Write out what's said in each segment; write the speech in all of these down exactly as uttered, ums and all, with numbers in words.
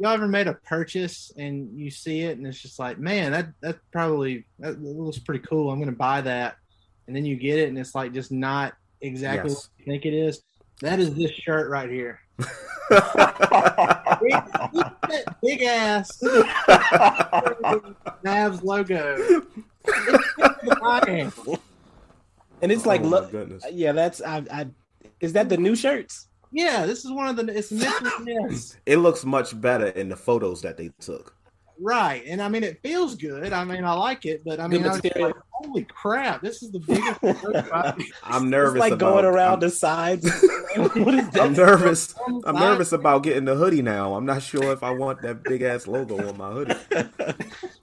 y'all ever made a purchase and you see it and it's just like, man, that that probably that looks pretty cool. I'm going to buy that, and then you get it and it's like just not exactly yes. what you think it is. That is this shirt right here. big, big ass Mavs logo. And it's like, oh look, goodness. yeah, that's I, I. Is that the new shirts? Yeah, this is one of the. It's yes. It looks much better in the photos that they took. Right, and I mean, it feels good. I mean, I like it, but I mean, I was like, holy crap, this is the biggest. I'm nervous. It's like about, going around I'm, the sides. What is that? I'm nervous. I'm nervous about getting the hoodie now. I'm not sure if I want that big ass logo on my hoodie.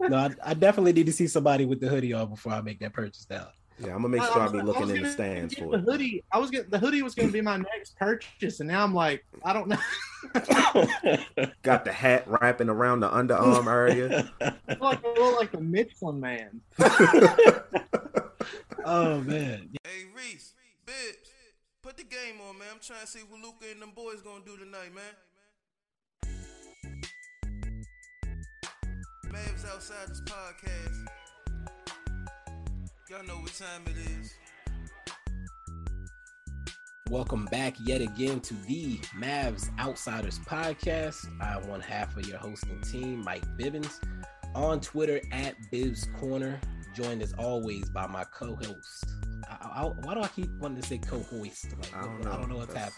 No, I, I definitely need to see somebody with the hoodie on before I make that purchase now. Yeah, I'm gonna make sure I, I be looking I in the stands for the it. Hoodie. I was getting, the hoodie was gonna be my next purchase, and now I'm like, I don't know. Got the hat wrapping around the underarm area. I feel like I look like the Michelin Man. Oh man. Hey Reese, Bibbs, put the game on, man. I'm trying to see what Luka and them boys gonna do tonight, man. Mavs Outsiders podcast. Y'all know what time it is. Welcome back yet again to the Mavs Outsiders podcast. I'm one half of your hosting team, Mike Bibbins, on Twitter at Bibbs Corner, joined as always by my co-host. I, I, why do I keep wanting to say co-host? Like, I, don't I don't know what's that's,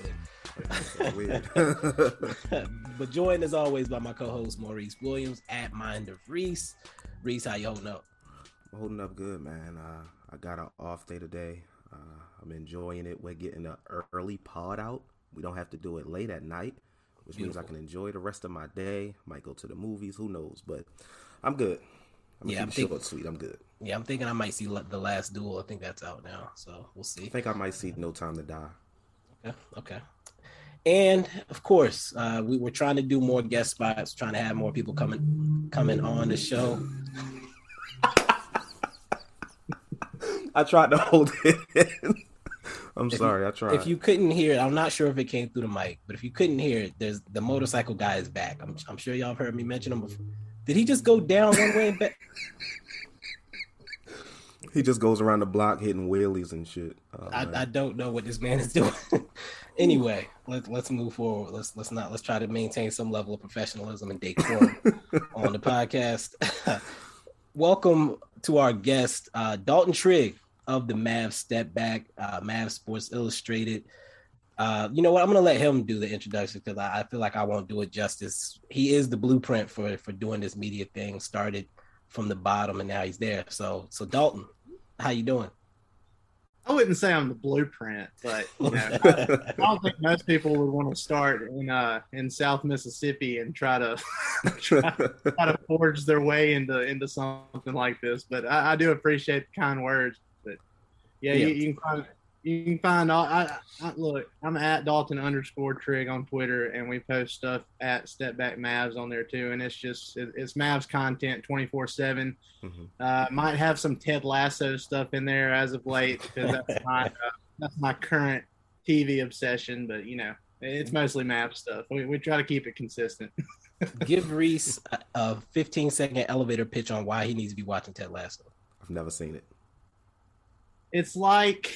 happening. That's weird. But joined as always by my co-host, Maurice Williams, at Mind of Reese. Reese, how you holding up? I'm holding up good, man. Uh, I got an off day today. Uh, I'm enjoying it. We're getting an early pod out. We don't have to do it late at night, which Beautiful. means I can enjoy the rest of my day. Might go to the movies. Who knows? But I'm good. I'm yeah, I'm thinking sweet. I'm good. Yeah, I'm thinking I might see The Last Duel. I think that's out now, so we'll see. I think I might see No Time to Die. Okay. Okay. And of course, uh, we were trying to do more guest spots, trying to have more people coming coming on the show. I tried to hold it in. I'm sorry, I tried. If you couldn't hear it, I'm not sure if it came through the mic, but if you couldn't hear it, there's the motorcycle guy is back. I'm, I'm sure y'all have heard me mention him before. Did he just go down one way and back? He just goes around the block hitting wheelies and shit. Oh, I, I don't know what this man is doing. Anyway, let's let's move forward. Let's let's not let's try to maintain some level of professionalism and decorum on the podcast. Welcome to our guest, uh, Dalton Trigg of the Mavs Step Back, uh, Mavs Sports Illustrated. Uh, you know what? I'm going to let him do the introduction because I, I feel like I won't do it justice. He is the blueprint for, for doing this media thing, started from the bottom, and now he's there. So, so Dalton, how you doing? I wouldn't say I'm the blueprint, but you know, I, I don't think most people would want to start in uh, in South Mississippi and try to try, try to forge their way into into something like this. But I, I do appreciate the kind words. But yeah, yeah. You, you can find you can find all. I, I, look, I'm at Dalton underscore Trigg on Twitter, and we post stuff at Step Back Mavs on there too. And it's just it, it's Mavs content twenty-four seven. Mm-hmm. Uh, might have some Ted Lasso stuff in there as of late because that's my uh, that's my current T V obsession. But you know, it's mostly Mavs stuff. We we try to keep it consistent. Give Reese a, a fifteen second elevator pitch on why he needs to be watching Ted Lasso. I've never seen it. It's like.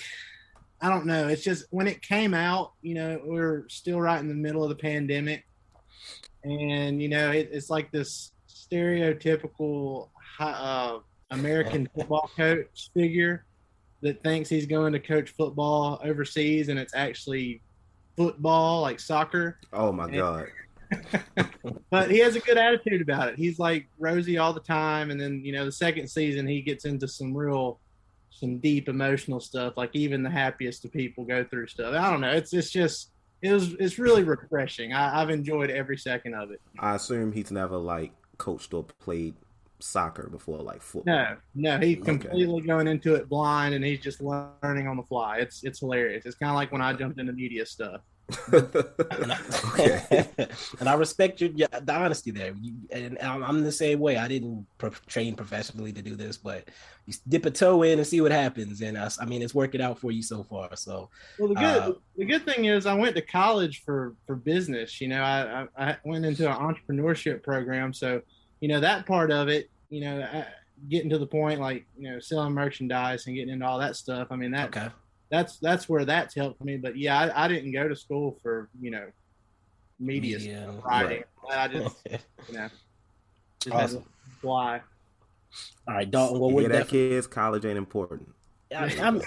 I don't know. It's just when it came out, you know, we were still right in the middle of the pandemic. And, you know, it, it's like this stereotypical uh, American football coach figure that thinks he's going to coach football overseas and it's actually football, like soccer. Oh, my and, God. But he has a good attitude about it. He's like rosy all the time. And then, you know, the second season he gets into some real – some deep emotional stuff, like even the happiest of people go through stuff. I don't know. It's it's just it was it's really refreshing. I, I've enjoyed every second of it. I assume he's never like coached or played soccer before, like football. No, no, he's okay. Completely going into it blind, and he's just learning on the fly. It's it's hilarious. It's kind of like when I jumped into media stuff. and, I, okay. and I respect your the honesty there. You, and I'm, I'm the same way. I didn't pro- train professionally to do this, but you dip a toe in and see what happens. And I, I mean, it's working out for you so far. So, well, the good uh, the good thing is I went to college for, for business. You know, I, I I went into an entrepreneurship program. So, you know, that part of it, you know, I, getting to the point like, you know, selling merchandise and getting into all that stuff. I mean, that. Okay. That's that's where that's helped me, but yeah, I, I didn't go to school for you know media yeah, writing. Right. I just you know just awesome. had to fly. All right, Dalton. Well, we're yeah, that kids college ain't important. I, I'm,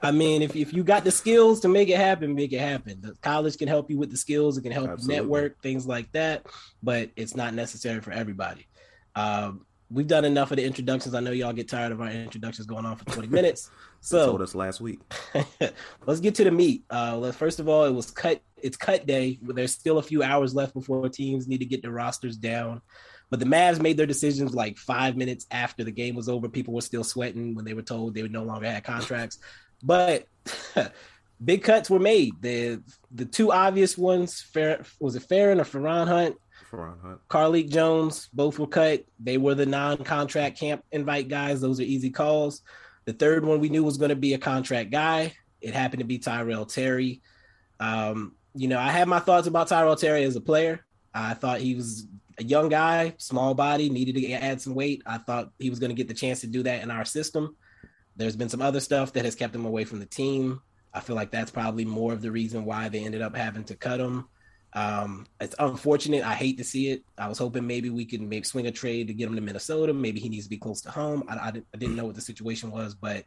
I mean, if if you got the skills to make it happen, make it happen. The college can help you with the skills. It can help Absolutely. you network, things like that. But it's not necessary for everybody. Um, We've done enough of the introductions. I know y'all get tired of our introductions going on for twenty minutes. So told us last week. Let's get to the meat. Uh, let's, first of all, it was cut. It's cut day. There's still a few hours left before teams need to get their rosters down. But the Mavs made their decisions like five minutes after the game was over. People were still sweating when they were told they no longer had contracts. But big cuts were made. The the two obvious ones, Fer, was it Farron or Farron Hunt? Carleek Jones, both were cut. They were the non-contract camp invite guys. Those are easy calls. The third one we knew was going to be a contract guy. It happened to be Tyrell Terry. Um, you know, I had my thoughts about Tyrell Terry as a player. I thought he was a young guy, small body, needed to add some weight. I thought he was going to get the chance to do that in our system. There's been some other stuff that has kept him away from the team. I feel like that's probably more of the reason why they ended up having to cut him. Um, it's unfortunate. I hate to see it. I was hoping maybe we could maybe swing a trade to get him to Minnesota. Maybe he needs to be close to home. I, I, didn't, I didn't know what the situation was, but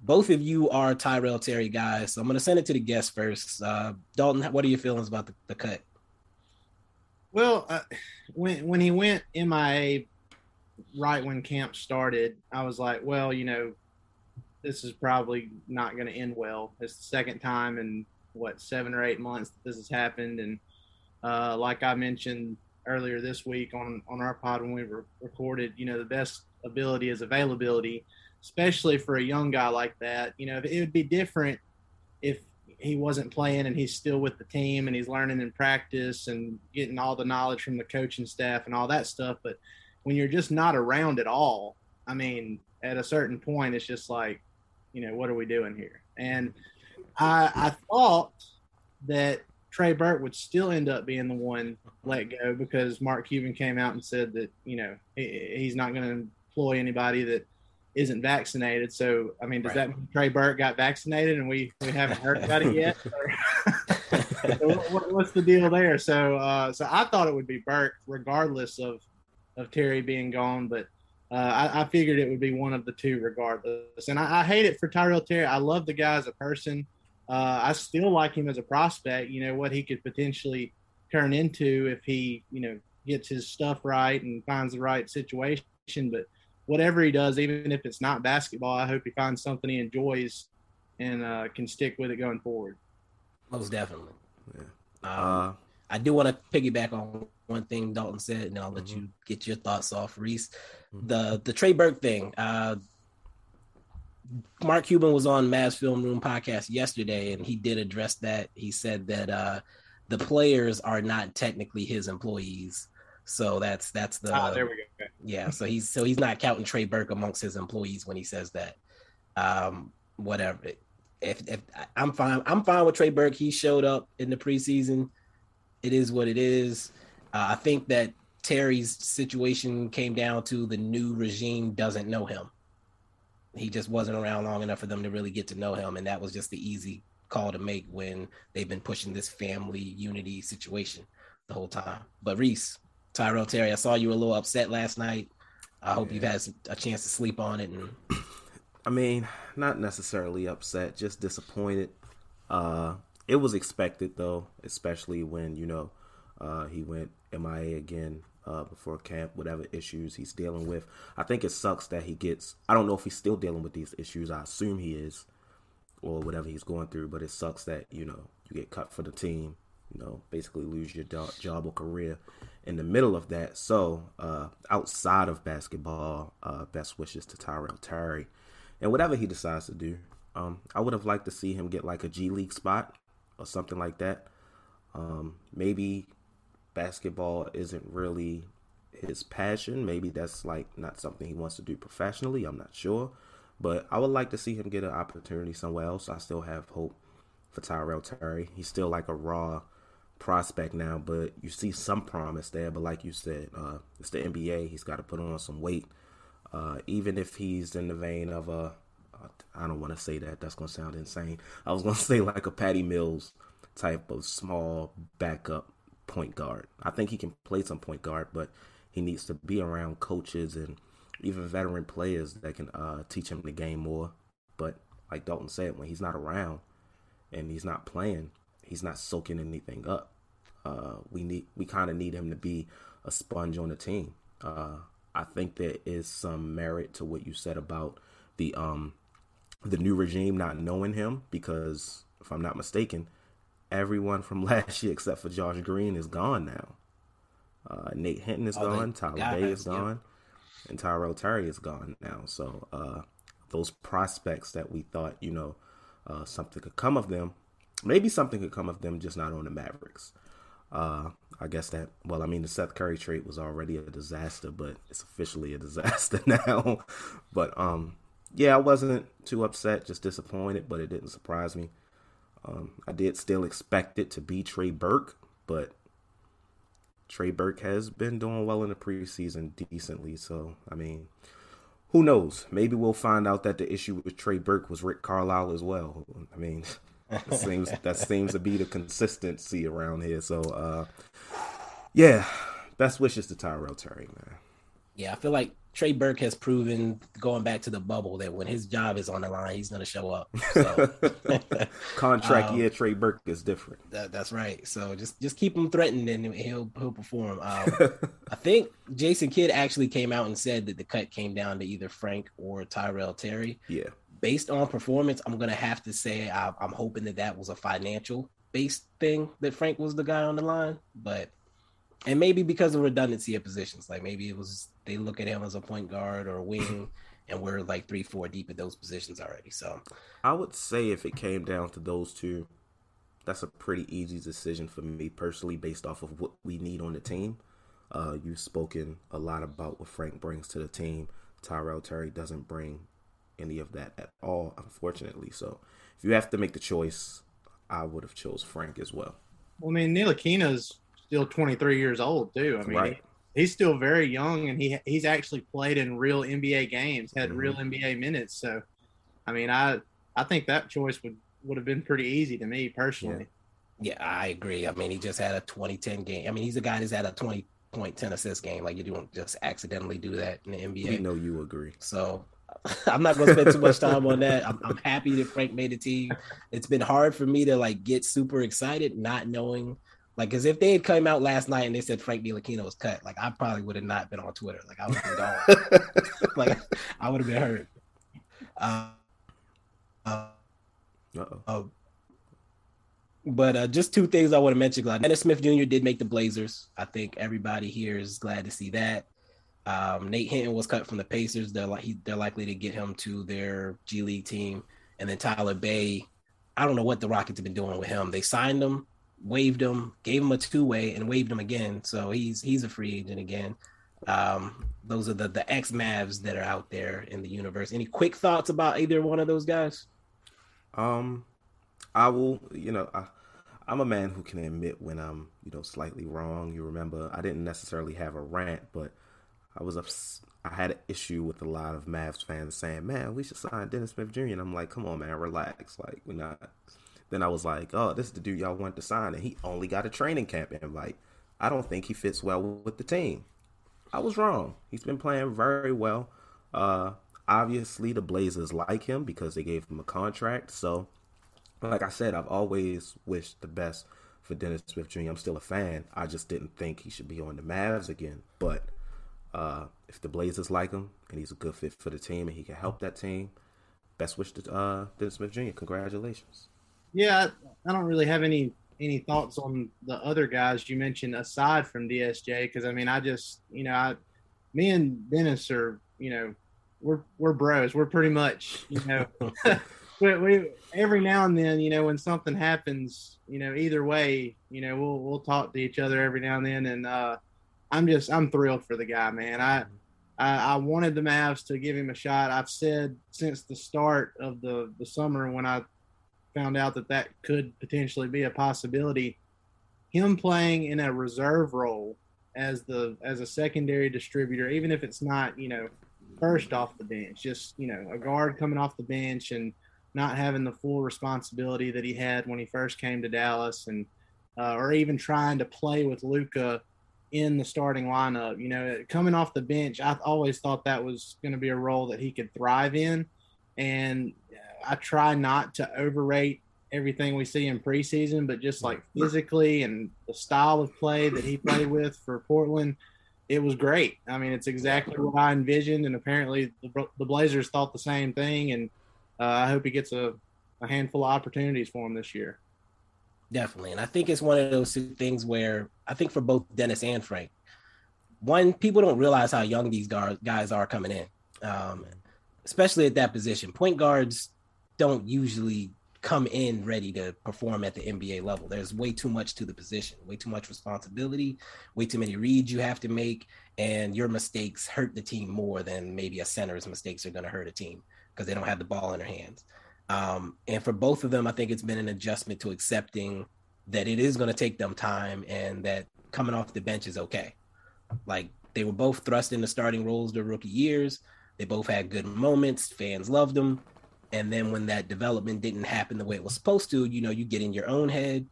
both of you are Tyrell Terry guys. So I'm going to send it to the guests first. Uh, Dalton, what are your feelings about the, the cut? Well, uh, when, when he went M I A right when camp started, I was like, well, you know, this is probably not going to end well. It's the second time in what, seven or eight months that this has happened. And, Uh, like I mentioned earlier this week on, on our pod when we re- recorded, you know, the best ability is availability, especially for a young guy like that. You know, it would be different if he wasn't playing and he's still with the team and he's learning in practice and getting all the knowledge from the coaching staff and all that stuff. But when you're just not around at all, I mean, at a certain point, it's just like, you know, what are we doing here? And I, I thought that Trey Burke would still end up being the one let go because Mark Cuban came out and said that, you know, he, he's not going to employ anybody that isn't vaccinated. So, I mean, does right. that mean Trey Burke got vaccinated and we, we haven't heard about it yet? So what, what's the deal there? So, uh, so I thought it would be Burke regardless of, of Terry being gone, but uh, I, I figured it would be one of the two regardless. And I, I hate it for Tyrell Terry. I love the guy as a person. Uh, I still like him as a prospect, you know, what he could potentially turn into if he, you know, gets his stuff right and finds the right situation. But whatever he does, even if it's not basketball, I hope he finds something he enjoys and uh, can stick with it going forward. Most definitely. Yeah. Um, uh, I do want to piggyback on one thing Dalton said, and I'll mm-hmm. let you get your thoughts off, Reese. Mm-hmm. The, the Trey Burke thing, uh, Mark Cuban was on Mavs Film Room podcast yesterday, and he did address that. He said that uh, the players are not technically his employees, so that's that's the oh, there we go. yeah. So he's so he's not counting Trey Burke amongst his employees when he says that. Um, whatever. If, if I'm fine, I'm fine with Trey Burke. He showed up in the preseason. It is what it is. Uh, I think that Terry's situation came down to the new regime doesn't know him. He just wasn't around long enough for them to really get to know him. And that was just the easy call to make when they've been pushing this family unity situation the whole time. But Reese, Tyrell Terry, I saw you were a little upset last night. I hope yeah. you've had a chance to sleep on it. And I mean, not necessarily upset, just disappointed. Uh, it was expected though, especially when, you know, uh, he went M I A again. Uh, before camp, whatever issues he's dealing with. I think it sucks that he gets, I don't know if he's still dealing with these issues. I assume he is, or whatever he's going through, but it sucks that, you know, you get cut for the team, you know, basically lose your do- job or career in the middle of that. So uh, outside of basketball, uh, best wishes to Tyrell Terry and whatever he decides to do. Um, I would have liked to see him get like a G League spot or something like that. Um, maybe basketball isn't really his passion. Maybe that's like not something he wants to do professionally. I'm not sure. But I would like to see him get an opportunity somewhere else. I still have hope for Tyrell Terry. He's still like a raw prospect now, but you see some promise there. But like you said, uh, it's the N B A. He's got to put on some weight. Uh, even if he's in the vein of a, I don't want to say that. That's going to sound insane. I was going to say like a Patty Mills type of small backup point guard. I think he can play some point guard, but he needs to be around coaches and even veteran players that can uh, teach him the game more. But like Dalton said, when he's not around and he's not playing, he's not soaking anything up. Uh, we need, we kind of need him to be a sponge on the team. Uh, I think there is some merit to what you said about the um, the new regime not knowing him, because if I'm not mistaken, everyone from last year except for Josh Green is gone now. Uh, Nate Hinton is oh, gone, Tyler Day is yeah. gone, and Tyrell Terry is gone now. So uh, those prospects that we thought, you know, uh, something could come of them, maybe something could come of them, just not on the Mavericks. Uh, I guess that, well, I mean, the Seth Curry trade was already a disaster, but it's officially a disaster now. But, um, yeah, I wasn't too upset, just disappointed, but it didn't surprise me. Um, I did still expect it to be Trey Burke, but Trey Burke has been doing well in the preseason decently. So, I mean, who knows? Maybe we'll find out that the issue with Trey Burke was Rick Carlisle as well. I mean... It seems that seems to be the consistency around here. So, uh, yeah, best wishes to Tyrell Terry, man. Yeah, I feel like Trey Burke has proven, going back to the bubble, that when his job is on the line, he's going to show up. So. Contract um, year, Trey Burke is different. That, that's right. So just, just keep him threatened and he'll he'll perform. Um, I think Jason Kidd actually came out and said that the cut came down to either Frank or Tyrell Terry. Yeah. Based on performance, I'm going to have to say I, I'm hoping that that was a financial-based thing, that Frank was the guy on the line. But and maybe because of redundancy of positions, like maybe it was they look at him as a point guard or a wing, and we're like three, four deep at those positions already. So I would say if it came down to those two, that's a pretty easy decision for me personally based off of what we need on the team. Uh, you've spoken a lot about what Frank brings to the team. Tyrell Terry doesn't bring any of that at all, unfortunately. So if you have to make the choice, I would have chose Frank as well. Well, I mean, Ntilikina's still twenty-three years old too. I mean, right. he, he's still very young, and he he's actually played in real N B A games, had mm-hmm. real N B A minutes. So, I mean, I I think that choice would, would have been pretty easy to me personally. Yeah. yeah, I agree. I mean, he just had a twenty ten game. I mean, he's a guy that's had a twenty point ten assist game. Like, you don't just accidentally do that in the N B A. We know you agree. So. I'm not going to spend too much time on that. I'm, I'm happy that Frank made the team. It's been hard for me to like get super excited, not knowing, like, because if they had come out last night and they said Frank Ntilikina was cut, like I probably would have not been on Twitter. Like I would have been gone. Like I would have been hurt. Uh, uh, uh, but uh, just two things I want to mention. Like Dennis Smith Junior did make the Blazers. I think everybody here is glad to see that. Um, Nate Hinton was cut from the Pacers. They're like he, they're likely to get him to their G League team. And then Tyler Bay, I don't know what the Rockets have been doing with him. They signed him, waived him, gave him a two-way, and waived him again. So he's he's a free agent again. Um, those are the the ex-Mavs that are out there in the universe. Any quick thoughts about either one of those guys? Um, I will. You know, I, I'm a man who can admit when I'm you know slightly wrong. You remember, I didn't necessarily have a rant, but I was ups- I had an issue with a lot of Mavs fans saying, "Man, we should sign Dennis Smith Junior" And I'm like, "Come on, man, relax. Like, we're not." Then I was like, "Oh, this is the dude y'all want to sign, and he only got a training camp." And I'm like, I don't think he fits well with the team. I was wrong. He's been playing very well. Uh, obviously, the Blazers like him because they gave him a contract. So, like I said, I've always wished the best for Dennis Smith Junior I'm still a fan. I just didn't think he should be on the Mavs again, but. Uh, if the Blazers like him and he's a good fit for the team and he can help that team, best wish to uh, Dennis Smith Junior Congratulations. Yeah, I, I don't really have any any thoughts on the other guys you mentioned aside from D S J because, I mean, I just, you know, I, me and Dennis are, you know, we're we're bros. We're pretty much, you know, we, we every now and then, you know, when something happens, you know, either way, you know, we'll we'll talk to each other every now and then, and uh, I'm just I'm thrilled for the guy, man. I, I I wanted the Mavs to give him a shot. I've said since the start of the the summer when I found out that that could potentially be a possibility, him playing in a reserve role as the as a secondary distributor, even if it's not, you know, first off the bench, just, you know, a guard coming off the bench and not having the full responsibility that he had when he first came to Dallas, and uh, or even trying to play with Luka in the starting lineup. You know, coming off the bench, I always thought that was going to be a role that he could thrive in, and I try not to overrate everything we see in preseason, but just like physically and the style of play that he played with for Portland, it was great. I mean, it's exactly what I envisioned, and apparently the, the Blazers thought the same thing, and uh, I hope he gets a, a handful of opportunities for him this year. Definitely, and I think it's one of those things where I think for both Dennis and Frank, one, people don't realize how young these guys are coming in, um, especially at that position. Point guards don't usually come in ready to perform at the N B A level. There's way too much to the position, way too much responsibility, way too many reads you have to make, and your mistakes hurt the team more than maybe a center's mistakes are going to hurt a team because they don't have the ball in their hands. Um, and for both of them, I think it's been an adjustment to accepting that it is going to take them time and that coming off the bench is okay. Like, they were both thrust into starting roles their rookie years. They both had good moments. Fans loved them. And then when that development didn't happen the way it was supposed to, you know, you get in your own head,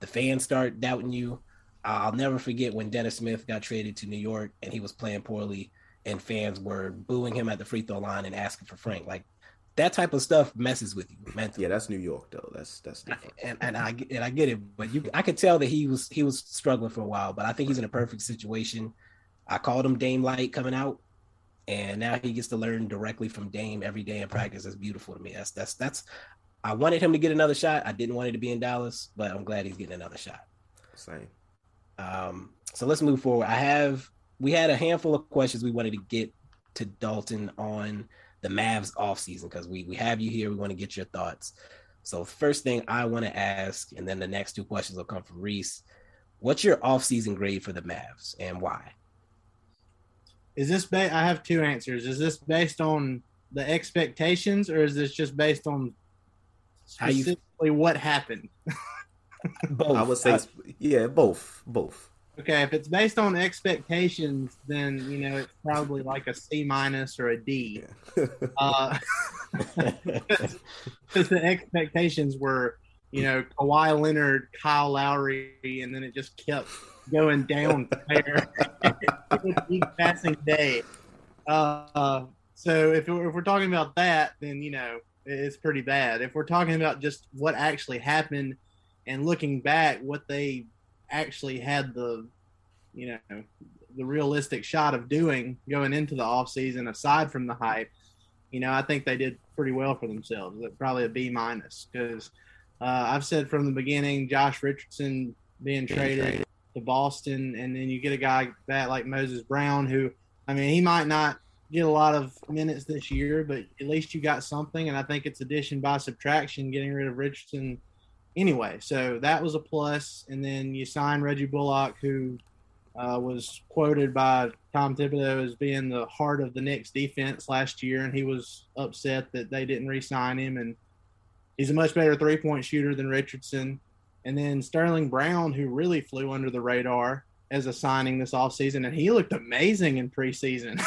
the fans start doubting you. I'll never forget when Dennis Smith got traded to New York and he was playing poorly and fans were booing him at the free throw line and asking for Frank. Like, that type of stuff messes with you mentally. Yeah, that's New York though. That's that's different. And and I and I get it, but you I could tell that he was he was struggling for a while, but I think he's in a perfect situation. I called him Dame Light coming out. And now he gets to learn directly from Dame every day in practice. That's beautiful to me. That's that's that's. I wanted him to get another shot. I didn't want it to be in Dallas, but I'm glad he's getting another shot. Same. Um, so let's move forward. I have we had a handful of questions we wanted to get to Dalton on the Mavs offseason because we we have you here. We want to get your thoughts. So first thing I want to ask, and then the next two questions will come from Reese. What's your offseason grade for the Mavs and why? Is this ba- I have two answers. Is this based on the expectations, or is this just based on specifically How you... what happened? Both. I would say, I... yeah, both, both. Okay, if it's based on expectations, then, you know, it's probably like a C minus or a D. Yeah. uh, because the expectations were, you know, Kawhi Leonard, Kyle Lowry, and then it just kept going down there. Passing day. Uh, uh, so if we're, if we're talking about that, then, you know, it's pretty bad. If we're talking about just what actually happened and looking back, what they actually had the, you know, the realistic shot of doing going into the offseason, aside from the hype, you know, I think they did pretty well for themselves. Probably a B minus because uh, I've said from the beginning, Josh Richardson being traded to Boston, and then you get a guy that like Moses Brown, who, I mean, he might not get a lot of minutes this year, but at least you got something. And I think it's addition by subtraction, getting rid of Richardson anyway. So that was a plus. And then you sign Reggie Bullock, who uh, was quoted by Tom Thibodeau as being the heart of the Knicks defense last year. And he was upset that they didn't re-sign him. And he's a much better three-point shooter than Richardson. And then Sterling Brown, who really flew under the radar as a signing this offseason, and he looked amazing in preseason.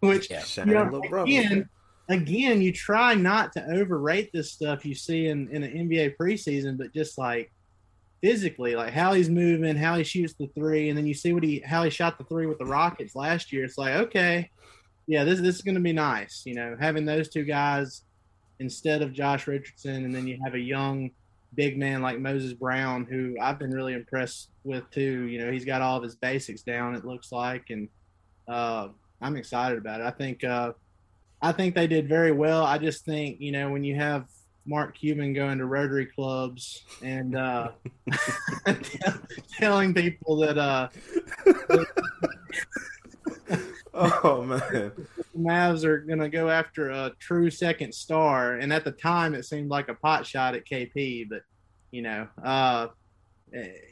Which, yeah, you know, again, again, you try not to overrate this stuff you see in, in an N B A preseason, but just like physically, like how he's moving, how he shoots the three, and then you see what he how he shot the three with the Rockets last year. It's like, okay, yeah, this this is going to be nice, you know, having those two guys instead of Josh Richardson, and then you have a young big man like Moses Brown, who I've been really impressed with too. You know, he's got all of his basics down, it looks like, and uh, I'm excited about it. I think uh, I think they did very well. I just think, you know, when you have Mark Cuban going to Rotary clubs and uh, telling people that uh, – oh, man. the Mavs are going to go after a true second star. And at the time, it seemed like a pot shot at K P, but, you know, uh,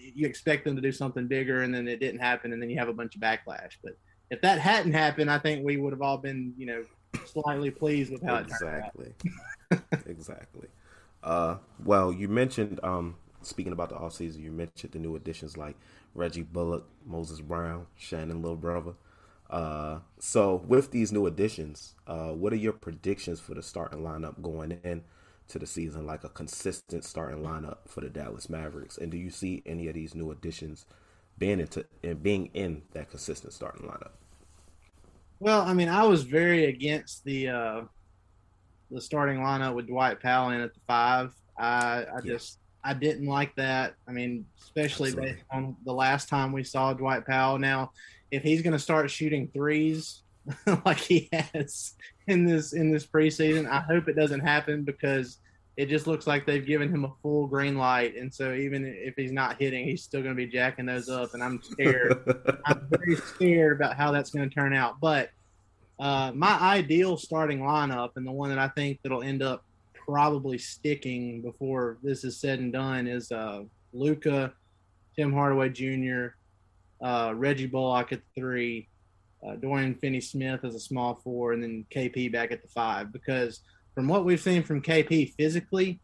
you expect them to do something bigger, and then it didn't happen, and then you have a bunch of backlash. But if that hadn't happened, I think we would have all been, you know, slightly pleased with how exactly. it turned out. Exactly. Exactly. Uh, well, you mentioned, um, speaking about the offseason, you mentioned the new additions like Reggie Bullock, Moses Brown, Shannon Little Brother. Uh, so with these new additions, uh, what are your predictions for the starting lineup going in to the season, like a consistent starting lineup for the Dallas Mavericks? And do you see any of these new additions being into and being in that consistent starting lineup? Well, I mean, I was very against the, uh, the starting lineup with Dwight Powell in at the five. I, I yeah. just, I didn't like that. I mean, especially Absolutely. based on the last time we saw Dwight Powell. Now, if he's going to start shooting threes like he has in this in this preseason, I hope it doesn't happen, because it just looks like they've given him a full green light. And so even if he's not hitting, he's still going to be jacking those up. And I'm scared. I'm very scared about how that's going to turn out. But uh, my ideal starting lineup, and the one that I think that'll end up probably sticking before this is said and done, is uh, Luka, Tim Hardaway Junior, Uh, Reggie Bullock at the three, uh, Dorian Finney-Smith as a small four, and then K P back at the five. Because from what we've seen from K P physically,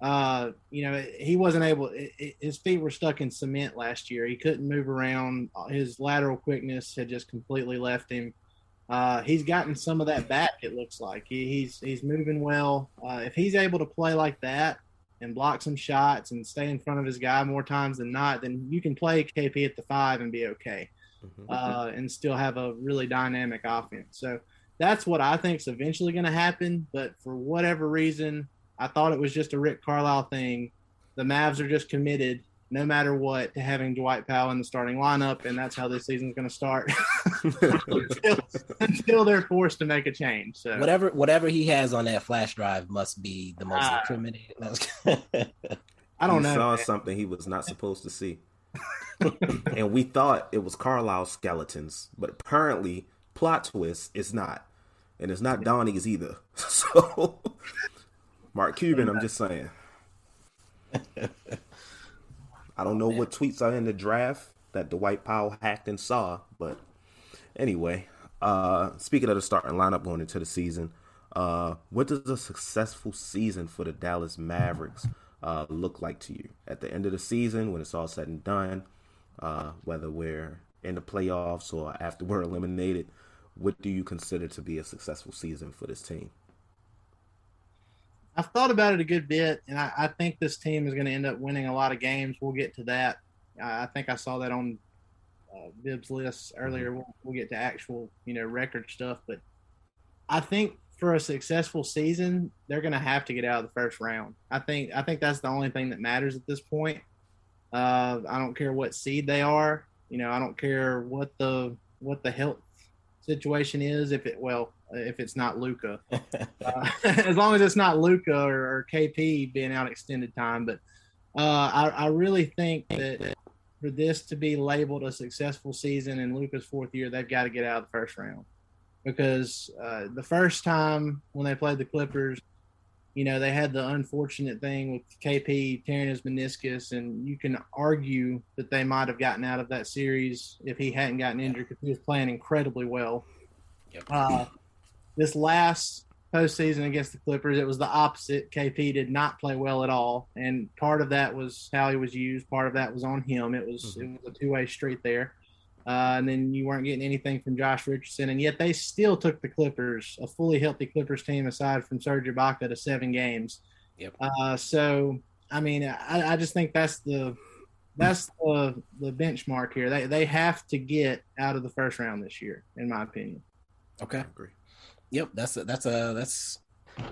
uh, you know, he wasn't able it, it, his feet were stuck in cement last year. He couldn't move around. His lateral quickness had just completely left him. Uh, he's gotten some of that back, it looks like. He, he's he's moving well. Uh, if he's able to play like that and block some shots and stay in front of his guy more times than not, then you can play K P at the five and be okay, mm-hmm. uh, and still have a really dynamic offense. So that's what I think is eventually going to happen. But for whatever reason, I thought it was just a Rick Carlisle thing. The Mavs are just committed, no matter what, to having Dwight Powell in the starting lineup, and that's how this season's going to start until, until they're forced to make a change. So whatever whatever he has on that flash drive must be the most uh, incriminating. I don't he know. Saw man. something he was not supposed to see, and we thought it was Carlisle's skeletons, but apparently, plot twist, it's not, and it's not Donnie's either. So, Mark Cuban, I'm just saying. I don't know oh, what tweets are in the draft that Dwight Powell hacked and saw, but anyway, uh, speaking of the starting lineup going into the season, uh, what does a successful season for the Dallas Mavericks uh, look like to you? At the end of the season, when it's all said and done, uh, whether we're in the playoffs or after we're eliminated, what do you consider to be a successful season for this team? I've thought about it a good bit, and I, I think this team is going to end up winning a lot of games. We'll get to that. I, I think I saw that on uh, Bibbs' list earlier. We'll, we'll get to actual, you know, record stuff. But I think for a successful season, they're going to have to get out of the first round. I think I think that's the only thing that matters at this point. Uh, I don't care what seed they are. You know, I don't care what the what the health situation is. If it well. If it's not Luka, uh, as long as it's not Luka or, or K P being out extended time. But uh, I, I really think that for this to be labeled a successful season in Luka's fourth year, they've got to get out of the first round, because uh, the first time when they played the Clippers, you know, they had the unfortunate thing with K P tearing his meniscus, and you can argue that they might have gotten out of that series if he hadn't gotten injured, because he was playing incredibly well. Yep. Uh, This last postseason against the Clippers, it was the opposite. K P did not play well at all, and part of that was how he was used. Part of that was on him. It was mm-hmm. it was a two-way street there. Uh, and then you weren't getting anything from Josh Richardson, and yet they still took the Clippers, a fully healthy Clippers team aside from Serge Ibaka, to seven games. Yep. Uh, so, I mean, I, I just think that's the that's the, the benchmark here. They, they have to get out of the first round this year, in my opinion. Okay. I agree. Yep, that's a, that's a that's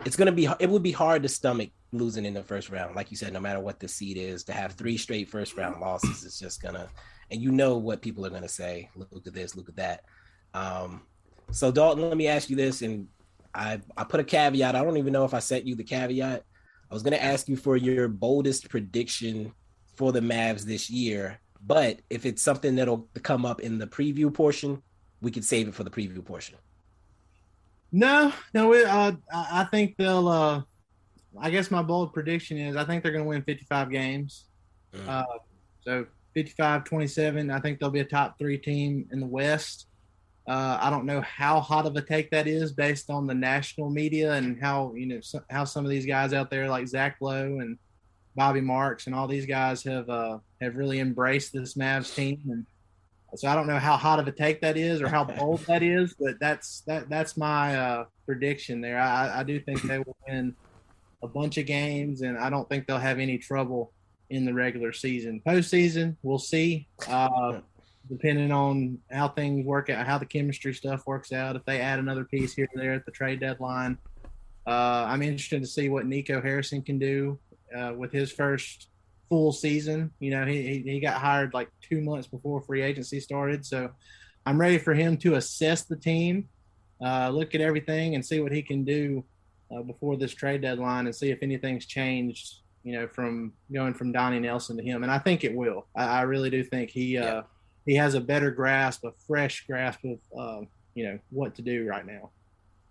it's gonna be it would be hard to stomach losing in the first round, like you said. No matter what the seed is, to have three straight first round losses is just gonna, and you know what people are gonna say. Look at this, look at that. Um, so Dalton, let me ask you this, and I I put a caveat. I don't even know if I sent you the caveat. I was gonna ask you for your boldest prediction for the Mavs this year, but if it's something that'll come up in the preview portion, we can save it for the preview portion. No, no. It, uh, I think they'll. Uh, I guess my bold prediction is I think they're going to win fifty-five games. Mm. Uh, so fifty-five twenty-seven. I think they'll be a top three team in the West. Uh, I don't know how hot of a take that is based on the national media and how you know so, how some of these guys out there like Zach Lowe and Bobby Marks and all these guys have uh, have really embraced this Mavs team. And so I don't know how hot of a take that is or how bold that is, but that's that that's my uh, prediction there. I, I do think they will win a bunch of games, and I don't think they'll have any trouble in the regular season. Postseason, we'll see. Uh, depending on how things work out, how the chemistry stuff works out, if they add another piece here or there at the trade deadline. Uh, I'm interested to see what Nico Harrison can do uh, with his first full season. You know, he, he got hired like two months before free agency started. So I'm ready for him to assess the team, uh, look at everything and see what he can do uh, before this trade deadline and see if anything's changed, you know, from going from Donnie Nelson to him. And I think it will. I, I really do think he, yeah. uh, He has a better grasp, a fresh grasp of, uh, you know, what to do right now.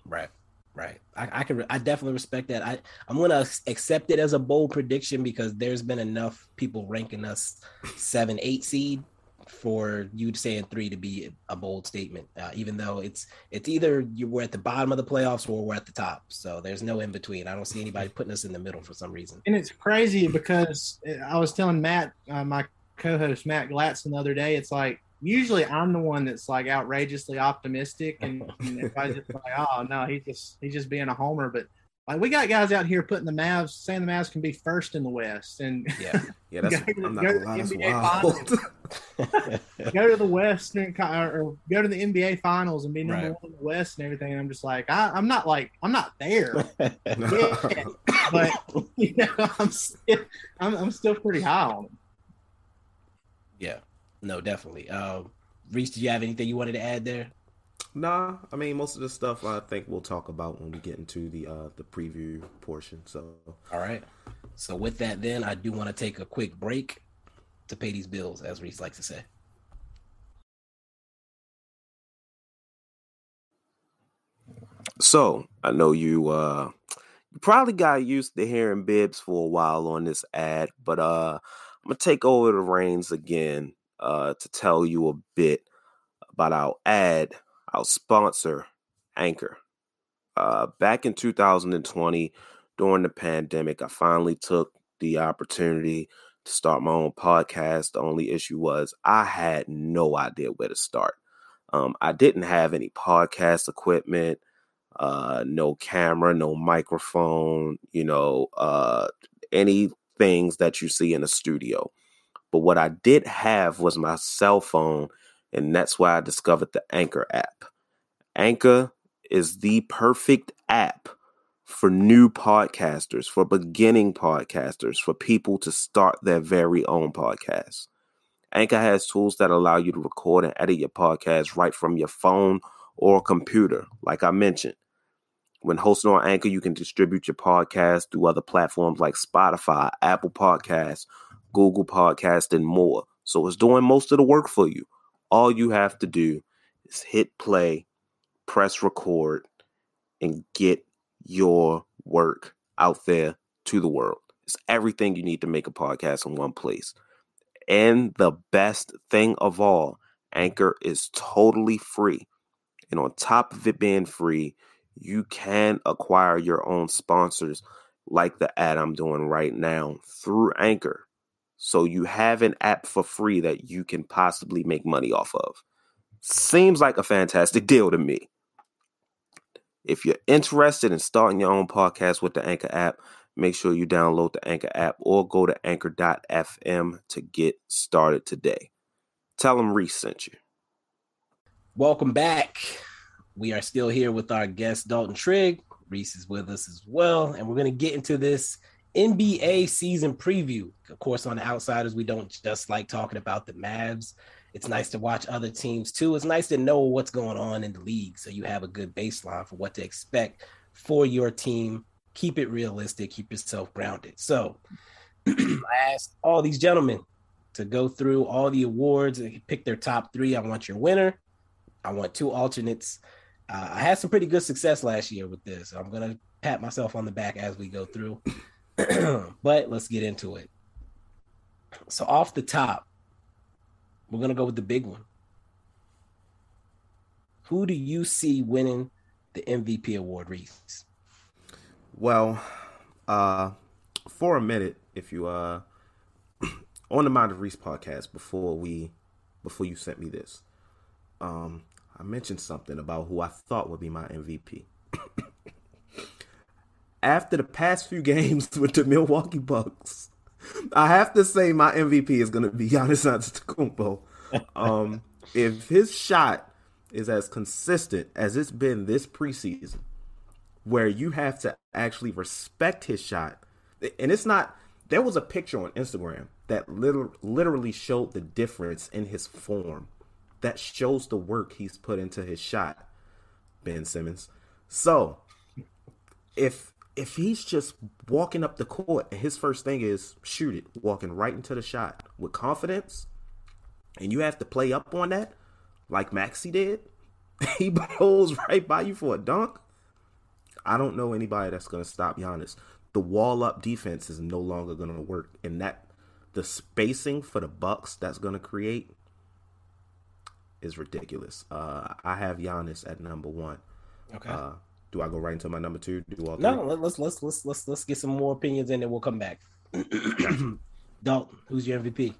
Right, right. I, I can, re- I definitely respect that. I, I'm going to accept it as a bold prediction because there's been enough people ranking us seven, eight seed for you saying three to be a bold statement, uh, even though it's, it's either you were at the bottom of the playoffs or we're at the top. So there's no in between. I don't see anybody putting us in the middle for some reason. And it's crazy because I was telling Matt, uh, my co-host Matt Glatson the other day, it's like usually I'm the one that's like outrageously optimistic and, and everybody's just like, oh no, he's just he's just being a homer. But like we got guys out here putting the Mavs, saying the Mavs can be first in the West and yeah, yeah, that's go, I'm not go to lie, the N B A go to the Western or go to the N B A Finals and be number right. one in the West and everything. And I'm just like, I, I'm not like I'm not there, no. yeah, but you know, I'm still, I'm, I'm still pretty high on them. Yeah, no, definitely. Uh, Reese, did you have anything you wanted to add there? Nah, I mean, most of the stuff I think we'll talk about when we get into the uh, the preview portion. So, all right. So with that, then I do want to take a quick break to pay these bills, as Reese likes to say. So I know you uh, you probably got used to hearing Bibbs for a while on this ad, but uh. I'm going to take over the reins again uh, to tell you a bit about our ad, our sponsor, Anchor. Uh, back in two thousand twenty, during the pandemic, I finally took the opportunity to start my own podcast. The only issue was I had no idea where to start. Um, I didn't have any podcast equipment, uh, no camera, no microphone, you know, uh, any things that you see in a studio. But what I did have was my cell phone, and that's why I discovered the Anchor app. Anchor is the perfect app for new podcasters, for beginning podcasters, for people to start their very own podcast. Anchor has tools that allow you to record and edit your podcast right from your phone or computer, like I mentioned. When hosted on Anchor, you can distribute your podcast through other platforms like Spotify, Apple Podcasts, Google Podcasts, and more. So it's doing most of the work for you. All you have to do is hit play, press record, and get your work out there to the world. It's everything you need to make a podcast in one place. And the best thing of all, Anchor is totally free. And on top of it being free, you can acquire your own sponsors like the ad I'm doing right now through Anchor. So you have an app for free that you can possibly make money off of. Seems like a fantastic deal to me. If you're interested in starting your own podcast with the Anchor app, make sure you download the Anchor app or go to anchor dot f m to get started today. Tell them Reese sent you. Welcome back. We are still here with our guest, Dalton Trigg. Reese is with us as well. And we're going to get into this N B A season preview. Of course, on the Outsiders, we don't just like talking about the Mavs. It's nice to watch other teams, too. It's nice to know what's going on in the league so you have a good baseline for what to expect for your team. Keep it realistic. Keep yourself grounded. So I asked all these gentlemen to go through all the awards and pick their top three. I want your winner. I want two alternates. uh, I had some pretty good success last year with this. I'm going to pat myself on the back as we go through, but let's get into it. So off the top, we're going to go with the big one. Who do you see winning the M V P award, Reese? Well, uh, for a minute, if you uh, on the Mind of Reese podcast before we before you sent me this, um, I mentioned something about who I thought would be my M V P. After the past few games with the Milwaukee Bucks, I have to say my M V P is going to be Giannis Antetokounmpo. Um, if his shot is as consistent as it's been this preseason, where you have to actually respect his shot, and it's not, there was a picture on Instagram that literally, literally showed the difference in his form. That shows the work he's put into his shot, Ben Simmons. So, if if he's just walking up the court and his first thing is shoot it, walking right into the shot with confidence, and you have to play up on that, like Maxey did, he blows right by you for a dunk. I don't know anybody that's going to stop Giannis. The wall-up defense is no longer going to work, and that the spacing for the Bucks that's going to create is ridiculous. Uh, I have Giannis at number one. Okay. Uh, do I go right into my number two? Do all no? Three? Let's let's let's let's let's get some more opinions in, and we'll come back. Dalton, who's your M V P?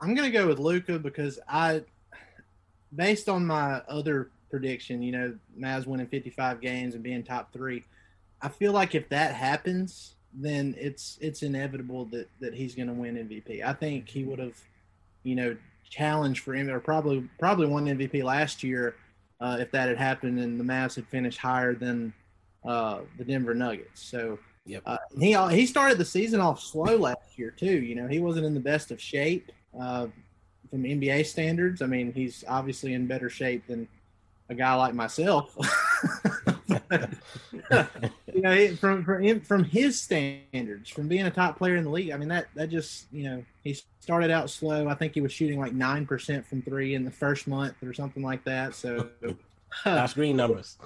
I'm gonna go with Luka because I, based on my other prediction, you know, Mavs winning fifty-five games and being top three, I feel like if that happens, then it's it's inevitable that that he's gonna win M V P. I think he would have, you know, challenged for him or probably probably won M V P last year uh, if that had happened and the Mavs had finished higher than uh, the Denver Nuggets. So yep. uh, he he started the season off slow last year too. You know, he wasn't in the best of shape. Uh, from N B A standards, I mean, he's obviously in better shape than a guy like myself. You know, it, from from from his standards, from being a top player in the league, I mean, that that just, you know, he started out slow. I think he was shooting like nine percent from three in the first month or something like that. So, Josh Green numbers.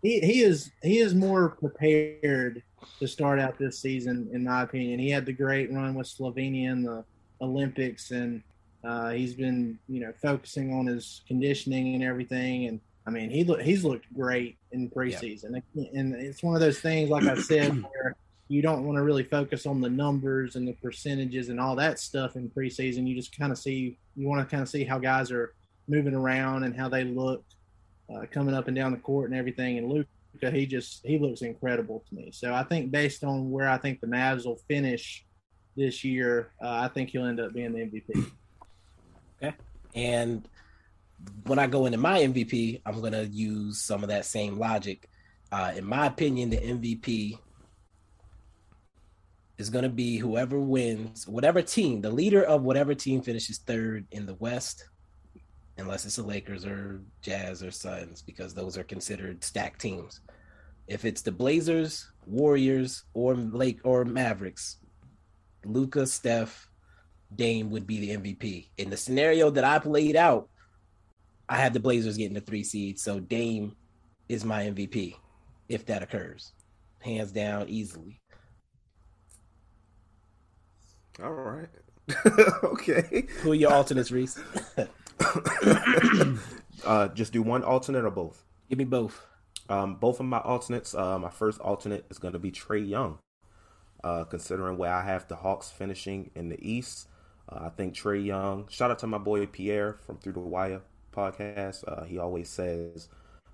He he is he is more prepared to start out this season, in my opinion. He had the great run with Slovenia in the Olympics, and uh, he's been, you know, focusing on his conditioning and everything. And I mean, he look, he's looked great in preseason. Yeah. And it's one of those things, like I said, where you don't want to really focus on the numbers and the percentages and all that stuff in preseason. You just kind of see, you want to kind of see how guys are moving around and how they look uh, coming up and down the court and everything. And Luka, he just, he looks incredible to me. So I think based on where I think the Mavs will finish this year, uh, I think he'll end up being the M V P. Okay. And when I go into my M V P, I'm going to use some of that same logic. Uh, in my opinion, the M V P is going to be whoever wins, whatever team, the leader of whatever team finishes third in the West, unless it's the Lakers or Jazz or Suns, because those are considered stacked teams. If it's the Blazers, Warriors, or Lake or Mavericks, Luka, Steph, Dame would be the M V P. In the scenario that I played out, I had the Blazers getting the three seed, so Dame is my M V P if that occurs. Hands down, easily. All right. Okay. Who are your alternates, Reese? uh, just do one alternate or both? Give me both. Um, both of my alternates. Uh, my first alternate is going to be Trae Young. Uh, considering where I have the Hawks finishing in the East, uh, I think Trae Young, shout out to my boy Pierre from Through the Wire podcast. Uh, he always says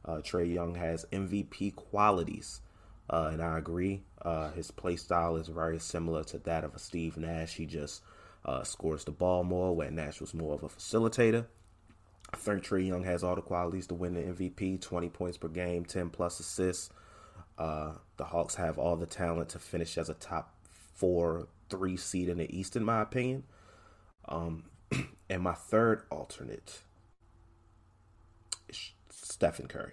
uh, Trae Young has M V P qualities, uh, and I agree. Uh, his play style is very similar to that of a Steve Nash. He just uh, scores the ball more, where Nash was more of a facilitator. I think Trae Young has all the qualities to win the M V P, twenty points per game, ten plus assists. Uh, the Hawks have all the talent to finish as a top four, three seed in the East, in my opinion. Um, and my third alternate is Stephen Curry.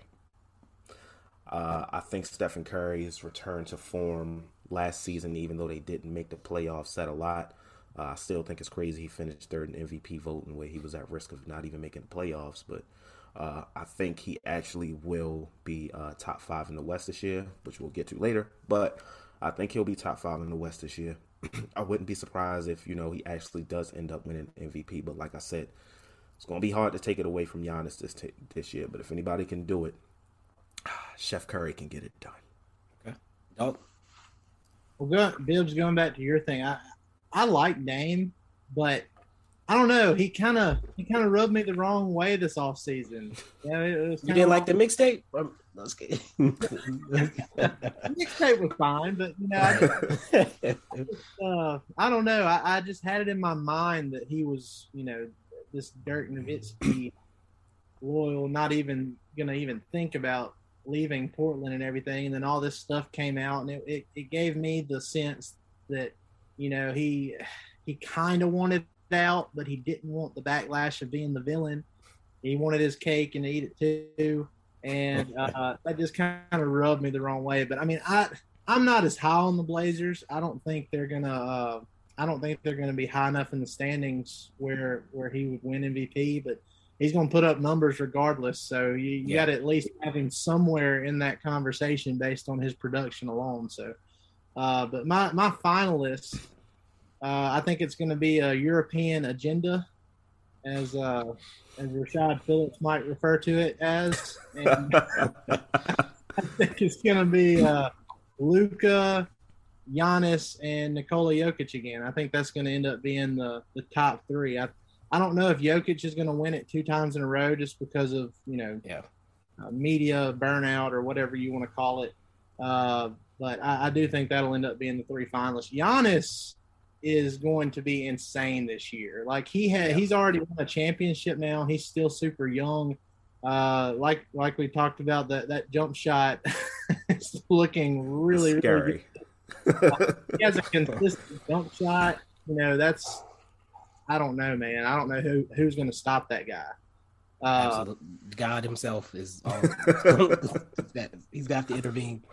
Uh, I think Stephen Curry's return to form last season, even though they didn't make the playoffs, said a lot. Uh, I still think it's crazy he finished third in M V P voting, where he was at risk of not even making the playoffs. But Uh, I think he actually will be uh, top five in the West this year, which we'll get to later. But I think he'll be top five in the West this year. I wouldn't be surprised if, you know, he actually does end up winning M V P. But like I said, it's going to be hard to take it away from Giannis this t- this year. But if anybody can do it, Chef Curry can get it done. Okay. Dope. Well, go, Bibbs, going back to your thing, I I like Dame, but I don't know. He kind of he kind of rubbed me the wrong way this offseason. Yeah, it was you didn't like the mixtape? Um, no, the mixtape was fine, but you know, I, just, I, just, uh, I don't know. I, I just had it in my mind that he was, you know, this Dirk Nowitzki loyal, not even gonna even think about leaving Portland and everything, and then all this stuff came out, and it, it, it gave me the sense that, you know, he he kind of wanted out, but he didn't want the backlash of being the villain. He wanted his cake and to eat it too, and uh, that just kind of rubbed me the wrong way. But I mean, I I'm not as high on the Blazers. I don't think they're gonna uh, I don't think they're gonna be high enough in the standings where where he would win M V P, but he's going to put up numbers regardless, so you, you yeah. got to at least have him somewhere in that conversation based on his production alone. So, uh, but my my finalists, uh, I think it's going to be a European agenda, as uh, as Rashad Phillips might refer to it as. And I think it's going to be uh, Luka, Giannis, and Nikola Jokic again. I think that's going to end up being the, the top three. I I don't know if Jokic is going to win it two times in a row just because of, you know, yeah. uh, media burnout or whatever you want to call it. Uh, but I, I do think that'll end up being the three finalists. Giannis is going to be insane this year. Like he had, yeah. he's already won a championship now. He's still super young. Uh, like like we talked about, that that jump shot is looking really scary. Really good. Like, he has a consistent jump shot. You know, that's. I don't know, man. I don't know who, who's going to stop that guy. Uh, Absolutely. God himself is all – he's got to intervene.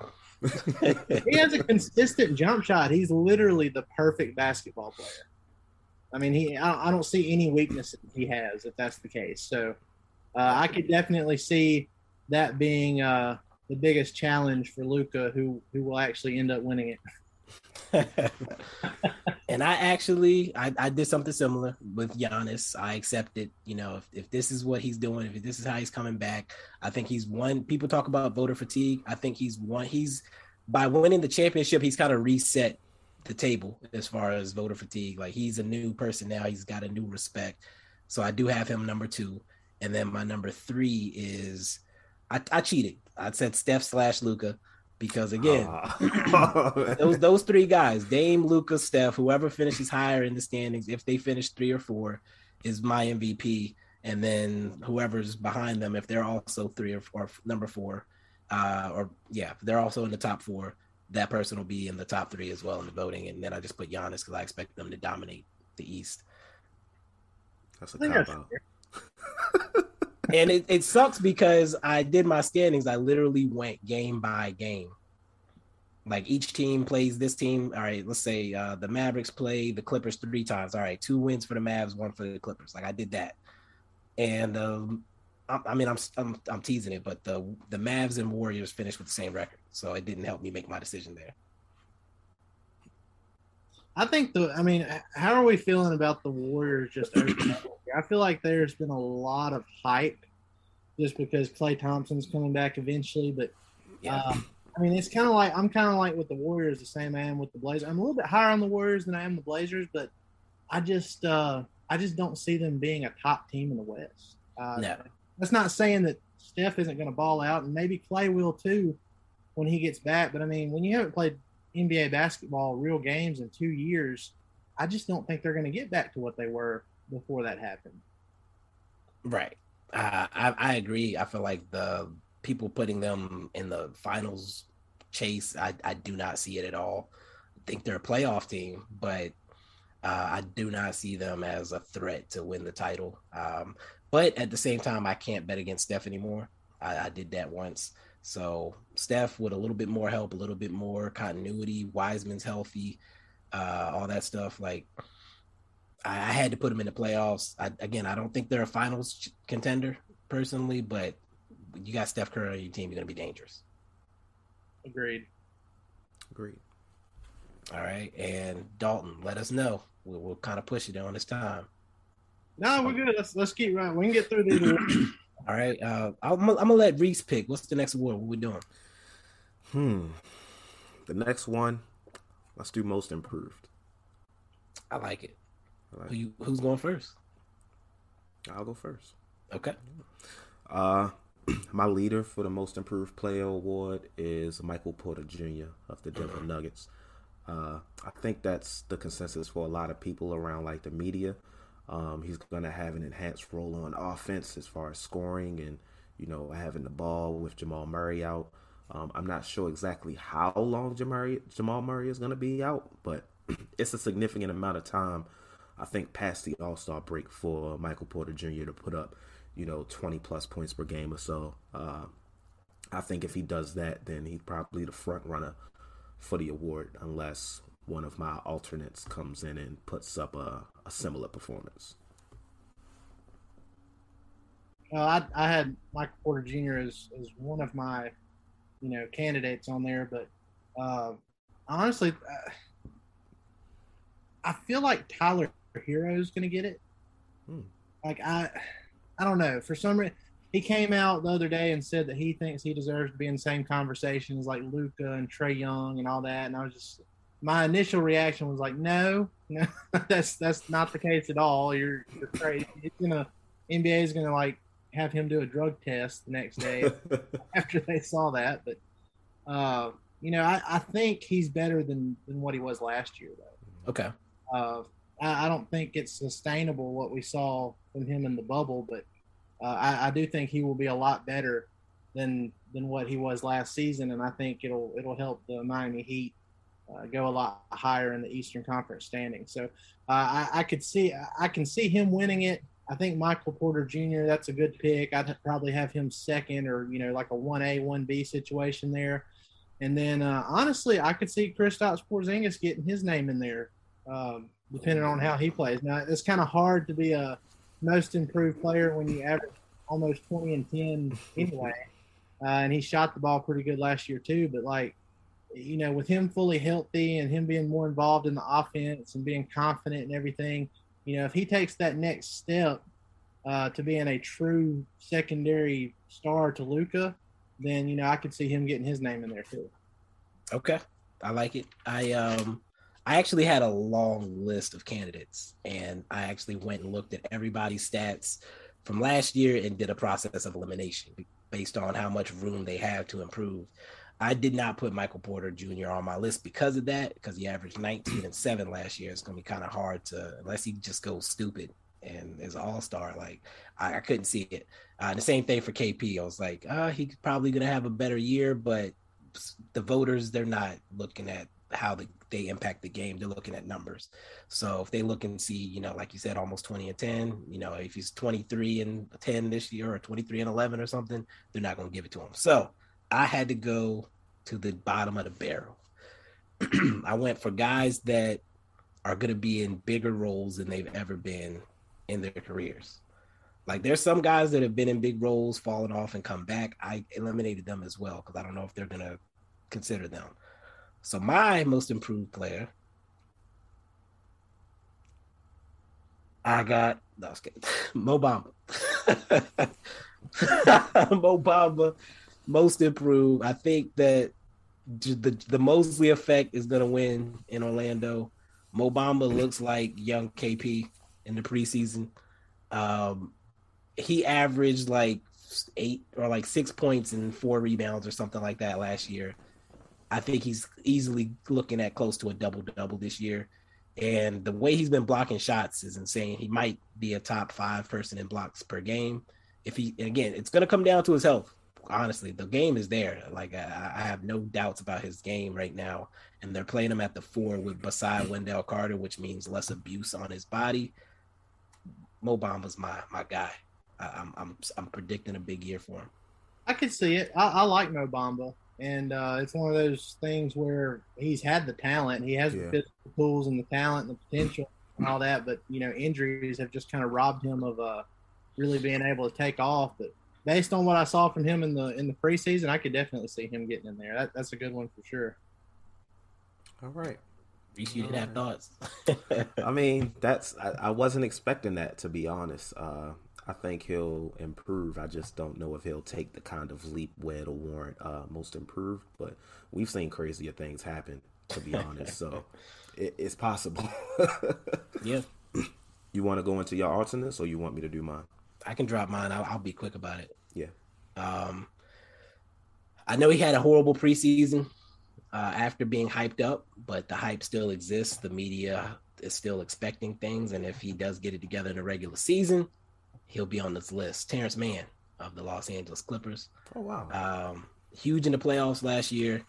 He has a consistent jump shot. He's literally the perfect basketball player. I mean, he. I, I don't see any weaknesses he has if that's the case. So, uh, I could definitely see that being uh, the biggest challenge for Luka, who, who will actually end up winning it. And I actually, I, I did something similar with Giannis. I accepted, you know, if, if this is what he's doing, if this is how he's coming back, I think he's won. People talk about voter fatigue. I think he's won. He's by winning the championship, he's kind of reset the table as far as voter fatigue. Like he's a new person now. He's got a new respect. So I do have him number two. And then my number three is I, I cheated. I said Steph slash Luka. Because again, oh. those those three guys, Dame, Luka, Steph, whoever finishes higher in the standings, if they finish three or four, is my M V P. And then whoever's behind them, if they're also three or four, number four, uh, or yeah, if they're also in the top four, that person will be in the top three as well in the voting. And then I just put Giannis because I expect them to dominate the East. That's a combo. And it, it sucks because I did my standings. I literally went game by game. Like each team plays this team. All right, let's say uh, the Mavericks play the Clippers three times. All right, two wins for the Mavs, one for the Clippers. Like I did that. And um, I, I mean, I'm, I'm I'm teasing it, but the the Mavs and Warriors finished with the same record, so it didn't help me make my decision there. I think the, I mean, how are we feeling about the Warriors just overall? I feel like there's been a lot of hype just because Klay Thompson's coming back eventually. But, yeah. uh, I mean, it's kind of like, I'm kind of like with the Warriors, the same I am with the Blazers. I'm a little bit higher on the Warriors than I am the Blazers, but I just, uh, I just don't see them being a top team in the West. Uh, no. That's not saying that Steph isn't going to ball out, and maybe Klay will too when he gets back. But, I mean, when you haven't played N B A basketball, real games in two years, I just don't think they're going to get back to what they were before that happened. Right. Uh, I, I agree. I feel like the people putting them in the finals chase, I, I do not see it at all. I think they're a playoff team, but uh, I do not see them as a threat to win the title. Um, but at the same time, I can't bet against Steph anymore. I, I did that once. So Steph with a little bit more help, a little bit more continuity, Wiseman's healthy, uh, all that stuff. Like I, I had to put him in the playoffs. I, again, I don't think they're a finals contender personally, but you got Steph Curry on your team, you're going to be dangerous. Agreed. Agreed. All right. And Dalton, let us know. We'll, we'll kind of push it on this time. No, we're good. Let's let's keep running. We can get through these. All right. Uh, I'm, I'm going to let Reese pick. What's the next award? What we doing? Hmm. The next one, let's do most improved. I like it. I like Who you, who's going first? I'll go first. Okay. Uh, my leader for the most improved player award is Michael Porter Junior of the Denver Nuggets. Uh, I think that's the consensus for a lot of people around like the media. Um, he's going to have an enhanced role on offense as far as scoring and, you know, having the ball with Jamal Murray out. Um, I'm not sure exactly how long Jamal, Jamal Murray is going to be out, but it's a significant amount of time, I think, past the All-Star break for Michael Porter Junior to put up, you know, twenty-plus points per game or so. Uh, I think if he does that, then he's probably the front runner for the award unless one of my alternates comes in and puts up a, a similar performance. Uh, I, I had Michael Porter Junior as, as one of my, you know, candidates on there, but uh, honestly, uh, I feel like Tyler Herro is going to get it. Hmm. Like, I I don't know. For some reason, he came out the other day and said that he thinks he deserves to be in the same conversations like Luka and Trae Young and all that. And I was just, my initial reaction was like, no, no, that's that's not the case at all. You're, you're crazy. It's gonna, N B A is going to, like, have him do a drug test the next day after they saw that. But, uh, you know, I, I think he's better than, than what he was last year, though. Okay. Uh, I, I don't think it's sustainable what we saw from him in the bubble, but uh, I, I do think he will be a lot better than than what he was last season, and I think it'll it'll help the Miami Heat uh, go a lot higher in the Eastern Conference standing. So uh, I, I could see I can see him winning it. I think Michael Porter Junior, that's a good pick. I'd probably have him second, or, you know, like a one A, one B situation there. And then uh, honestly, I could see Kristaps Porzingis getting his name in there. Um, depending on how he plays. Now, it's kind of hard to be a most improved player when you average almost twenty and ten anyway. Uh, and he shot the ball pretty good last year too. But, like, you know, with him fully healthy and him being more involved in the offense and being confident and everything, you know, if he takes that next step uh, to being a true secondary star to Luka, then, you know, I could see him getting his name in there too. Okay. I like it. I, um, I actually had a long list of candidates, and I actually went and looked at everybody's stats from last year and did a process of elimination based on how much room they have to improve. I did not put Michael Porter Junior on my list because of that, because he averaged nineteen and seven last year. It's going to be kind of hard to, unless he just goes stupid and is an all-star. Like, I, I couldn't see it. Uh, the same thing for K P. I was like, uh, he's probably going to have a better year, but the voters, they're not looking at how the, they impact the game. They're looking at numbers. So if they look and see, you know, like you said, almost twenty and ten, you know, if he's twenty-three and ten this year or twenty-three and eleven or something, they're not going to give it to him. So I had to go to the bottom of the barrel. I went for guys that are going to be in bigger roles than they've ever been in their careers. Like, there's some guys that have been in big roles, fallen off and come back. I eliminated them as well, because I don't know if they're going to consider them. So my most improved player, I got, no, I was kidding, Mo Bamba. Mo Bamba, most improved. I think that the, the Mosley effect is going to win in Orlando. Mo Bamba looks like young K P in the preseason. Um, he averaged like eight or like six points and four rebounds or something like that last year. I think he's easily looking at close to a double-double this year. And the way he's been blocking shots is insane. He might be a top five person in blocks per game. If he, and again, it's going to come down to his health. Honestly, the game is there. Like, I, I have no doubts about his game right now. And they're playing him at the four with Basai Wendell Carter, which means less abuse on his body. Mo Bamba's my, my guy. I, I'm, I'm, I'm predicting a big year for him. I could see it. I, I like Mo Bamba. And uh, it's one of those things where he's had the talent. He has yeah. the physical tools and the talent and the potential and all that. But, you know, injuries have just kind of robbed him of uh, really being able to take off. But based on what I saw from him in the in the preseason, I could definitely see him getting in there. That, that's a good one for sure. All right. Appreciate that right. Thoughts. I mean, that's I, I wasn't expecting that, to be honest. Uh, I think he'll improve. I just don't know if he'll take the kind of leap where it'll warrant uh, most improved. But we've seen crazier things happen, to be honest. So it, it's possible. Yeah. You want to go into your alternates, or you want me to do mine? I can drop mine. I'll, I'll be quick about it. Yeah. Um, I know he had a horrible preseason uh, after being hyped up, but the hype still exists. The media is still expecting things, and if he does get it together in the regular season, he'll be on this list. Terrence Mann of the Los Angeles Clippers. Oh, wow. Um, huge in the playoffs last year,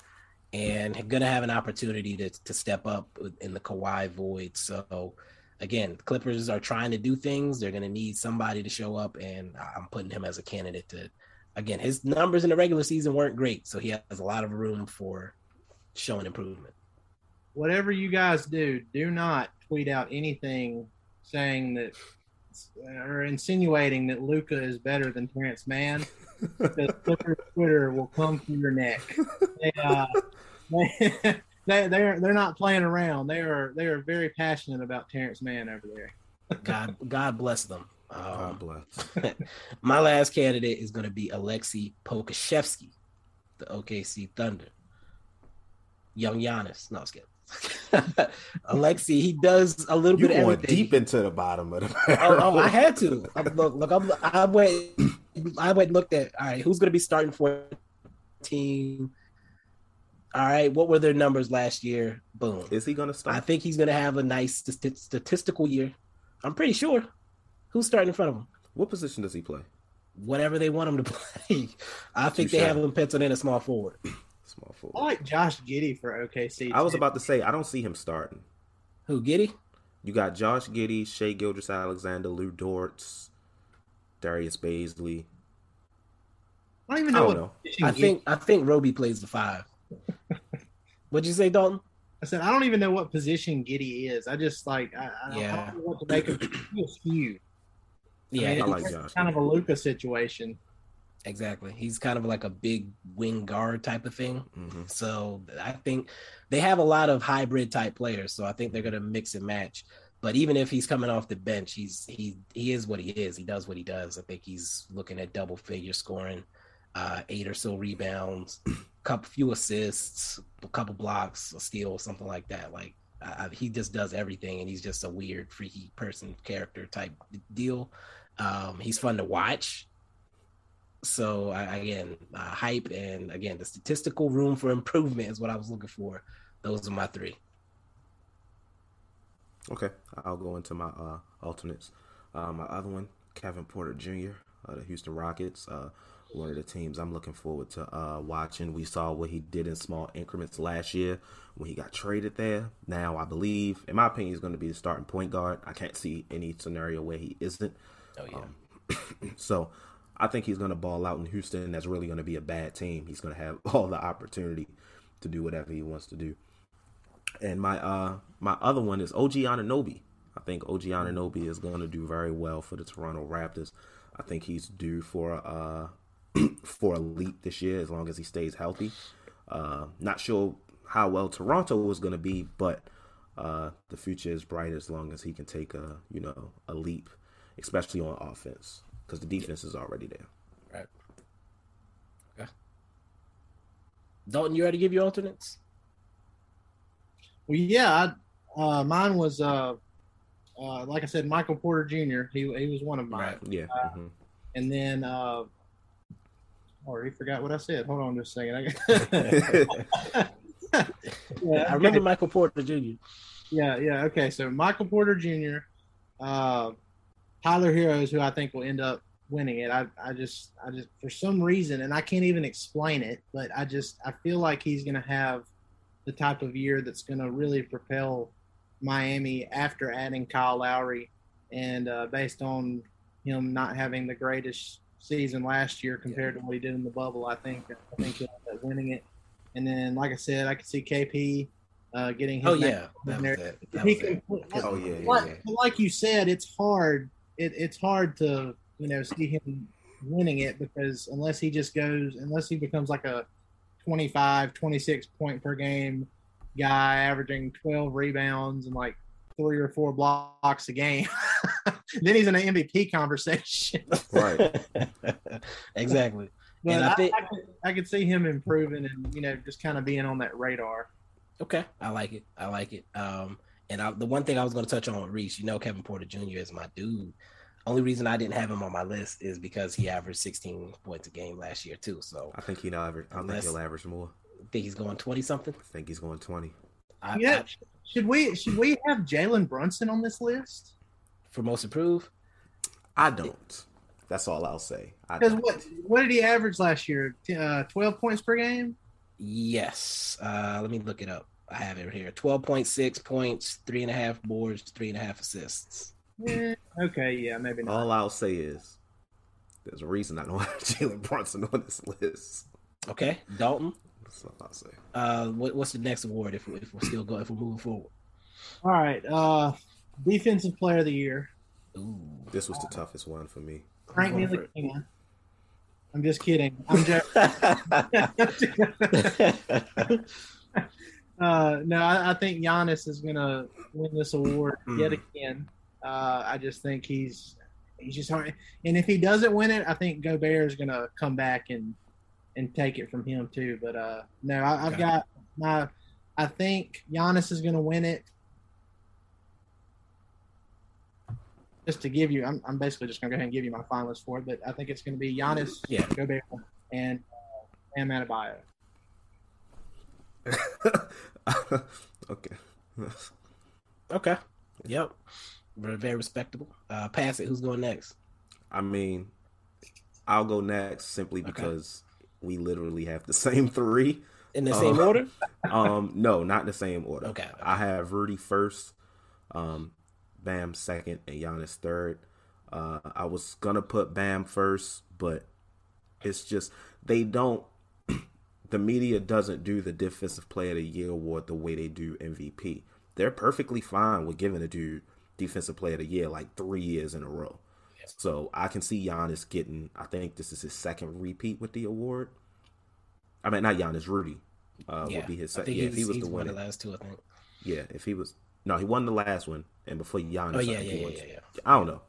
and going to have an opportunity to, to step up in the Kawhi void. So, again, Clippers are trying to do things. They're going to need somebody to show up, and I'm putting him as a candidate to, again, his numbers in the regular season weren't great, so he has a lot of room for showing improvement. Whatever you guys do, do not tweet out anything saying that or insinuating that Luka is better than Terrence Mann, because Clippers Twitter will come to your neck. They, uh, they, They they're they're not playing around. They are they are very passionate about Terrence Mann over there. God God bless them. Um, God bless. My last candidate is going to be Alexei Pokashevsky, the O K C Thunder. Young Giannis. No, I was kidding. Alexei, he does a little you bit. You went deep into the bottom of the. oh, oh, I had to I'm, look. Look, I'm, I went. I went. Looked at. All right, who's going to be starting for team? All right, what were their numbers last year? Boom. Is he going to start? I think he's going to have a nice st- statistical year. I'm pretty sure. Who's starting in front of him? What position does he play? Whatever they want him to play. I think Too they shy. have him penciled in a small forward. Small forward. I like Josh Giddey for O K C. I was about to say, I don't see him starting. Who, Giddey? You got Josh Giddey, Shai Gilgeous-Alexander, Lou Dortz, Darius Baisley. I don't even know. I, don't know. I think I think Roby plays the five. What'd you say, Dalton? I said I don't even know what position Giddey is. I just like I, I, yeah. I don't know what to make of him. Yeah, I mean, I like Josh. Kind of a Luka situation. Exactly. He's kind of like a big wing guard type of thing. Mm-hmm. So I think they have a lot of hybrid type players. So I think they're gonna mix and match. But even if he's coming off the bench, he's he he is what he is. He does what he does. I think he's looking at double figure scoring, uh, eight or so rebounds. Couple few assists, a couple blocks, a steal, something like that. Like I, I, he just does everything, and he's just a weird, freaky person, character type deal. Um, he's fun to watch. So I, again, uh, hype, and again, the statistical room for improvement is what I was looking for. Those are my three. Okay, I'll go into my uh, alternates. Uh, my other one, Kevin Porter Junior, uh, the Houston Rockets. Uh, One of the teams I'm looking forward to uh, watching. We saw what he did in small increments last year when he got traded there. Now, I believe, in my opinion, he's going to be the starting point guard. I can't see any scenario where he isn't. Oh, yeah. Um, so, I think he's going to ball out in Houston, and that's really going to be a bad team. He's going to have all the opportunity to do whatever he wants to do. And my uh, my other one is O G Anunoby. I think O G Anunoby is going to do very well for the Toronto Raptors. I think he's due for a... Uh, for a leap this year, as long as he stays healthy. Uh, not sure how well Toronto was going to be, but uh, the future is bright as long as he can take a you know a leap, especially on offense, because the defense is already there. Right. Okay. Dalton, you ready to give your alternates? Well, yeah, I, uh, mine was uh, uh, like I said, Michael Porter Junior He he was one of mine. Right. Yeah. Uh, mm-hmm. And then. Uh, I already forgot what I said. Hold on just a second. I, got... yeah, I remember Michael Porter Junior Yeah, yeah. Okay, so Michael Porter Junior, uh, Tyler Herro is who I think will end up winning it. I, I just, I just, for some reason, and I can't even explain it, but I just, I feel like he's going to have the type of year that's going to really propel Miami after adding Kyle Lowry, and uh, based on him not having the greatest season last year compared yeah. to what he did in the bubble. I think I think he'll end up winning it. And then, like I said, I could see K P uh, getting his oh, yeah. in there. That that he can, oh, yeah. Like, yeah. like you said, it's hard. It, it's hard to, you know, see him winning it, because unless he just goes, unless he becomes like a twenty-five, twenty-six point per game guy, averaging twelve rebounds and like three or four blocks a game, then he's in an M V P conversation. Right. Exactly. But and I, I, think- I, could, I could see him improving and, you know, just kind of being on that radar. Okay. I like it. I like it. Um, and I, the one thing I was going to touch on with Reese, you know, Kevin Porter Junior is my dude. Only reason I didn't have him on my list is because he averaged sixteen points a game last year too. So I think he now average. I unless, think he'll average more. Think he's going twenty something. I think he's going twenty. I, yeah. I, should we should we have Jalen Brunson on this list for most improved? I don't. That's all I'll say. Because what what did he average last year? Uh, twelve points per game. Yes. Uh, let me look it up. I have it right here. Twelve point six points, three and a half boards, three and a half assists. Yeah, okay, yeah, maybe not. All I'll say is there's a reason I don't have Jalen Brunson on this list. Okay, Dalton. That's all I'll say. Uh, what, what's the next award if, if we're still going, if we're moving forward? All right, uh, Defensive Player of the Year. Ooh, this was the toughest one for me. Frank Ntilikina. I'm just kidding. I'm joking. uh, no, I, I think Giannis is going to win this award yet again. Uh, I just think he's he's just hard. And if he doesn't win it, I think Gobert is going to come back and, and take it from him too. But, uh, no, I, I've okay. got my – I think Giannis is going to win it. Just to give you – I'm I'm basically just going to go ahead and give you my finalists for it. But I think it's going to be Giannis, yeah. Gobert, and uh, Bam Adebayo. Okay. Okay. Yep. Very, very respectable. Uh, pass it. Who's going next? I mean, I'll go next simply because okay. we literally have the same three. In the um, same order? um, no, not in the same order. Okay. okay. I have Rudy first, um, Bam second, and Giannis third. Uh, I was going to put Bam first, but it's just they don't – the media doesn't do the Defensive Player of the Year award the way they do M V P. They're perfectly fine with giving a dude – Defensive Player of the Year like three years in a row. Yes. So I can see Giannis getting, I think this is his second repeat with the award. I mean, not Giannis, Rudy uh, yeah. would be his second. Yeah, if he was the winner. He's won the last two, I think. Yeah, if he was, no, he won the last one. And before Giannis, oh, yeah, I think yeah, he won yeah, yeah, yeah. I don't know.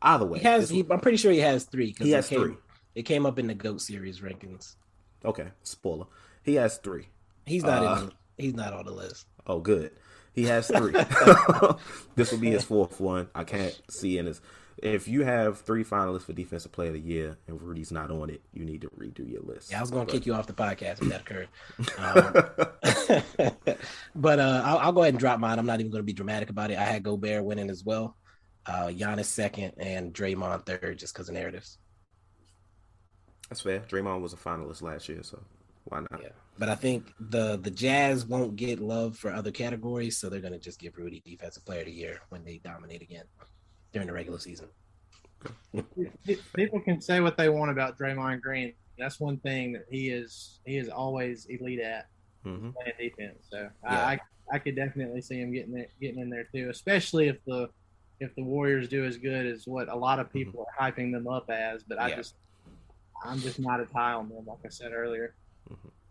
Either way. He has, he, I'm pretty sure he has three. He has came, three. It came up in the GOAT series rankings. Okay, spoiler. He has three. He's not, uh, in the, he's not on the list. Oh, good. He has three. This will be his fourth one. I can't see in his. If you have three finalists for Defensive Player of the Year and Rudy's not on it, you need to redo your list. Yeah, I was going to kick you off the podcast if that occurred. Um, but uh, I'll, I'll go ahead and drop mine. I'm not even going to be dramatic about it. I had Gobert winning as well. Uh, Giannis second and Draymond third just because of narratives. That's fair. Draymond was a finalist last year, so. Why not? Yeah. But I think the, the Jazz won't get love for other categories, so they're going to just give Rudy Defensive Player of the Year when they dominate again during the regular season. People can say what they want about Draymond Green. That's one thing that he is he is always elite at mm-hmm. playing defense. So yeah. I I could definitely see him getting it, getting in there too, especially if the if the Warriors do as good as what a lot of people mm-hmm. are hyping them up as. But I yeah. just I'm just not as high on them, like I said earlier.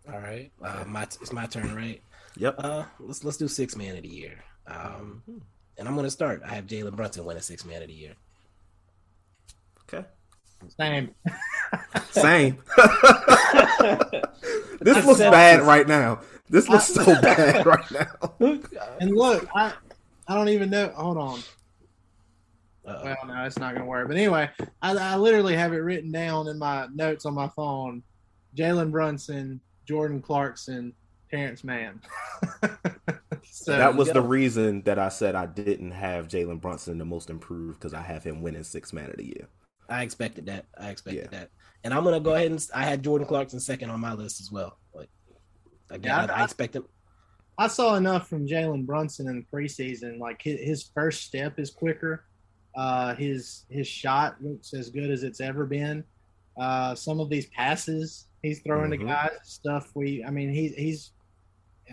All right, uh, my it's my turn, right? Yep. Uh, let's let's do six man of the year, um, mm-hmm. and I'm gonna start. I have Jalen Brunson winning six man of the year. Okay. Same. Same. This I looks bad this. right now. This looks I, so bad right now. And look, I I don't even know. Hold on. Uh-oh. Well, no, it's not gonna work. But anyway, I, I literally have it written down in my notes on my phone. Jalen Brunson, Jordan Clarkson, Terrence Mann. So that was the reason that I said I didn't have Jalen Brunson the most improved because I have him winning six man of the year. I expected that. I expected yeah. that. And I'm going to go ahead and I had Jordan Clarkson second on my list as well. Like, again, yeah, I, I expect him. I saw enough from Jalen Brunson in the preseason. Like his, his first step is quicker. Uh, his, his shot looks as good as it's ever been. Uh, some of these passes he's throwing mm-hmm. to guys stuff. We, I mean, he, he's,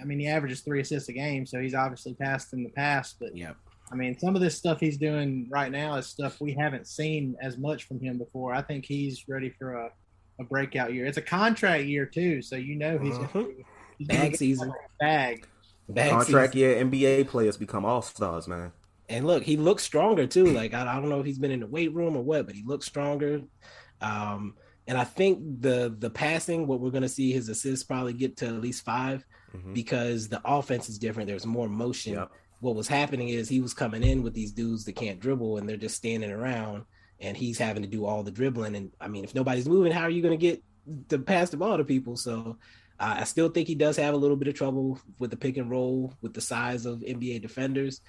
I mean, he averages three assists a game, so he's obviously passed in the past. But yeah, I mean, some of this stuff he's doing right now is stuff we haven't seen as much from him before. I think he's ready for a, a breakout year. It's a contract year, too, so you know he's uh-huh. going to bag season. Bag. bag contract season. year, N B A players become all-stars, man. And, look, he looks stronger, too. Like, I, I don't know if he's been in the weight room or what, but he looks stronger. Um, and I think the the passing, what we're going to see, his assists probably get to at least five mm-hmm. because the offense is different. There's more motion. Yep. What was happening is he was coming in with these dudes that can't dribble and they're just standing around and he's having to do all the dribbling. And I mean, if nobody's moving, how are you going to get to pass the ball to people? So uh, I still think he does have a little bit of trouble with the pick and roll with the size of N B A defenders,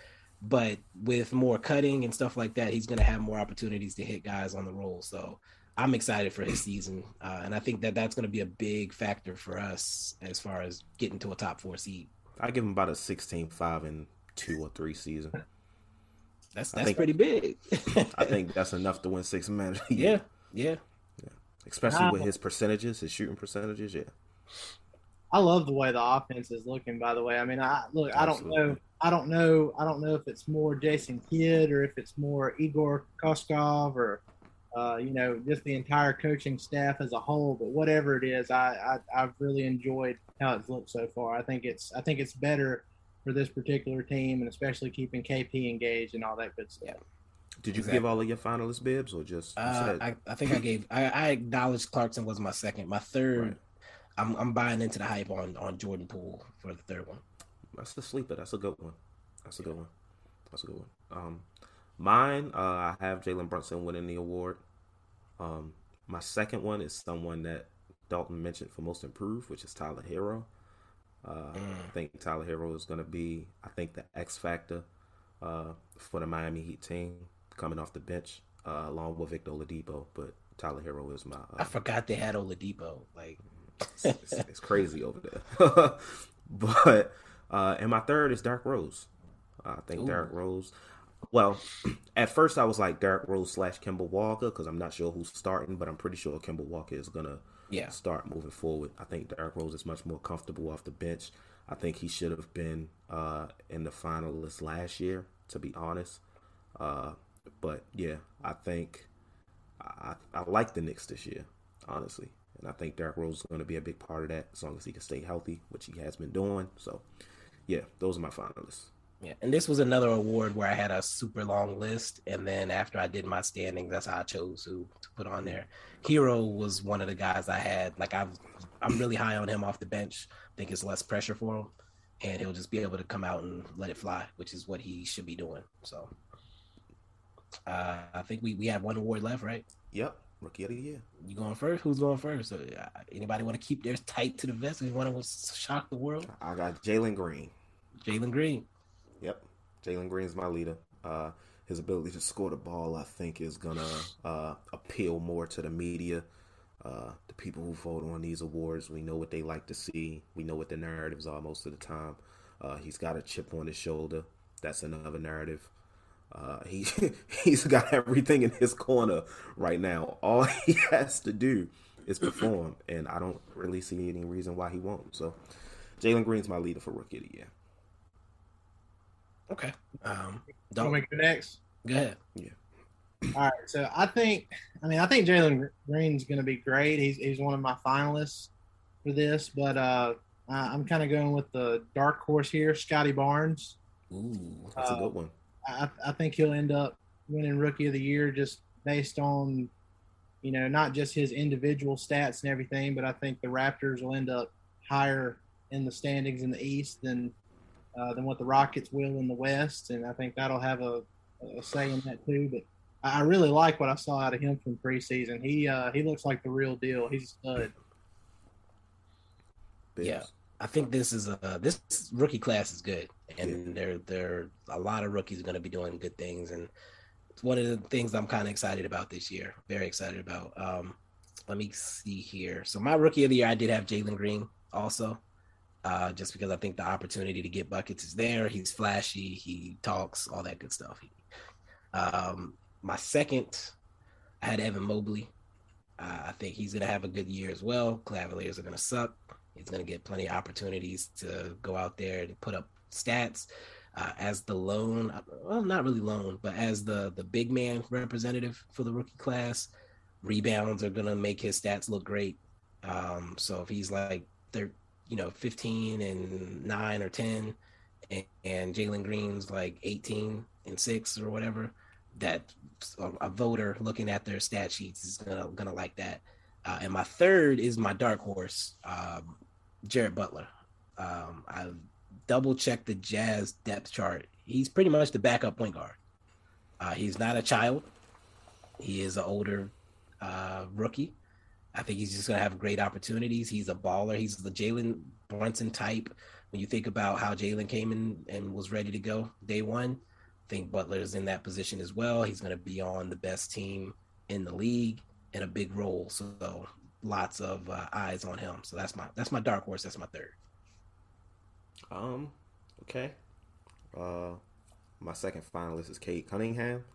but with more cutting and stuff like that, he's going to have more opportunities to hit guys on the roll. So I'm excited for his season. Uh, and I think that that's going to be a big factor for us as far as getting to a top four seed. I give him about a sixteen five and two or three season. That's that's think, pretty big. I think that's enough to win six men. yeah. yeah, yeah, Especially wow. with his percentages, his shooting percentages. Yeah, I love the way the offense is looking. By the way, I mean, I look. Absolutely. I don't know. I don't know. I don't know if it's more Jason Kidd or if it's more Igor Koskov or uh, you know, just the entire coaching staff as a whole. But whatever it is, I, I I've really enjoyed how it's looked so far. I think it's I think it's better for this particular team, and especially keeping K P engaged and all that good stuff. Did you exactly. give all of your finalists, Bibbs, or just? Uh, I, I think I gave. I, I acknowledged Clarkson was my second. My third, right. I'm, I'm buying into the hype on on Jordan Poole for the third one. That's the sleeper. That's a good one. That's a good one. That's a good one. Um, mine, uh, I have Jalen Brunson winning the award. Um, my second one is someone that Dalton mentioned for most improved, which is Tyler Herro. Uh, I think Tyler Herro is going to be, I think, the X factor uh, for the Miami Heat team coming off the bench, uh, along with Victor Oladipo. But Tyler Herro is my. Uh, I forgot they had Oladipo. Like it's, it's, it's crazy over there. but uh, and my third is Derrick Rose. Uh, I think Ooh. Derrick Rose. Well, at first I was like Derrick Rose slash Kemba Walker because I'm not sure who's starting, but I'm pretty sure Kemba Walker is gonna. Yeah. Start moving forward. I think Derrick Rose is much more comfortable off the bench. I think he should have been uh, in the finalists last year, to be honest. Uh, but yeah, I think I, I like the Knicks this year, honestly. And I think Derrick Rose is going to be a big part of that as long as he can stay healthy, which he has been doing. So yeah, those are my finalists. Yeah, and this was another award where I had a super long list, and then after I did my standings, that's how I chose who to put on there. Herro was one of the guys I had. Like, I've, I'm really high on him off the bench. I think it's less pressure for him, and he'll just be able to come out and let it fly, which is what he should be doing. So uh, I think we, we have one award left, right? Yep, Rookie of the Year. You going first? Who's going first? So, uh, anybody want to keep theirs tight to the vest? You want to shock the world? I got Jalen Green. Jalen Green. Yep, Jalen Green is my leader. Uh, his ability to score the ball, I think, is going to uh, appeal more to the media. Uh, the people who vote on these awards, we know what they like to see. We know what the narratives are most of the time. Uh, he's got a chip on his shoulder. That's another narrative. Uh, he, he's got everything in his corner right now. All he has to do is perform, and I don't really see any reason why he won't. So Jalen Green's my leader for Rookie of the Year. Okay. Um, don't make the next. Go ahead. Yeah. All right. So I think, I mean, I think Jalen Green's going to be great. He's he's one of my finalists for this, but uh, I'm kind of going with the dark horse here, Scotty Barnes. Ooh, that's uh, a good one. I I think he'll end up winning Rookie of the Year just based on, you know, not just his individual stats and everything, but I think the Raptors will end up higher in the standings in the East than. Uh, than what the Rockets will in the West, and I think that'll have a, a say in that too. But I really like what I saw out of him from preseason. He uh, he looks like the real deal. He's a stud. Yeah, I think this is a this rookie class is good, and there there a lot of rookies are going to be doing good things, and it's one of the things I'm kind of excited about this year. Very excited about. Um, let me see here. So my Rookie of the Year, I did have Jalen Green also. Uh, just because I think the opportunity to get buckets is there. He's flashy. He talks, all that good stuff. He, um, my second, I had Evan Mobley. Uh, I think he's going to have a good year as well. Cavaliers are going to suck. He's going to get plenty of opportunities to go out there and put up stats. uh, as the lone, well, not really lone, but as the, the big man representative for the rookie class. Rebounds are going to make his stats look great. Um, so if he's like, they're, you know, fifteen and nine or ten, and, and Jalen Green's like eighteen and six or whatever, that a, a voter looking at their stat sheets is gonna gonna like that. Uh, and my third is my dark horse, um, Jarrett Butler. Um, I double checked the Jazz depth chart. He's pretty much the backup point guard. Uh, he's not a child. He is an older uh, rookie. I think he's just going to have great opportunities. He's a baller. He's the Jalen Brunson type. When you think about how Jalen came in and was ready to go day one, I think Butler's in that position as well. He's going to be on the best team in the league in a big role. So lots of uh, eyes on him. So that's my, that's my dark horse. That's my third. Um, okay. Uh, my second finalist is Cade Cunningham.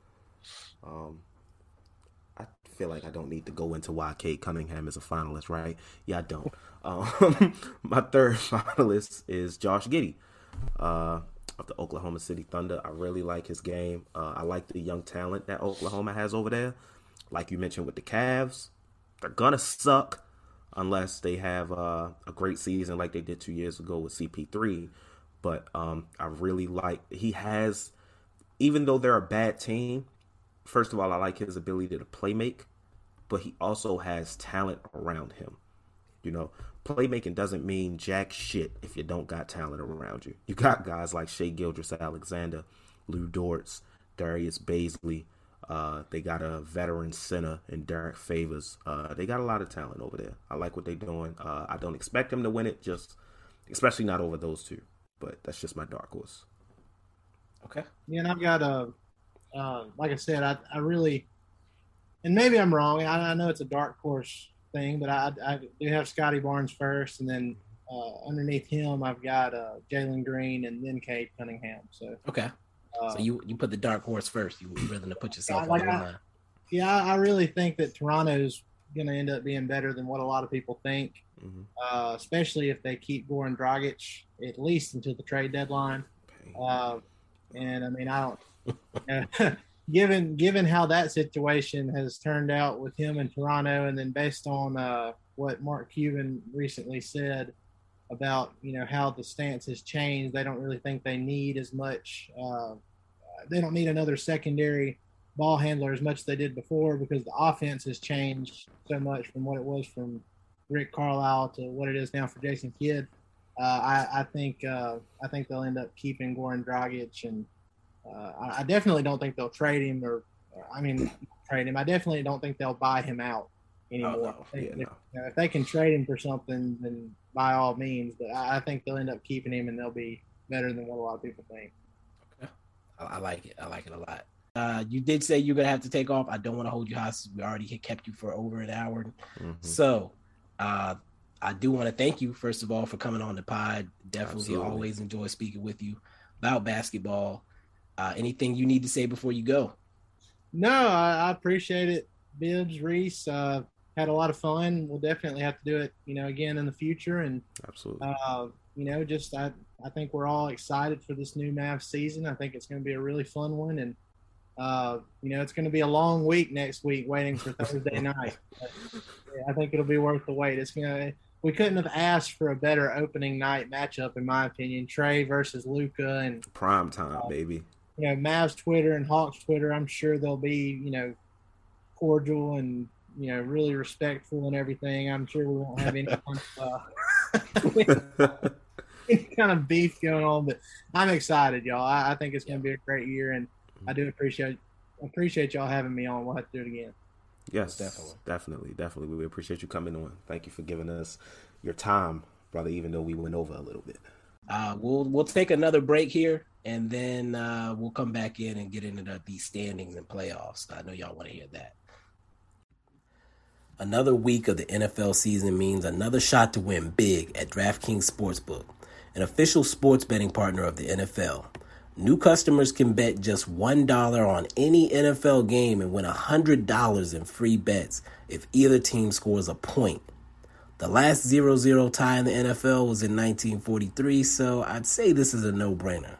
Um, I feel like I don't need to go into why Cade Cunningham is a finalist, right? Yeah, I don't. Um, my third finalist is Josh Giddey uh, of the Oklahoma City Thunder. I really like his game. Uh, I like the young talent that Oklahoma has over there. Like you mentioned with the Cavs, they're going to suck unless they have uh, a great season like they did two years ago with C P three. But um, I really like – he has – even though they're a bad team, first of all, I like his ability to play make, but he also has talent around him. You know, playmaking doesn't mean jack shit if you don't got talent around you. You got guys like Shai Gilgeous-Alexander, Lou Dortz, Darius Bazley. Uh, they got a veteran center in Derek Favors. Uh, they got a lot of talent over there. I like what they're doing. Uh, I don't expect them to win it, just especially not over those two. But that's just my dark horse. Okay. Yeah, and I've got a. Uh, like I said, I, I really, and maybe I'm wrong. I, I know it's a dark horse thing, but I, I do have Scotty Barnes first, and then uh, underneath him, I've got uh, Jalen Green, and then Cade Cunningham. So okay, uh, so you you put the dark horse first. You were willing to put yourself I, like on the line. Yeah, I really think that Toronto's going to end up being better than what a lot of people think, mm-hmm. uh, especially if they keep Goran Dragic at least until the trade deadline. Uh, and I mean, I don't. uh, given given how that situation has turned out with him in Toronto, and then based on uh, what Mark Cuban recently said about, you know, how the stance has changed, they don't really think they need as much. Uh, they don't need another secondary ball handler as much as they did before, because the offense has changed so much from what it was from Rick Carlisle to what it is now for Jason Kidd. Uh, I, I think uh, I think they'll end up keeping Goran Dragic and. Uh, I definitely don't think they'll trade him, or, or I mean, trade him. I definitely don't think they'll buy him out anymore. Oh, no. Yeah, if, no. You know, if they can trade him for something, then by all means. But I, I think they'll end up keeping him, and they'll be better than what a lot of people think. Okay, I, I like it. I like it a lot. Uh, you did say you're gonna have to take off. I don't want to hold you hostage. We already kept you for over an hour, mm-hmm. so uh, I do want to thank you first of all for coming on the pod. Definitely, Absolutely. Always enjoy speaking with you about basketball. Uh, anything you need to say before you go? No, I, I appreciate it, Bibbs, Reese. Uh, had a lot of fun. We'll definitely have to do it, you know, again in the future. And absolutely, uh, you know, just I, I think we're all excited for this new Mavs season. I think it's going to be a really fun one, and uh, you know, it's going to be a long week next week, waiting for Thursday night. But, yeah, I think it'll be worth the wait. It's gonna. We couldn't have asked for a better opening night matchup, in my opinion. Trey versus Luka, and prime time, uh, baby. You know, Mavs Twitter and Hawks Twitter, I'm sure they'll be, you know, cordial and, you know, really respectful and everything. I'm sure we won't have any, kind of, uh, any kind of beef going on, but I'm excited, y'all. I, I think it's going to be a great year, and I do appreciate appreciate y'all having me on. We'll have to do it again. Yes, definitely. Definitely, definitely. We appreciate you coming on. Thank you for giving us your time, brother, even though we went over a little bit. Uh, we'll we'll take another break here, and then uh, we'll come back in and get into the, the standings and playoffs. I know y'all want to hear that. Another week of the N F L season means another shot to win big at DraftKings Sportsbook, an official sports betting partner of the N F L. New customers can bet just one dollar on any N F L game and win one hundred dollars in free bets if either team scores a point. The last zero zero tie in the N F L was in nineteen forty-three, so I'd say this is a no-brainer.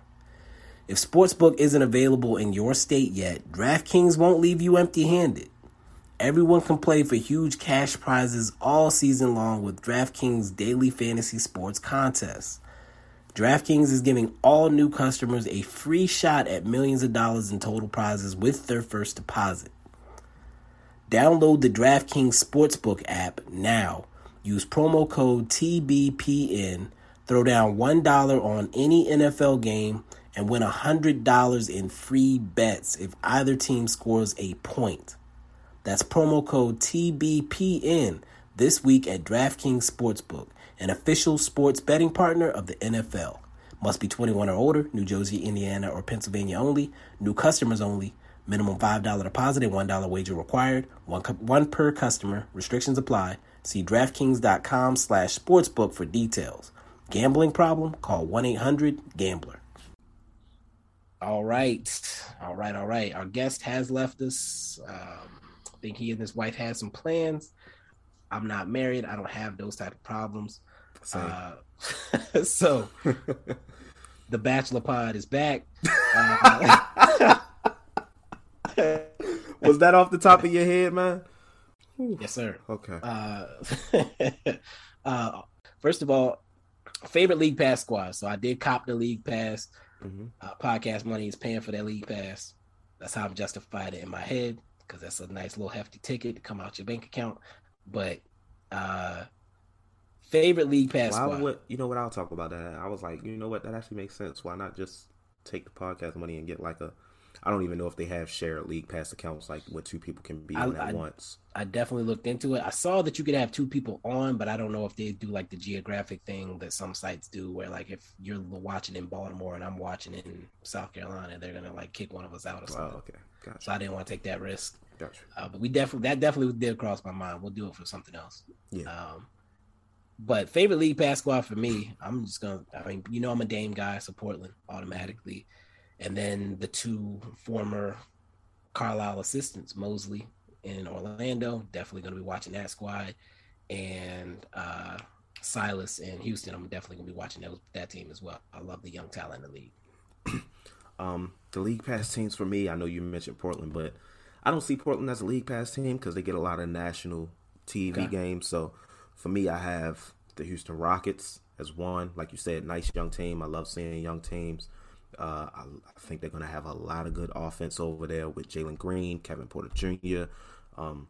If Sportsbook isn't available in your state yet, DraftKings won't leave you empty-handed. Everyone can play for huge cash prizes all season long with DraftKings daily fantasy sports contests. DraftKings is giving all new customers a free shot at millions of dollars in total prizes with their first deposit. Download the DraftKings Sportsbook app now. Use promo code T B P N, throw down one dollar on any N F L game, and win one hundred dollars in free bets if either team scores a point. That's promo code T B P N this week at DraftKings Sportsbook, an official sports betting partner of the N F L. Must be twenty-one or older, New Jersey, Indiana, or Pennsylvania only, new customers only, minimum five dollars deposit and one dollar wager required, one, one per customer, restrictions apply. See DraftKings.com slash sportsbook for details. Gambling problem? Call one eight hundred gambler. All right, all right, all right. Our guest has left us. Um, I think he and his wife had some plans. I'm not married. I don't have those type of problems. Uh, so the Bachelor Pod is back. Uh, was that off the top of your head, man? Yes, sir. Okay. Uh, uh, first of all, favorite league pass squad. So I did cop the league pass. Mm-hmm. Uh, podcast money is paying for that league pass. That's how I'm justified it in my head. Because that's a nice little hefty ticket to come out your bank account. But uh, favorite league pass well, squad. Would, you know what? I'll talk about that. I was like, you know what? That actually makes sense. Why not just take the podcast money and get like a, I don't even know if they have shared league pass accounts, like where two people can be I, on at I, once. I definitely looked into it. I saw that you could have two people on, but I don't know if they do like the geographic thing that some sites do where like if you're watching in Baltimore and I'm watching in South Carolina, they're going to like kick one of us out or something. Oh, okay. Gotcha. So I didn't want to take that risk. Gotcha. Uh, but we definitely that definitely did cross my mind. We'll do it for something else. Yeah. Um, but favorite league pass squad for me, I'm just going to, I mean, you know I'm a Dame guy, so Portland automatically. And then the two former Carlisle assistants, Mosley in Orlando, definitely going to be watching that squad. And uh, Silas in Houston, I'm definitely going to be watching that, that team as well. I love the young talent in the league. Um, the league pass teams for me, I know you mentioned Portland, but I don't see Portland as a league pass team because they get a lot of national T V okay. games. So for me, I have the Houston Rockets as one. Like you said, nice young team. I love seeing young teams. Uh, I, I think they're going to have a lot of good offense over there with Jalen Green, Kevin Porter Junior, um,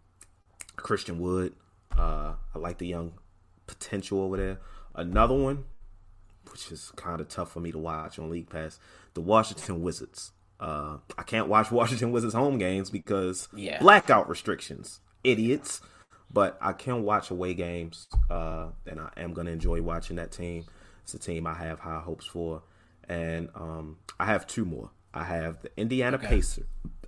Christian Wood. Uh, I like the young potential over there. Another one, which is kind of tough for me to watch on League Pass, the Washington Wizards. Uh, I can't watch Washington Wizards home games because yeah. blackout restrictions, idiots. But I can watch away games, uh, and I am going to enjoy watching that team. It's a team I have high hopes for. And um, I have two more. I have the Indiana okay. Pacers.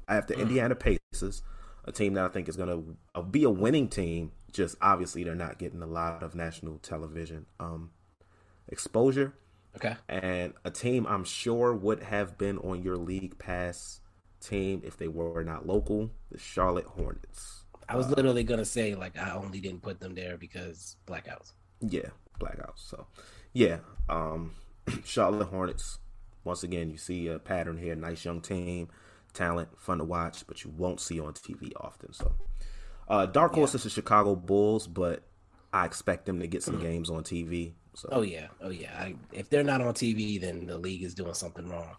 I have the mm. Indiana Pacers, a team that I think is going to be a winning team. Just obviously they're not getting a lot of national television um, exposure. Okay. And a team I'm sure would have been on your league pass team if they were not local, the Charlotte Hornets. I was uh, literally going to say, like, I only didn't put them there because blackouts. Yeah, blackouts. So, yeah. Um, Charlotte Hornets, once again, you see a pattern here. Nice young team, talent, fun to watch, but you won't see on T V often. So, uh, dark horse yeah. is the Chicago Bulls, but I expect them to get some games on T V. So. Oh, yeah. Oh, yeah. I, if they're not on T V, then the league is doing something wrong.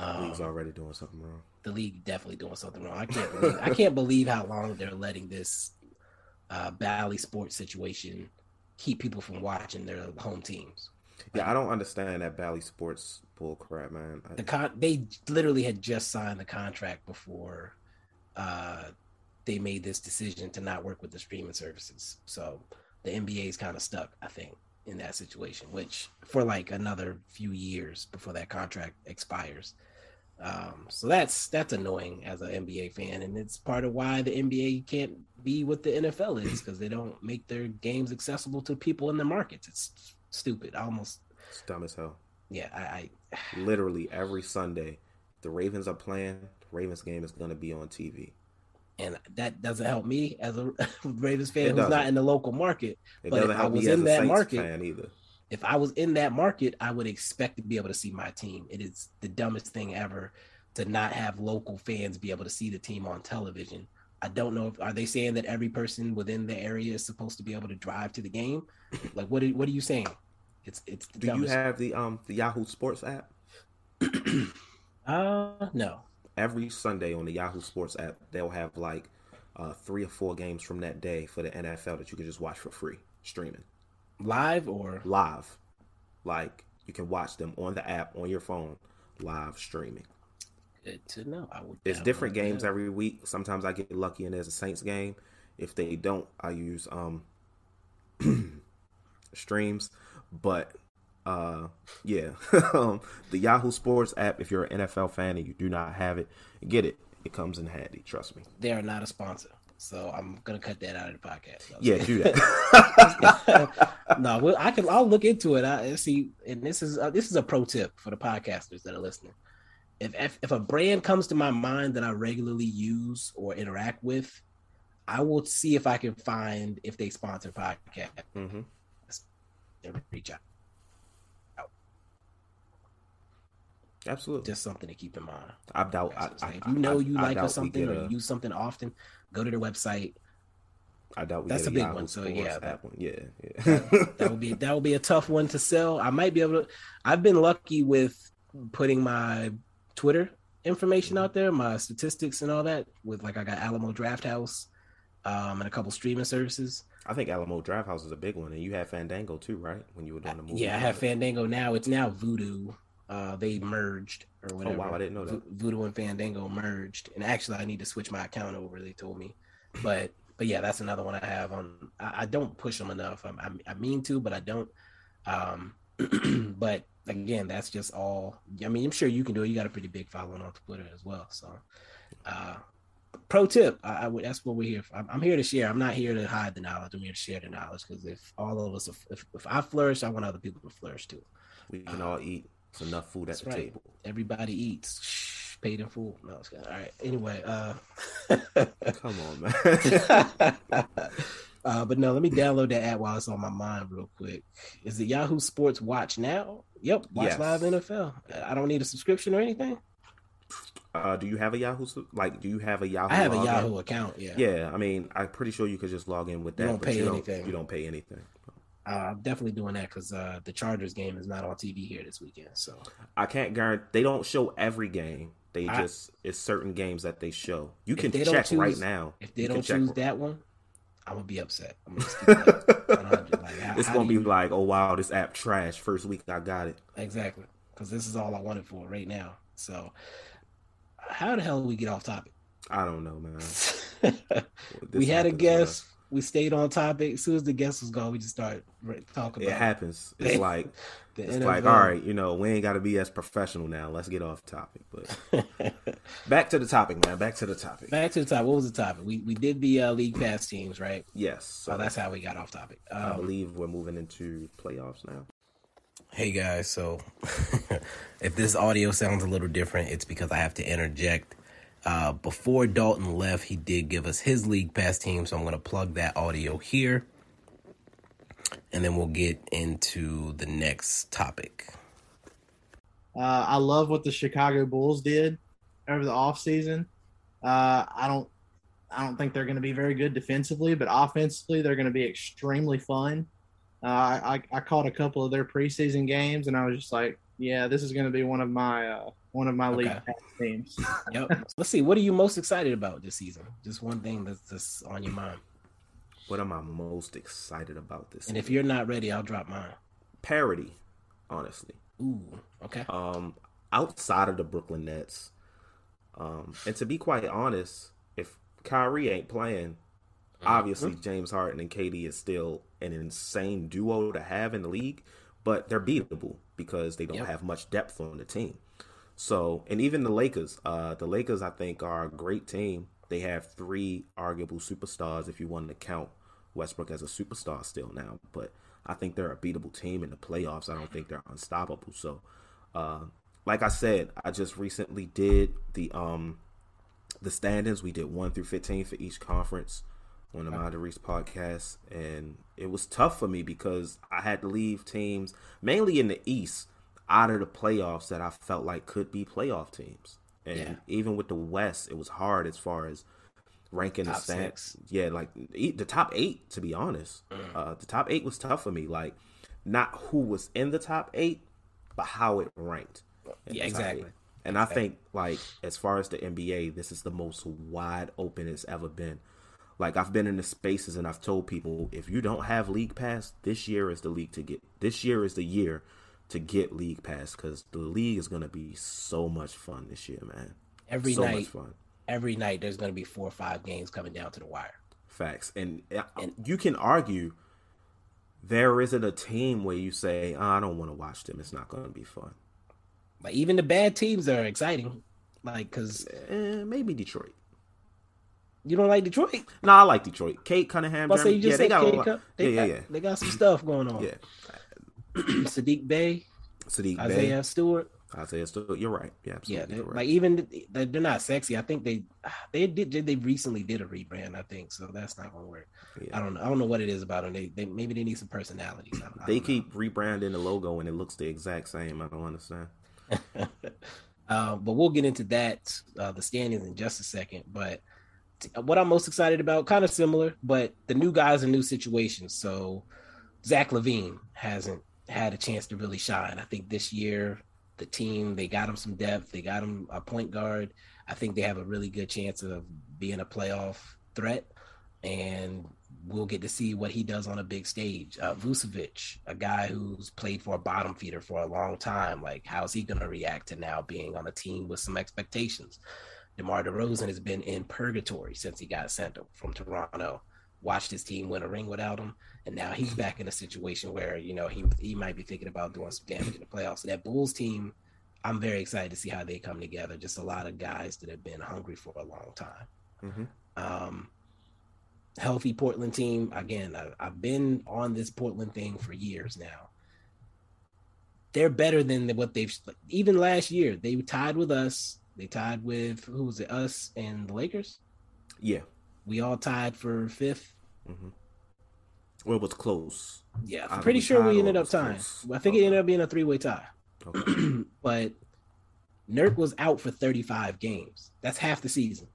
Um, the league's already doing something wrong. The league definitely doing something wrong. I can't believe, I can't believe how long they're letting this uh, Bally sports situation keep people from watching their home teams. Yeah, I don't understand that Bally Sports bull crap, man. The con- they literally had just signed the contract before uh, they made this decision to not work with the streaming services. So the N B A is kind of stuck, I think, in that situation, which for like another few years before that contract expires. Um, so that's that's annoying as an N B A fan, and it's part of why the N B A can't be what the N F L is, because they don't make their games accessible to people in the markets. It's stupid. I almost it's dumb as hell. Yeah, I, I literally every Sunday the Ravens are playing. The Ravens game is going to be on T V, and that doesn't help me as a Ravens fan who's not in the local market. It but doesn't help I was me as in a that Saints market fan either. if I was in that market, I would expect to be able to see my team. It is the dumbest thing ever to not have local fans be able to see the team on television. I don't know if, are they saying that every person within the area is supposed to be able to drive to the game? Like, what are, what are you saying? It's it's. The Do dumbest. You have the um the Yahoo Sports app? uh no. Every Sunday on the Yahoo Sports app, they'll have like uh, three or four games from that day for the N F L that you can just watch for free streaming. Live or live, like you can watch them on the app on your phone, live streaming. Good to know. I would it's different games that. Every week. Sometimes I get lucky and there's a Saints game. If they don't, I use um streams. But uh yeah, the Yahoo Sports app. If you're an N F L fan and you do not have it, get it. It comes in handy. Trust me. They are not a sponsor, so I'm gonna cut that out of the podcast. Yeah, do that. no, well, I can. I'll look into it. I see. And this is uh, this is a pro tip for the podcasters that are listening. If, if if a brand comes to my mind that I regularly use or interact with, I will see if I can find if they sponsor podcast. Mm-hmm. Reach out. Absolutely, just something to keep in mind. I doubt. I, I, if you know I, you I, like I or something, a, or you use something often, go to their website. I doubt we that's get a, a big Yahoo one. So yeah, that one. Yeah, yeah. that, that would be that would be a tough one to sell. I might be able to. I've been lucky with putting my Twitter information out there, my statistics and all that, with like I got Alamo Draft House um, and a couple streaming services. I think Alamo Draft House is a big one, and you had Fandango too, right? When you were doing the movie, yeah, I have Fandango now. It's now Vudu. Uh, they merged or whatever. Oh wow, I didn't know that. Vudu and Fandango merged, and actually, I need to switch my account over. They told me, but but yeah, that's another one I have on. I, I don't push them enough. I, I I mean to, but I don't. Um, but again, that's just all. I mean, I'm sure you can do it. You got a pretty big following on Twitter as well. So, uh, pro tip, I, I would. That's what we're here for. I'm, I'm here to share. I'm not here to hide the knowledge. I'm here to share the knowledge because if all of us, if, if I flourish, I want other people to flourish too. We can uh, all eat. It's enough food at the right. table. Everybody eats. Shh, paid in full. No, it's good. All right. Anyway, uh, come on, man. Uh, but no, let me download that app while it's on my mind real quick. Is it Yahoo Sports Watch Now? Yep, Watch yes. Live N F L. I don't need a subscription or anything. Uh, do you have a Yahoo? Like, do you have a Yahoo? I have a Yahoo in? account. Yeah. Yeah. I mean, I'm pretty sure you could just log in with that. You don't pay you anything. Don't, you don't pay anything. Uh, I'm definitely doing that because uh, the Chargers game is not on T V here this weekend. So I can't guarantee they don't show every game. They I, just it's certain games that they show. You can check choose, right now if they don't choose right. that one. I'm gonna be upset. I'm gonna just keep like, like, how, it's how gonna be you... like, oh wow, this app trash. First week I got it exactly because this is all I wanted for right now. So, how the hell did we get off topic? I don't know, man. we had a guest. Well. We stayed on topic. As soon as the guest was gone, we just started talking. About it happens. It's like it's N F L. Like all right, you know, we ain't got to be as professional now. Let's get off topic. But back to the topic, man. Back to the topic. Back to the topic. What was the topic? We we did the uh, league pass teams, right? Yes. So oh, that's how we got off topic. Um, I believe we're moving into playoffs now. Hey guys, so if this audio sounds a little different, it's because I have to interject. Uh, before Dalton left, he did give us his league pass team, so I'm going to plug that audio here, and then we'll get into the next topic. Uh, I love what the Chicago Bulls did over the offseason. Uh, I don't, I don't think they're going to be very good defensively, but offensively they're going to be extremely fun. Uh, I, I caught a couple of their preseason games, and I was just like, yeah, this is going to be one of my uh, one of my okay. league pass teams. Yep. Let's see. What are you most excited about this season? Just one thing that's just on your mind. What am I most excited about this? And season? If you're not ready, I'll drop mine. Parity, honestly. Ooh. Okay. Um, outside of the Brooklyn Nets, um, and to be quite honest, if Kyrie ain't playing, mm-hmm. obviously James Harden and K D is still an insane duo to have in the league. But they're beatable because they don't yep. have much depth on the team. So, and even the Lakers, uh, the Lakers, I think, are a great team. They have three arguable superstars if you want to count Westbrook as a superstar still now. But I think they're a beatable team in the playoffs. I don't think they're unstoppable. So, uh, like I said, I just recently did the um, the standings. We did one through fifteen for each conference. on the Mind to Reach podcast, and it was tough for me because I had to leave teams, mainly in the East, out of the playoffs that I felt like could be playoff teams. And yeah. even with the West, it was hard as far as ranking top the stats. Six. Yeah, like the top eight, to be honest. Mm. Uh, the top eight was tough for me. Like, not who was in the top eight, but how it ranked. Yeah, exactly. Eight. And exactly. I think, like, as far as the N B A, this is the most wide open it's ever been. Like, I've been in the spaces and I've told people, if you don't have League Pass, this year is the league to get. This year is the year to get League Pass, because the league is going to be so much fun this year, man. Every so night, much fun. Every night there's going to be four or five games coming down to the wire. Facts. And, and you can argue there isn't a team where you say, oh, I don't want to watch them. It's not going to be fun. Like, even the bad teams are exciting. Like, because eh, maybe Detroit. You don't like Detroit? No, nah, I like Detroit. Cade Cunningham. Well, so you just yeah, said Cade Cunningham. They, yeah, yeah, yeah. they got some stuff going on. Yeah. Sadiq Bey. Sadiq Bey. Isaiah Stewart. Isaiah Stewart. You're right. Yeah, absolutely. Yeah, right. Like, even they're not sexy. I think they they did they recently did a rebrand. I think so. That's not going to work. Yeah. I don't know. I don't know what it is about them. They, they maybe they need some personalities. I, I they keep know. rebranding the logo and it looks the exact same. I don't understand. uh, but we'll get into that uh, the standings in just a second. But what I'm most excited about, kind of similar, but the new guys in new situations. So Zach LaVine hasn't had a chance to really shine. I think this year the team, they got him some depth. They got him a point guard. I think they have a really good chance of being a playoff threat, and we'll get to see what he does on a big stage. Uh, Vucevic, a guy who's played for a bottom feeder for a long time. Like, how's he going to react to now being on a team with some expectations? DeMar DeRozan has been in purgatory since he got sent from Toronto, watched his team win a ring without him, and now he's back in a situation where, you know, he he might be thinking about doing some damage in the playoffs. So that Bulls team, I'm very excited to see how they come together. Just a lot of guys that have been hungry for a long time. Mm-hmm. Um, healthy Portland team. Again, I, I've been on this Portland thing for years now. They're better than what they've – even last year, they tied with us. They tied with, who was it, us and the Lakers? Yeah. We all tied for fifth. Mm-hmm. Well, it was close. Yeah, I'm pretty sure we ended up tying. I think it ended up being a three-way tie. Okay. But Nurk was out for thirty-five games. That's half the season.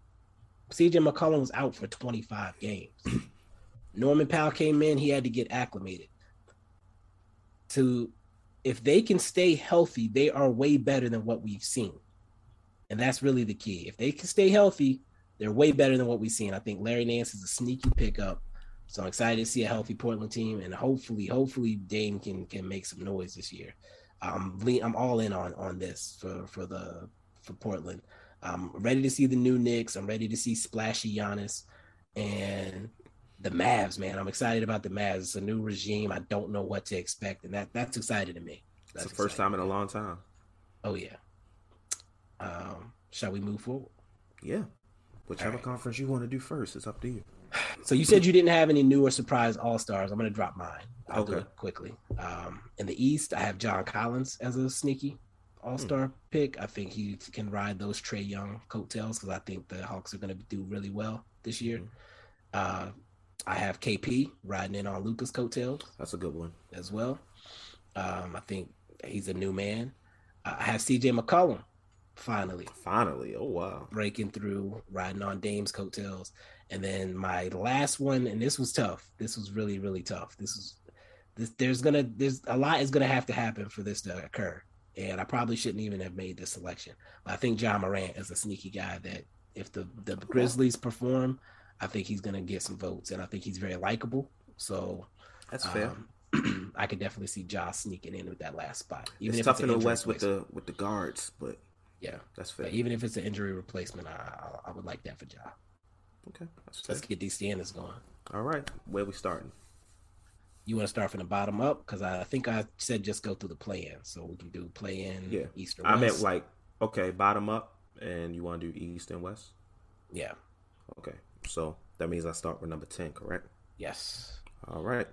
C J McCollum was out for twenty-five games. Norman Powell came in. He had to get acclimated. To, if they can stay healthy, they are way better than what we've seen. And that's really the key. If they can stay healthy, they're way better than what we've seen. I think Larry Nance is a sneaky pickup. So I'm excited to see a healthy Portland team. And hopefully, hopefully Dame can can make some noise this year. Um, I'm all in on, on this for, for the for Portland. I'm ready to see the new Knicks. I'm ready to see splashy Giannis. And the Mavs, man. I'm excited about the Mavs. It's a new regime. I don't know what to expect. And that that's exciting to me. That's it's the first time in a long time. Oh, yeah. Um, shall we move forward? Yeah. Whichever right. conference you want to do first, it's up to you. So you said you didn't have any new or surprise All-Stars. I'm going to drop mine. I'll okay. do it quickly. Um, in the East, I have John Collins as a sneaky All-Star hmm. pick. I think he can ride those Trae Young coattails because I think the Hawks are going to do really well this year. Hmm. Uh, I have K P riding in on Luka's coattails. That's a good one. As well. Um, I think he's a new man. Uh, I have C J McCollum. Finally. Finally. Oh, wow. Breaking through, riding on Dame's coattails. And then my last one, and this was tough. This was really, really tough. This is this there's gonna there's a lot is gonna have to happen for this to occur. And I probably shouldn't even have made this selection. But I think John Morant is a sneaky guy that if the, the Grizzlies perform, I think he's gonna get some votes. And I think he's very likable. So that's fair. Um, I could definitely see Josh sneaking in with that last spot. Even it's if tough it's in the West with the with the guards, but yeah, that's fair. But even if it's an injury replacement, I I, I would like that for Ja. Okay, that's let's fair. Get these standings going. All right, where we starting? You want to start from the bottom up because I think I said just go through the play-in, so we can do play-in. Yeah, East or West. I meant like okay, bottom up, and you want to do East and West. Yeah. Okay, so that means I start with number ten, correct? Yes. All right.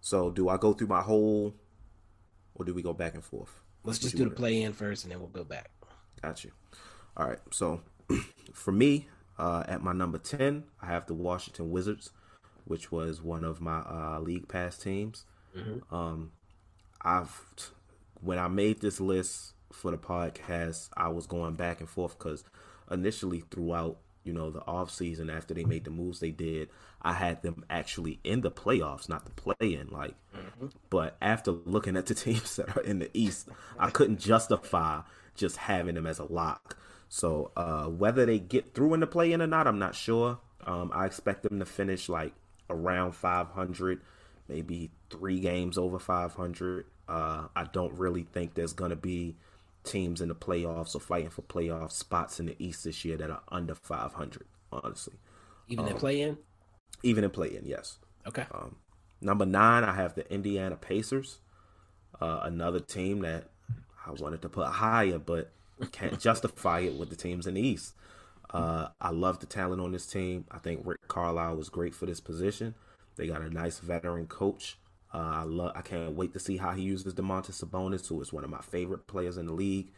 So do I go through my whole, or do we go back and forth? Let's what just do the play-in first, and then we'll go back. Got you. All right. So for me, uh, at my number ten, I have the Washington Wizards. which was one of my uh, league pass teams. Mm-hmm. Um, I've when I made this list for the podcast, I was going back and forth because initially throughout, you know, the offseason after they made the moves they did, I had them actually in the playoffs, not the play-in. Like, mm-hmm. But after looking at the teams that are in the East, I couldn't justify just having them as a lock. So uh, whether they get through in the play-in or not, I'm not sure. Um, I expect them to finish like around five hundred, maybe three games over five hundred. Uh, I don't really think there's going to be teams in the playoffs or fighting for playoff spots in the East this year that are under five hundred, honestly. Even um, in play-in? Even in play-in, yes. Okay. Um, number nine, I have the Indiana Pacers, uh, another team that I wanted to put higher, but can't justify it with the teams in the East. Uh, I love the talent on this team. I think Rick Carlisle was great for this position. They got a nice veteran coach. Uh, I love. I can't wait to see how he uses Domantas Sabonis, who is one of my favorite players in the league,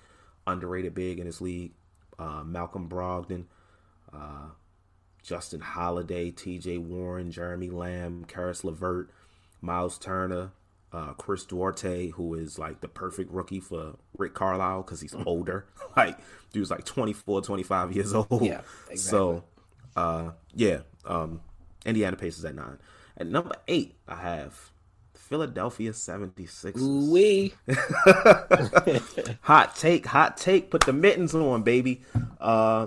underrated big in this league. Uh, Malcolm Brogdon, uh, Justin Holiday, T J Warren, Jeremy Lamb, Karis LeVert, Miles Turner, uh, Chris Duarte, who is like the perfect rookie for Rick Carlisle because he's older. Like, dude's like twenty-four, twenty-five years old. Yeah, exactly. So, uh, yeah, um, Indiana Pacers at nine. At number eight, I have Philadelphia seventy-sixers. Ooh-wee. Hot take, hot take. Put the mittens on, baby. Uh,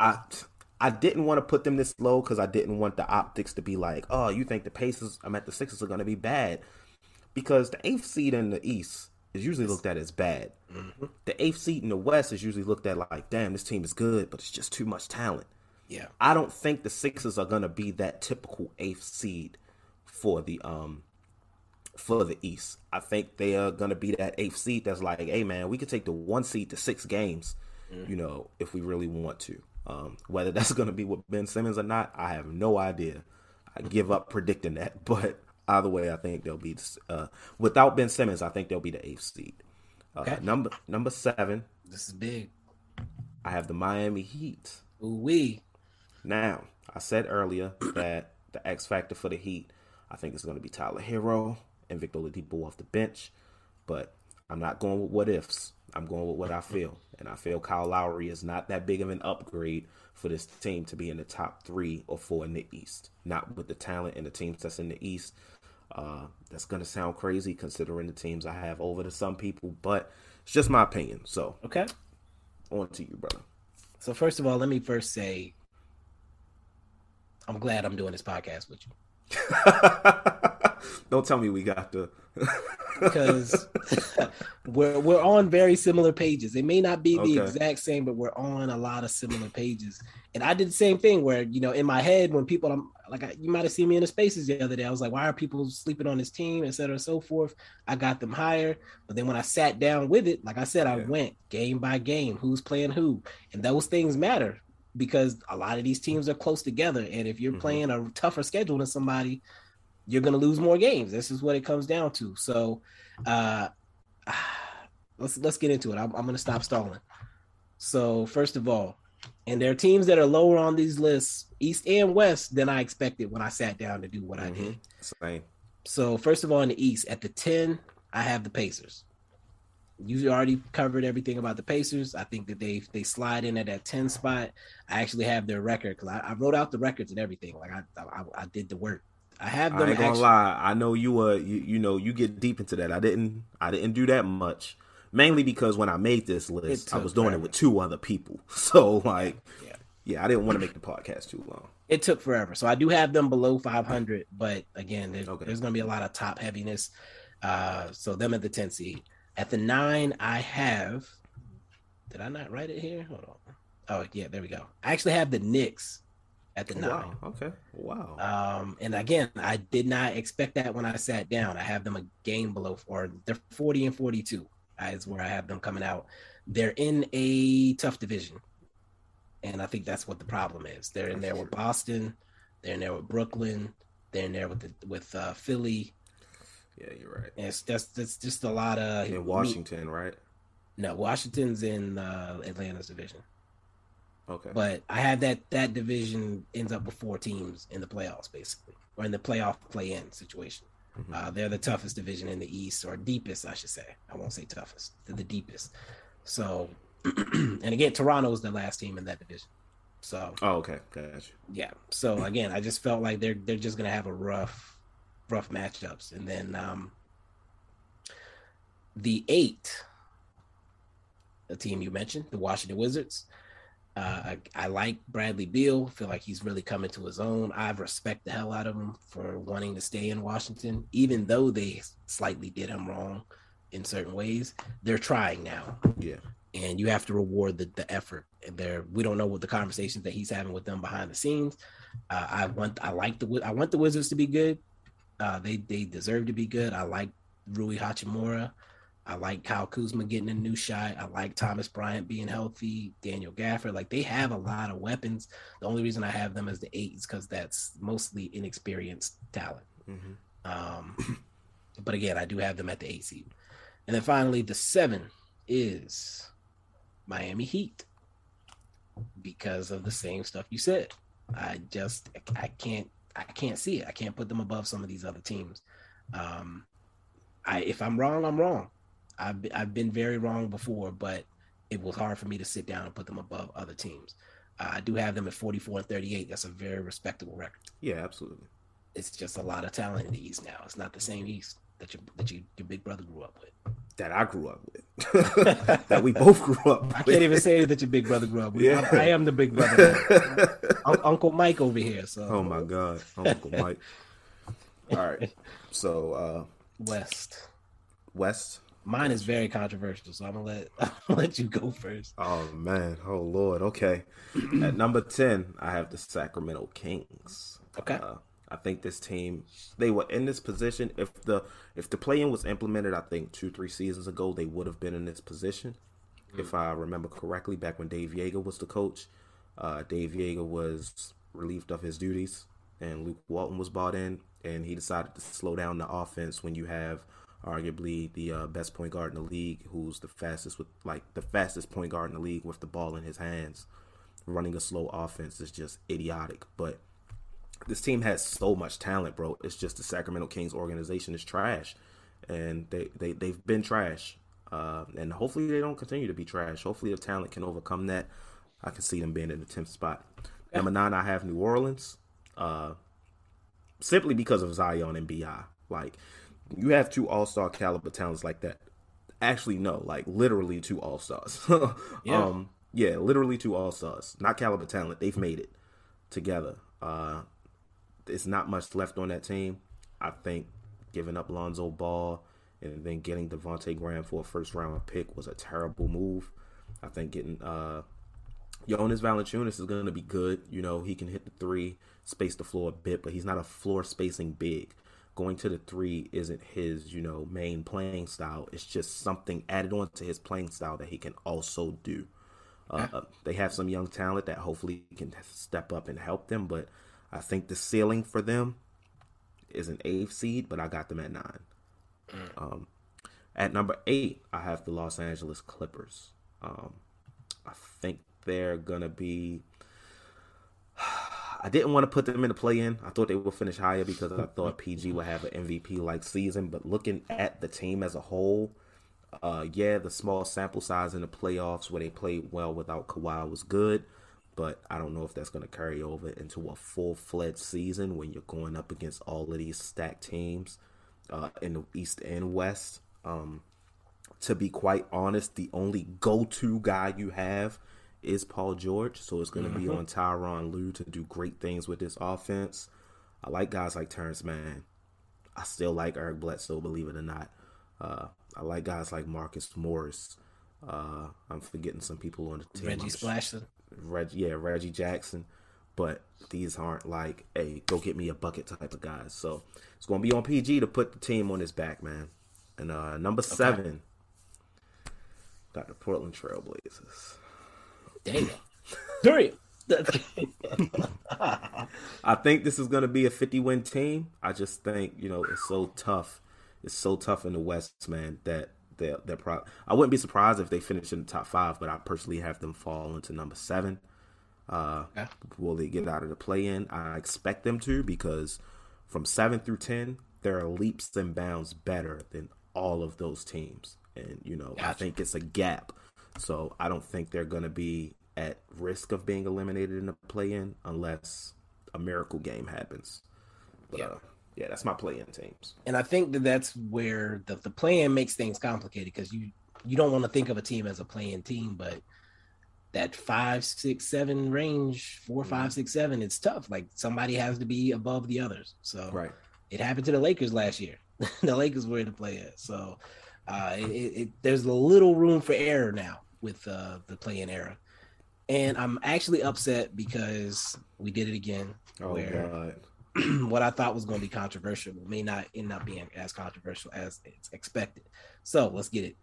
I I didn't want to put them this low because I didn't want the optics to be like, oh, you think the Pacers, I'm at the Sixers, are going to be bad. Because the eighth seed in the East is usually looked at as bad. Mm-hmm. The eighth seed in the West is usually looked at like, damn, this team is good, but it's just too much talent. Yeah. I don't think the Sixers are going to be that typical eighth seed for the um. for the East. I think they are going to be that eighth seed that's like, hey, man, we could take the one seed to six games, mm-hmm. you know, if we really want to. Um, whether that's going to be with Ben Simmons or not, I have no idea. I give up predicting that. But either way, I think they'll be uh, – without Ben Simmons, I think they'll be the eighth seed. Uh, okay. Number number seven. This is big. I have the Miami Heat. Ooh-wee. Now, I said earlier that the X factor for the Heat, I think it's going to be Tyler Herro and Victor Oladipo off the bench, but I'm not going with what ifs. I'm going with what I feel, and I feel Kyle Lowry is not that big of an upgrade for this team to be in the top three or four in the East, not with the talent and the teams that's in the East. Uh, that's going to sound crazy considering the teams I have over to some people, but it's just my opinion. So, okay, on to you, brother. So, first of all, let me first say I'm glad I'm doing this podcast with you. Don't tell me we got to because we're we're on very similar pages. It may not be the okay. exact same, but we're on a lot of similar pages. And I did the same thing where, you know, in my head when people, I'm like, I, you might have seen me in the spaces the other day. I was like, why are people sleeping on this team, et cetera, so forth. I got them higher, but then when I sat down with it, like I said, yeah. I went game by game, who's playing who, and those things matter because a lot of these teams are close together, and if you're mm-hmm. playing a tougher schedule than somebody, you're going to lose more games. This is what it comes down to. So uh, let's let's get into it. I'm, I'm going to stop stalling. So first of all, and there are teams that are lower on these lists, East and West, than I expected when I sat down to do what mm-hmm. I did. Same. So first of all, in the East, at the ten, I have the Pacers. You already covered everything about the Pacers. I think that they they slide in at that ten spot. I actually have their record because I, I wrote out the records and everything. Like I I, I did the work. I have them. I ain't gonna actually lie. I know you were. You, you know you get deep into that. I didn't. I didn't do that much. Mainly because when I made this list, I was doing forever. it with two other people. So like, yeah, yeah I didn't want to make the podcast too long. It took forever. So I do have them below five hundred. But again, there's, okay. there's going to be a lot of top heaviness. Uh, so them at the ten seed. At the nine, I have, did I not write it here? Hold on. Oh, yeah, there we go. I actually have the Knicks at the nine. Wow, okay, wow. Um, and again, I did not expect that when I sat down. I have them a game below, or they're forty and forty-two is where I have them coming out. They're in a tough division, and I think that's what the problem is. They're in there with Boston. They're in there with Brooklyn. They're in there with the, with uh, Philly. Yeah, you're right. And it's that's that's just a lot of in Washington, meat. Right? No, Washington's in uh, Atlanta's division. Okay. But I have that that division ends up with four teams in the playoffs, basically, or in the playoff play-in situation. Mm-hmm. Uh, they're the toughest division in the East, or deepest, I should say. I won't say toughest. They're the deepest. So, and again, Toronto's the last team in that division. So. Oh, okay. Gotcha. Yeah. So again, I just felt like they're they're just gonna have a rough, rough matchups, and then um, the eight, the team you mentioned, the Washington Wizards. Uh, I, I like Bradley Beal. Feel like he's really coming to his own. I respect the hell out of him for wanting to stay in Washington, even though they slightly did him wrong in certain ways. They're trying now. Yeah. And you have to reward the, the effort. And there, we don't know what the conversations that he's having with them behind the scenes. Uh, I want, I like the, I want the Wizards to be good. Uh, they they deserve to be good. I like Rui Hachimura. I like Kyle Kuzma getting a new shot. I like Thomas Bryant being healthy, Daniel Gafford. Like, they have a lot of weapons. The only reason I have them as the eight is because that's mostly inexperienced talent. Mm-hmm. Um, but again, I do have them at the eight seed. And then finally, the seven is Miami Heat because of the same stuff you said. I just, I can't, I can't see it. I can't put them above some of these other teams. Um, I, if I'm wrong, I'm wrong. I've I've been very wrong before, but it was hard for me to sit down and put them above other teams. Uh, I do have them at forty-four and thirty-eight. That's a very respectable record. Yeah, absolutely. It's just a lot of talent in the East now. It's not the same East that your that you, your big brother grew up with. That I grew up with. That we both grew up with. I can't even say that your big brother grew up with. Yeah. I, I am the big brother. Uncle Mike over here. So. Oh my God, Uncle Mike. All right. So uh, West. West. Mine is very controversial, so I'm gonna let I'm gonna let you go first. Oh man, oh Lord, okay. At number ten, I have the Sacramento Kings. Okay, uh, I think this team, they were in this position if the if the play-in was implemented. I think two three seasons ago, they would have been in this position, mm-hmm. if I remember correctly. Back when Dave Yeager was the coach, uh, Dave Yeager was relieved of his duties, and Luke Walton was bought in, and he decided to slow down the offense when you have arguably the uh, best point guard in the league, who's the fastest with like the fastest point guard in the league with the ball in his hands. Running a slow offense is just idiotic. But this team has so much talent, bro. It's just the Sacramento Kings organization is trash, and they they they've been trash. Uh, and hopefully they don't continue to be trash. Hopefully the talent can overcome that. I can see them being in the tenth spot. Number nine, I have New Orleans, uh, simply because of Zion and B I. Like. You have two all-star caliber talents like that. Actually, no, like literally two all-stars. yeah. Um, yeah, literally two all-stars. Not caliber talent. They've made it together. Uh, it's not much left on that team. I think giving up Lonzo Ball and then getting Devontae Graham for a first-round pick was a terrible move. I think getting uh, Jonas Valanciunas is going to be good. You know, he can hit the three, space the floor a bit, but he's not a floor-spacing big. Going to the three isn't his, you know, main playing style. It's just something added on to his playing style that he can also do. Uh, they have some young talent that hopefully can step up and help them, but I think the ceiling for them is an eighth seed, but I got them at nine. Um, at number eight, I have the Los Angeles Clippers. Um, I think they're going to be... I didn't want to put them in the play-in. I thought they would finish higher because I thought P G would have an M V P-like season. But looking at the team as a whole, uh, yeah, the small sample size in the playoffs where they played well without Kawhi was good. But I don't know if that's going to carry over into a full-fledged season when you're going up against all of these stacked teams uh, in the East and West. Um, to be quite honest, the only go-to guy you have is Paul George, so it's going to be on Tyronn Lue to do great things with this offense. I like guys like Terrence Mann. I still like Eric Bledsoe, believe it or not. Uh, I like guys like Marcus Morris. Uh, I'm forgetting some people on the team. Reggie Splashson. Reg, yeah, Reggie Jackson. But these aren't like, hey, go get me a bucket type of guys. So it's going to be on P G to put the team on his back, man. And uh, number okay. seven, got the Portland Trail Blazers. Dang. Durian. I think this is going to be a fifty-win team. I just think, you know, it's so tough. It's so tough in the West, man, that they're, they're probably – I wouldn't be surprised if they finish in the top five, but I personally have them fall into number seven. Uh, yeah. Will they get out of the play-in? I expect them to, because from seven through ten, they're leaps and bounds better than all of those teams. And, you know, gotcha. I think it's a gap. So I don't think they're going to be at risk of being eliminated in the play-in unless a miracle game happens. But, yeah. Uh, yeah, that's my play-in teams. And I think that that's where the, the play-in makes things complicated, because you, you don't want to think of a team as a play-in team, but that five, six, seven range, four, mm-hmm. five, six, seven, it's tough. Like, somebody has to be above the others. So right. It happened to the Lakers last year. The Lakers were in the play-in. So uh, it, it, there's a little room for error now with uh, the play-in era. And I'm actually upset because we did it again. Oh, where God. What I thought was going to be controversial may not end up being as controversial as it's expected. So let's get it.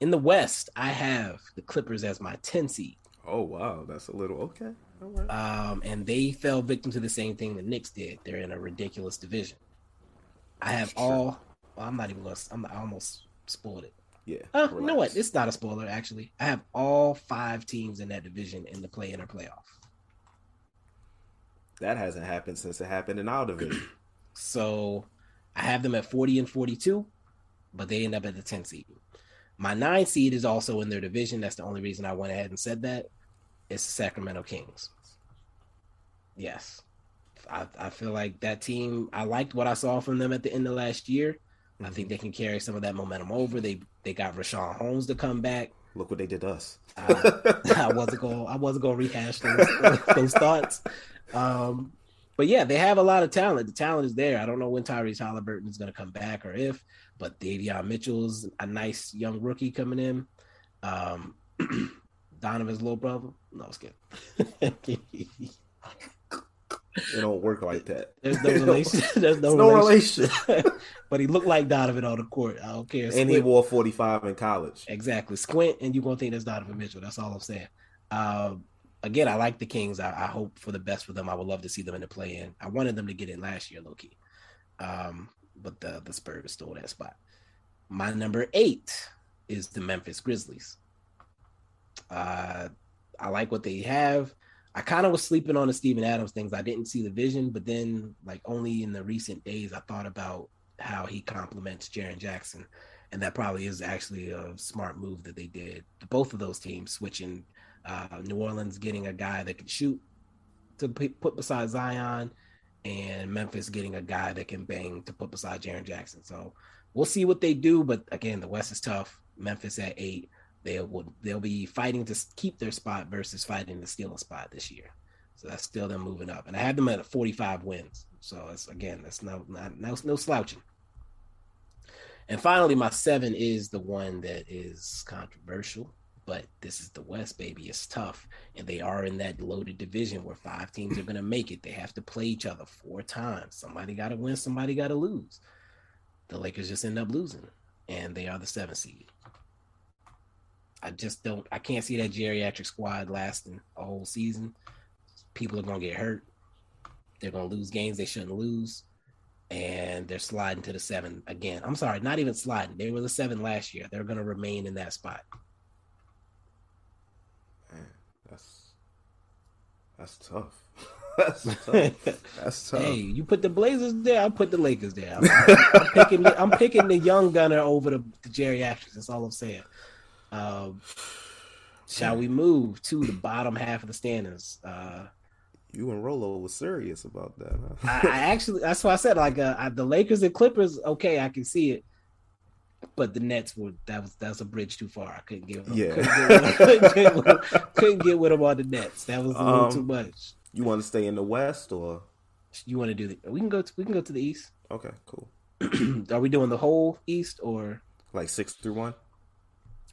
In the West, I have the Clippers as my ten seed. Oh, wow. That's a little okay. All right. Um, and they fell victim to the same thing the Knicks did. They're in a ridiculous division. I have all – well, I'm not even going to – I almost spoiled it. Yeah. Uh, you know what? It's not a spoiler, actually. I have all five teams in that division in the play-in or playoff. That hasn't happened since it happened in our division. So I have them at forty and forty-two, but they end up at the ten seed. My nine seed is also in their division. That's the only reason I went ahead and said that. It's the Sacramento Kings. Yes. I, I feel like that team, I liked what I saw from them at the end of last year. Mm-hmm. I think they can carry some of that momentum over. They they got Rashawn Holmes to come back. Look what they did to us. I, I wasn't going I wasn't going to rehash those, those thoughts. Um, but, yeah, they have a lot of talent. The talent is there. I don't know when Tyrese Halliburton is going to come back or if. But Davion Mitchell's a nice young rookie coming in. Um, Donovan's little brother. No, it's good. It don't work like that. There's no relation. There's no, no relation. relation. But he looked like Donovan on the court. I don't care. Squint. And he wore forty-five in college. Exactly. Squint, and you're going to think that's Donovan Mitchell. That's all I'm saying. Um, again, I like the Kings. I, I hope for the best for them. I would love to see them in the play-in. I wanted them to get in last year, low-key. Um, But the, the Spurs stole that spot. My number eight is the Memphis Grizzlies. Uh, I like what they have. I kind of was sleeping on the Steven Adams things. I didn't see the vision, but then, like, only in the recent days, I thought about how he complements Jaren Jackson. And that probably is actually a smart move that they did. Both of those teams switching. Uh, New Orleans getting a guy that can shoot to put beside Zion, and Memphis getting a guy that can bang to put beside Jaren Jackson. So we'll see what they do. But again, the West is tough. Memphis at eight, they will, they'll be fighting to keep their spot versus fighting to steal a spot this year. So that's still them moving up. And I had them at forty-five wins. So it's, again, that's no, not, no, no slouching. And finally, my seven is the one that is controversial, but this is the West, baby. It's tough. And they are in that loaded division where five teams are going to make it. They have to play each other four times. Somebody got to win. Somebody got to lose. The Lakers just end up losing, and they are the seventh seed. I just don't, I can't see that geriatric squad lasting a whole season. People are going to get hurt. They're going to lose games they shouldn't lose. And they're sliding to the seven again. I'm sorry, not even sliding. They were the seven last year. They're going to remain in that spot. That's that's tough. That's tough. That's tough. Hey, you put the Blazers there, I put the Lakers there. I'm, I'm, picking, the, I'm picking the young gunner over the, the geriatrics. That's all I'm saying. Um, shall we move to the bottom half of the standings? Uh, you and Rolo were serious about that. Huh? I, I actually, that's why I said like uh, I, the Lakers and Clippers. Okay, I can see it. But the Nets were that was that's a bridge too far. I couldn't get them. Yeah. couldn't, get with them. couldn't get with them on the Nets. That was a little um, too much. You want to stay in the West, or you want to do the? We can go. To, we can go to the East. Okay, cool. Are we doing the whole East or like six through one?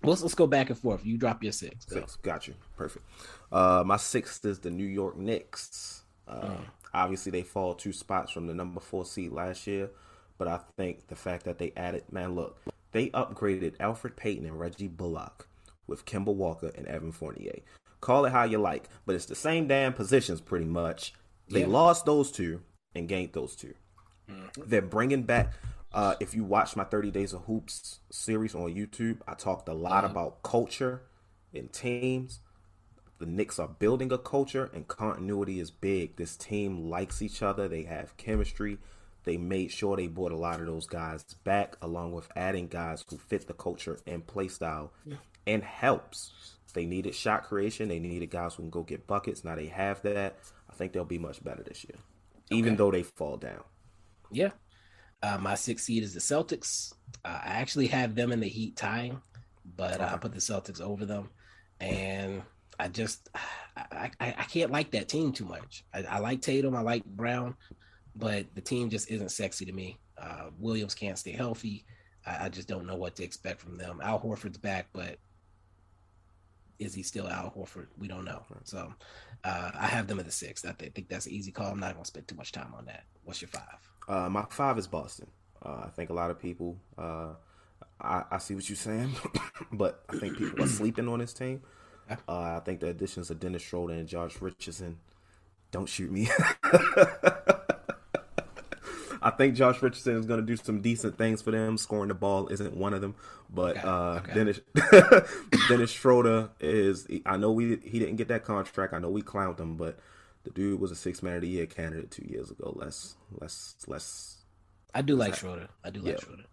Well, let's let's go back and forth. You drop your six. Go. Six, got you. Perfect. Uh, my sixth is the New York Knicks. Uh, mm. Obviously, they fall two spots from the number four seed last year, but I think the fact that they added, man, look. They upgraded Alfred Payton and Reggie Bullock with Kemba Walker and Evan Fournier. Call it how you like, but it's the same damn positions pretty much. They yeah. lost those two and gained those two. Mm-hmm. They're bringing back, uh, if you watch my thirty Days of Hoops series on YouTube, I talked a lot mm-hmm. about culture and teams. The Knicks are building a culture, and continuity is big. This team likes each other. They have chemistry. They made sure they brought a lot of those guys back, along with adding guys who fit the culture and play style yeah. and helps. They needed shot creation. They needed guys who can go get buckets. Now they have that. I think they'll be much better this year, okay. even though they fall down. Yeah. Uh, my sixth seed is the Celtics. Uh, I actually have them in the Heat tying, but okay. I put the Celtics over them. And I just I, I, I can't like that team too much. I, I like Tatum. I like Brown. But the team just isn't sexy to me. Uh, Williams can't stay healthy. I, I just don't know what to expect from them. Al Horford's back, but is he still Al Horford? We don't know. So uh, I have them at the sixth. I th- think that's an easy call. I'm not going to spend too much time on that. What's your five? Uh, my five is Boston. Uh, I think a lot of people, uh, I, I see what you're saying, but I think people are sleeping on this team. Uh, I think the additions of Dennis Schroeder and Josh Richardson, don't shoot me. I think Josh Richardson is going to do some decent things for them. Scoring the ball isn't one of them, but okay, uh, okay. Dennis Dennis Schroeder is. I know we he didn't get that contract. I know we clowned him, but the dude was a six man of the year candidate two years ago. Let's let's let's. I do like Schroeder. I do like yeah. Schroeder.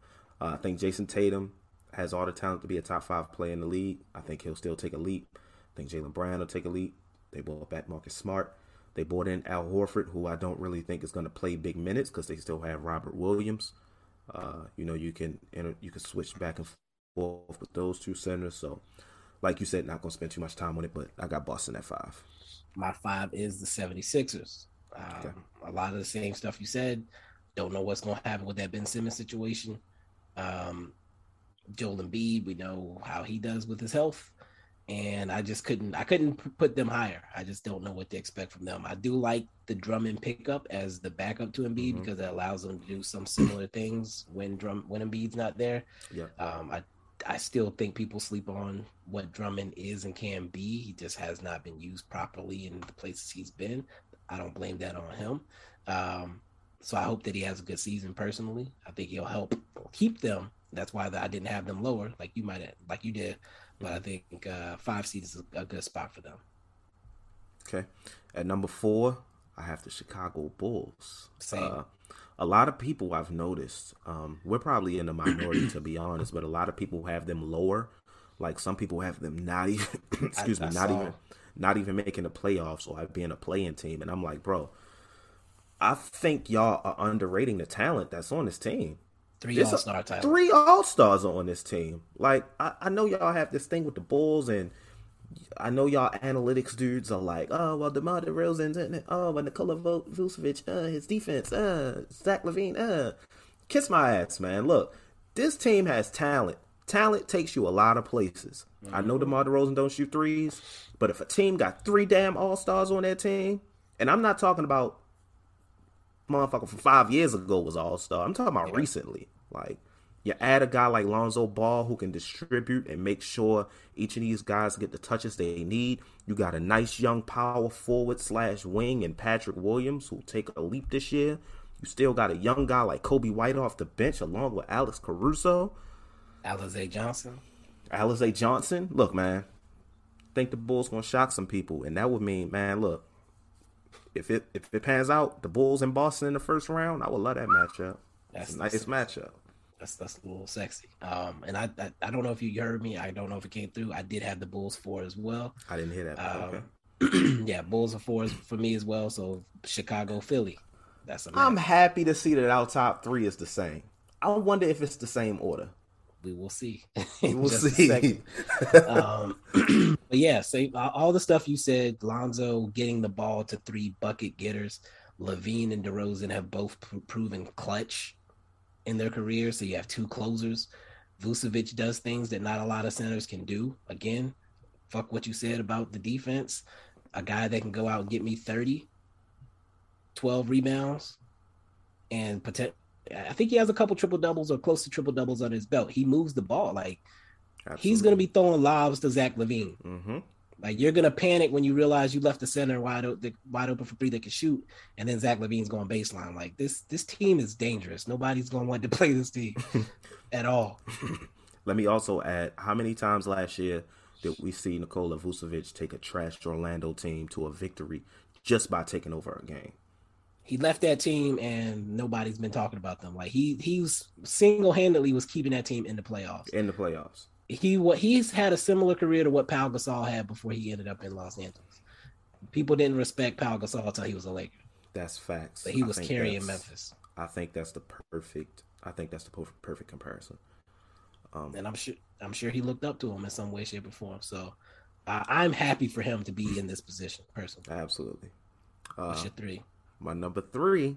Uh, I think Jason Tatum has all the talent to be a top five player in the league. I think he'll still take a leap. I think Jalen Brown will take a leap. They bought back Marcus Smart. They brought in Al Horford, who I don't really think is going to play big minutes because they still have Robert Williams. Uh, you know, you can enter, you can switch back and forth with those two centers. So, like you said, not going to spend too much time on it, but I got Boston at five. My five is the seventy-sixers. Um, okay. A lot of the same stuff you said. Don't know what's going to happen with that Ben Simmons situation. Um, Joel Embiid, we know how he does with his health. And I just couldn't, I couldn't put them higher. I just don't know what to expect from them. I do like the Drummond pickup as the backup to Embiid mm-hmm. because it allows them to do some similar things when Drum when Embiid's not there. Yeah. Um, I I still think people sleep on what Drummond is and can be. He just has not been used properly in the places he's been. I don't blame that on him. Um, so I hope that he has a good season personally. I think he'll help keep them. That's why I didn't have them lower, like you might have, like you did. But I think uh, five seeds is a good spot for them. Okay. At number four, I have the Chicago Bulls. Same. Uh, a lot of people I've noticed, um, we're probably in the minority to be honest, but a lot of people have them lower. Like some people have them not even, excuse I, me, I not saw. even, not even making the playoffs or being a play-in team. And I'm like, bro, I think y'all are underrating the talent that's on this team. Three There's all-star a, title. Three all-stars on this team. Like, I, I know y'all have this thing with the Bulls, and I know y'all analytics dudes are like, oh, well, DeMar DeRozan, oh, well, Nikola Vucevic, uh, his defense, uh, Zach LaVine, uh. Kiss my ass, man. Look, this team has talent. Talent takes you a lot of places. Mm-hmm. I know DeMar DeRozan don't shoot threes, but if a team got three damn all-stars on their team, and I'm not talking about motherfucker from five years ago was all-star. I'm talking about yeah. recently. Like, you add a guy like Lonzo Ball who can distribute and make sure each of these guys get the touches they need. You got a nice young power forward slash wing and Patrick Williams who'll take a leap this year. You still got a young guy like Kobe White off the bench along with Alex Caruso. Alizé Johnson. Alizé Johnson. Look, man, I think the Bulls going to shock some people. And that would mean, man, look, if it if it pans out, the Bulls in Boston in the first round, I would love that matchup. That's it's a nice that's, matchup. That's that's a little sexy. Um, and I, I I don't know if you heard me. I don't know if it came through. I did have the Bulls four as well. I didn't hear that. Um, okay. yeah, Bulls are fours for me as well. So Chicago, Philly. That's. A match. I'm happy to see that our top three is the same. I wonder if it's the same order. We will see. We will see. um, but yeah, so all the stuff you said, Lonzo getting the ball to three bucket getters. LaVine and DeRozan have both pr- proven clutch in their career. So you have two closers. Vucevic does things that not a lot of centers can do. Again, fuck what you said about the defense. A guy that can go out and get me thirty, twelve rebounds, and protect. I think he has a couple triple doubles or close to triple doubles on his belt. He moves the ball. Like, Absolutely. He's going to be throwing lobs to Zach LaVine. Mm-hmm. Like, you're going to panic when you realize you left the center wide, o- the, wide open for three that can shoot, and then Zach LaVine's going baseline. Like, this this team is dangerous. Nobody's going to want to play this team at all. Let me also add, how many times last year that we see Nikola Vucevic take a trashed Orlando team to a victory just by taking over a game. He left that team and nobody's been talking about them. Like he, he was single-handedly was keeping that team in the playoffs. In the playoffs. He what he's had a similar career to what Pau Gasol had before he ended up in Los Angeles. People didn't respect Pau Gasol until he was a Laker. That's facts. But he was carrying Memphis. I think that's the perfect. I think that's the perfect comparison. Um, and I'm sure I'm sure he looked up to him in some way, shape, or form. So uh, I'm happy for him to be in this position, personally. Absolutely. Uh, What's your three? My number three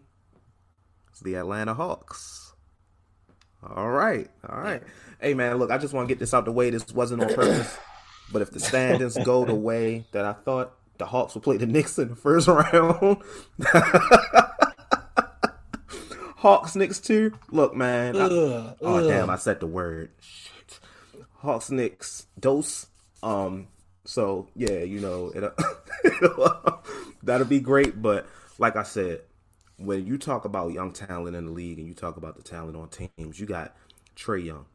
is the Atlanta Hawks. All right. All right. Hey, man, look, I just want to get this out the way. This wasn't on purpose. But if the standings go the way that I thought, the Hawks will play the Knicks in the first round. Hawks Knicks two. Look, man. I, ugh, oh, ugh. Damn, I said the word. Shit. Hawks Knicks dose. Um, so, yeah, you know, it, it'll, that'll be great. But like I said, when you talk about young talent in the league and you talk about the talent on teams, you got Trae Young,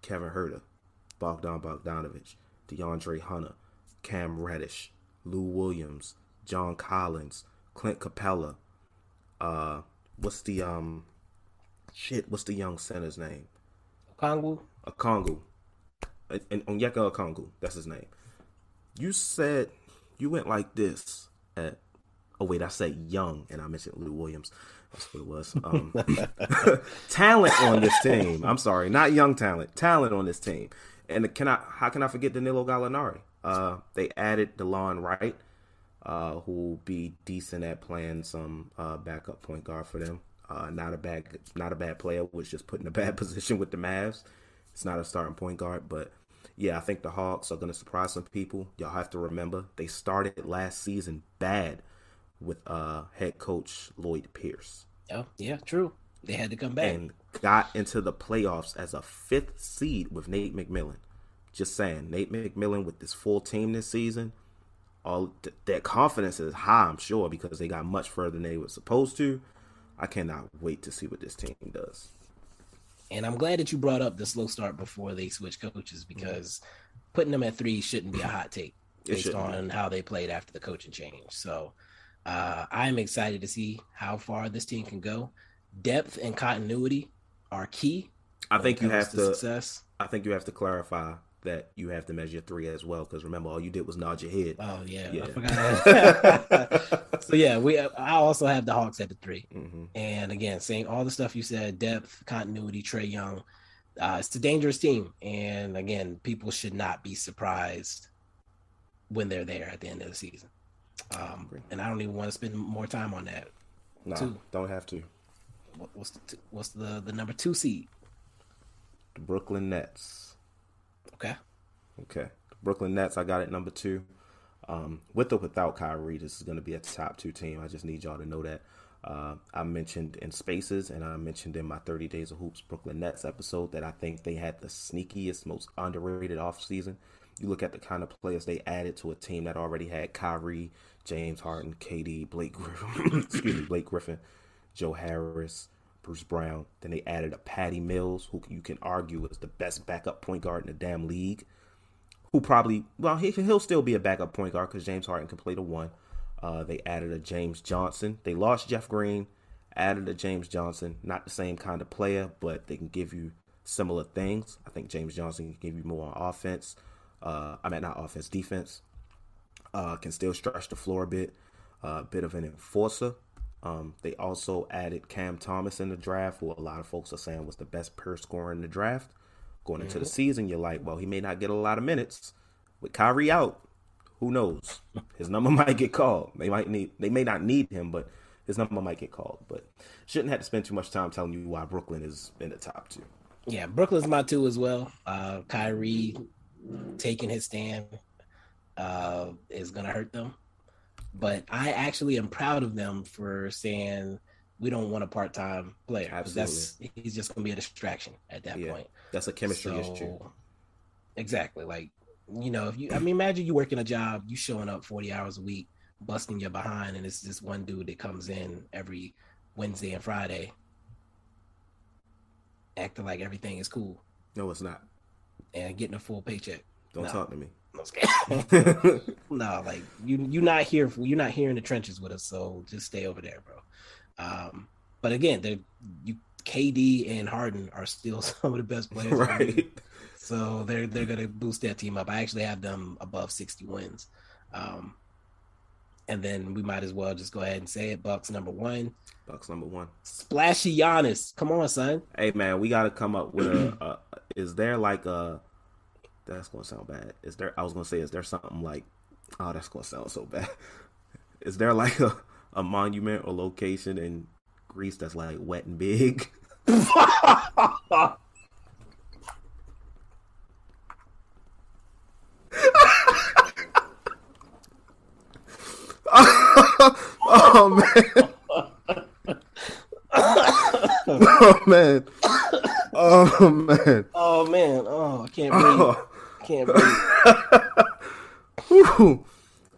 Kevin Huerter, Bogdan Bogdanović, DeAndre Hunter, Cam Reddish, Lou Williams, John Collins, Clint Capella. Uh, what's the um, shit? What's the young center's name? Okongwu. Okongwu, and Onyeka Okongwu. That's his name. You said you went like this at. Oh, wait, I said young, and I mentioned Lou Williams. That's what it was. Um, talent on this team. I'm sorry, not young talent. Talent on this team. And can I? How can I forget Danilo Gallinari? Uh, they added DeLon Wright, uh, who will be decent at playing some uh, backup point guard for them. Uh, not a bad, not a bad player. Was just put in a bad position with the Mavs. It's not a starting point guard, but yeah, I think the Hawks are going to surprise some people. Y'all have to remember they started last season bad with uh head coach Lloyd Pierce. Oh, yeah, true. They had to come back. And got into the playoffs as a fifth seed with Nate McMillan. Just saying, Nate McMillan with this full team this season, all th- their confidence is high, I'm sure, because they got much further than they were supposed to. I cannot wait to see what this team does. And I'm glad that you brought up the slow start before they switch coaches, because mm-hmm. putting them at three shouldn't be a hot take based on how they played after the coaching change. So Uh, I'm excited to see how far this team can go. Depth and continuity are key. I think you have to. Success. I think you have to clarify that you have to measure three as well, because remember, all you did was nod your head. Oh yeah, yeah. I forgot. So yeah, we. I also have the Hawks at the three, mm-hmm. and again, saying all the stuff you said: depth, continuity, Trae Young. Uh, it's a dangerous team, and again, people should not be surprised when they're there at the end of the season. Um, and I don't even want to spend more time on that. No, nah, don't have to. What, what's the, what's the, the number two seed? The Brooklyn Nets. Okay. Okay. The Brooklyn Nets, I got it number two. Um, with or without Kyrie, this is going to be a top two team. I just need y'all to know that. Uh, I mentioned in Spaces and I mentioned in my thirty Days of Hoops Brooklyn Nets episode that I think they had the sneakiest, most underrated offseason. You look at the kind of players they added to a team that already had Kyrie, James Harden, K D, Blake Griffin, excuse me, Blake Griffin, Joe Harris, Bruce Brown. Then they added a Patty Mills, who you can argue is the best backup point guard in the damn league. Who probably, well, he, he'll still be a backup point guard because James Harden can play the one. Uh, they added a James Johnson. They lost Jeff Green, added a James Johnson. Not the same kind of player, but they can give you similar things. I think James Johnson can give you more on offense. Uh, I mean, not offense, defense. Uh, can still stretch the floor a bit. A uh, bit of an enforcer. Um, they also added Cam Thomas in the draft, who a lot of folks are saying was the best per scorer in the draft. Going into mm-hmm. the season, you're like, well, he may not get a lot of minutes. With Kyrie out, who knows? His number might get called. They might need. They may not need him, but his number might get called. But shouldn't have to spend too much time telling you why Brooklyn is in the top two. Yeah, Brooklyn's my two as well. Uh, Kyrie taking his stand uh, is going to hurt them. But I actually am proud of them for saying we don't want a part-time player. Absolutely. That's, he's just going to be a distraction at that yeah, point. That's a chemistry so, issue. Exactly. Like, you know, if you, I mean, imagine you working a job, you showing up forty hours a week, busting your behind, and it's this one dude that comes in every Wednesday and Friday acting like everything is cool. No, it's not. And getting a full paycheck. Don't no. talk to me. No, nah, like you, you're not here. You're not here in the trenches with us, so just stay over there, bro. Um, but again, you, K D and Harden are still some of the best players, right? So they're they're gonna boost that team up. I actually have them above sixty wins. Um, and then we might as well just go ahead and say it. Bucks number one. Bucks number one. Splashy Giannis, come on, son. Hey man, we gotta come up with a. a is there like a? That's gonna sound bad. Is there? I was gonna say, is there something like? Oh, that's gonna sound so bad. Is there like a, a monument or location in Greece that's like wet and big? Oh man! Oh man! Oh man! Oh man! Oh, I can't breathe! Oh. I can't breathe!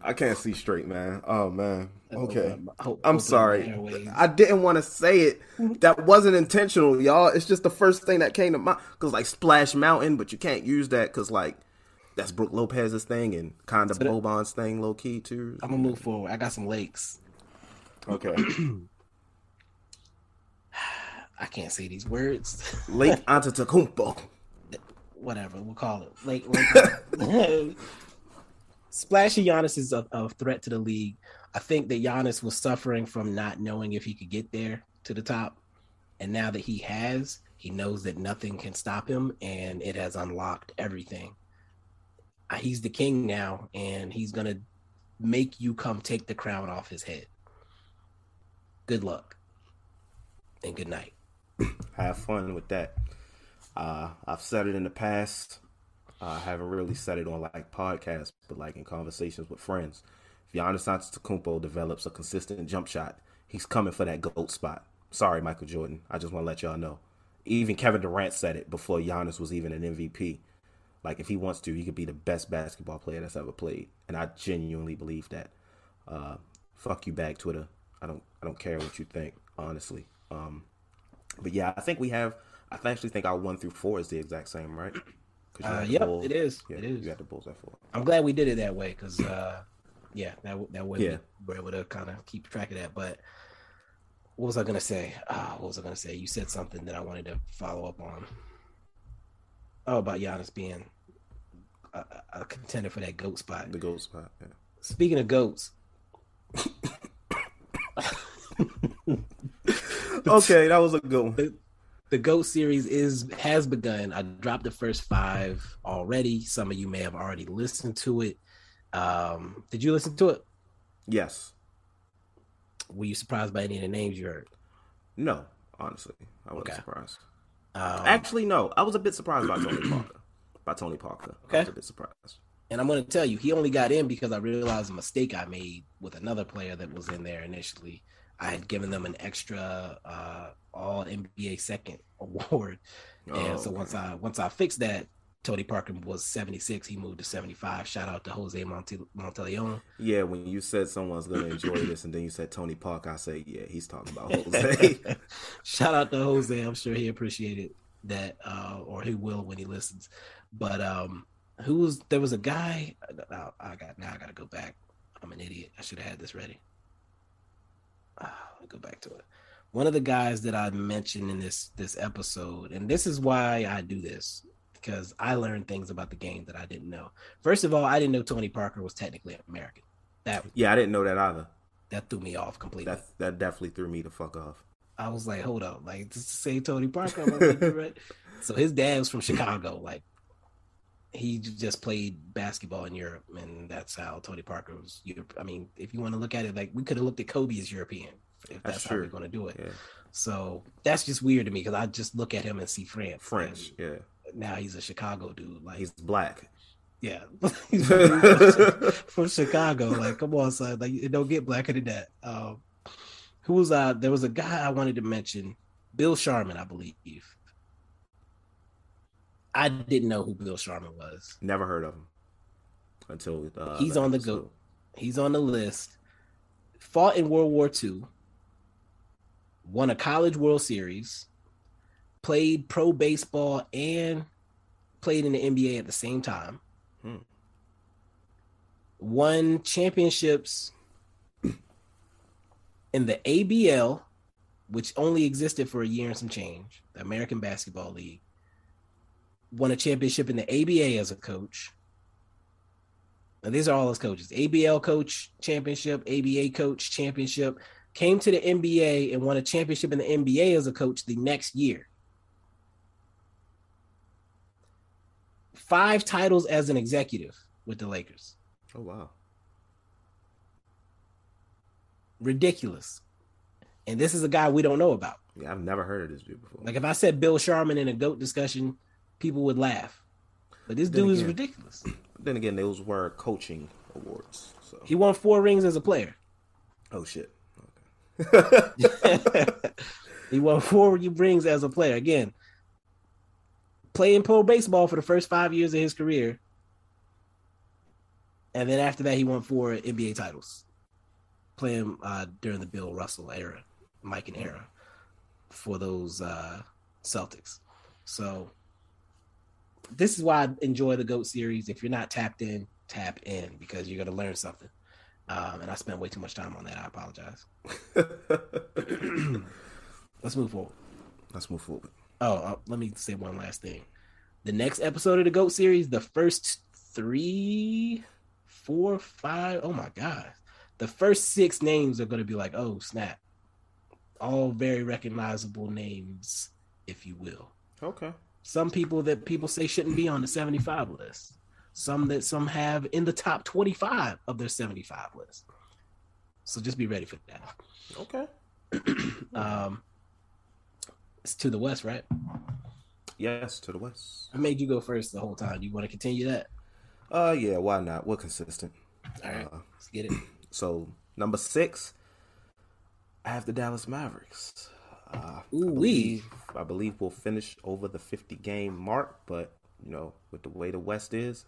I can't see straight, man. Oh man. Okay, I'm sorry. I didn't want to say it. That wasn't intentional, y'all. It's just the first thing that came to mind. Cause like Splash Mountain, but you can't use that. Cause like. That's Brook Lopez's thing and kind of so Boban's thing, low key, too. I'm going to move forward. I got some lakes. Okay. I can't say these words. Lake Antetokounmpo. Whatever, we'll call it. Lake. Lake. Splashy Giannis is a, a threat to the league. I think that Giannis was suffering from not knowing if he could get there to the top. And now that he has, he knows that nothing can stop him, and it has unlocked everything. He's the king now, and he's going to make you come take the crown off his head. Good luck and good night. Have fun with that. Uh, I've said it in the past. Uh, I haven't really said it on like podcasts, but like in conversations with friends. If Giannis Antetokounmpo develops a consistent jump shot, he's coming for that GOAT spot. Sorry, Michael Jordan. I just want to let y'all know. Even Kevin Durant said it before Giannis was even an M V P. Like, if he wants to, he could be the best basketball player that's ever played. And I genuinely believe that. Uh, fuck you back, Twitter. I don't I don't care what you think, honestly. Um, but, yeah, I think we have – I actually think our one through four is the exact same, right? Uh, yep, Bulls. It is. Yeah, it is. You got the Bulls at four. I'm glad we did it that way because, uh, yeah, that, that way yeah. we were able to kind of keep track of that. But what was I going to say? Oh, what was I going to say? You said something that I wanted to follow up on. Oh, about Giannis being a, a contender for that GOAT spot. The GOAT spot, yeah. Speaking of GOATs. Okay, that was a good one. The, the GOAT series is has begun. I dropped the first five already. Some of you may have already listened to it. Um, did you listen to it? Yes. Were you surprised by any of the names you heard? No, honestly. I wasn't okay. surprised. Um, Actually, no. I was a bit surprised by Tony Parker. By Tony Parker. Okay. I was a bit surprised. And I'm going to tell you, he only got in because I realized a mistake I made with another player that was in there initially. I had given them an extra uh, All N B A second award. Oh, and so okay. once I once I fixed that, Tony Parker was seventy-six. He moved to seventy-five. Shout out to Jose Monteleone. Yeah, when you said someone's going to enjoy this and then you said Tony Parker, I said, yeah, he's talking about Jose. Shout out to Jose. I'm sure he appreciated that, uh, or he will when he listens. But um, who was there was a guy. I, I got now I got to go back. I'm an idiot. I should have had this ready. Uh, I'll go back to it. One of the guys that I mentioned in this this episode, and this is why I do this. Because I learned things about the game that I didn't know. First of all, I didn't know Tony Parker was technically American. That Yeah, I didn't know that either. That threw me off completely. That, that definitely threw me the fuck off. I was like, hold up. Like, this is the same Tony Parker. Like, right? So his dad was from Chicago. Like, he just played basketball in Europe, and that's how Tony Parker was. Europe. I mean, if you want to look at it, like, we could have looked at Kobe as European. If that's, that's how we're going to do it. Yeah. So that's just weird to me because I just look at him and see France. French, and, yeah. Now he's a Chicago dude. Like he's black. Yeah, he's from, from Chicago. Like, come on, son. Like, it don't get blacker than that. Um, who was uh? There was a guy I wanted to mention, Bill Sharman, I believe. I didn't know who Bill Sharman was. Never heard of him until uh, he's on the go. He's on the list. Fought in World War Two. Won a college World Series. Played pro baseball and played in the N B A at the same time. Hmm. won championships in the A B L, which only existed for a year and some change, the American Basketball League, won a championship in the A B A as a coach. Now, these are all his coaches. A B L coach, championship, A B A coach, championship, came to the N B A and won a championship in the N B A as a coach the next year. Five titles as an executive with the Lakers. Oh, wow. Ridiculous. And this is a guy we don't know about. Yeah, I've never heard of this dude before. Like, if I said Bill Sharman in a GOAT discussion, people would laugh. But this dude is ridiculous. Then again, those were coaching awards. So. He won four rings as a player. Oh, shit. Okay. He won four rings as a player. Again, playing pro baseball for the first five years of his career. And then after that, he won four N B A titles, playing uh, during the Bill Russell era, Mike and era, for those uh, Celtics. So this is why I enjoy the GOAT series. If you're not tapped in, tap in, because you're going to learn something. Um, and I spent way too much time on that. I apologize. Let's move forward. Let's move forward. Oh, uh, let me say one last thing. The next episode of the GOAT series, the first three... Four, five, oh my God. The first six names are going to be like, oh, snap. All very recognizable names, if you will. Okay. Some people that people say shouldn't be on the seventy-five list. Some that some have in the top twenty-five of their seventy-five list. So just be ready for that. Okay. um, It's to the West, right? Yes, to the West. I made you go first the whole time. You want to continue that? Uh, yeah, why not? We're consistent. All right, uh, let's get it. So, number six, I have the Dallas Mavericks. Uh, Ooh, I believe, I believe we'll finish over the fifty-game mark, but, you know, with the way the West is,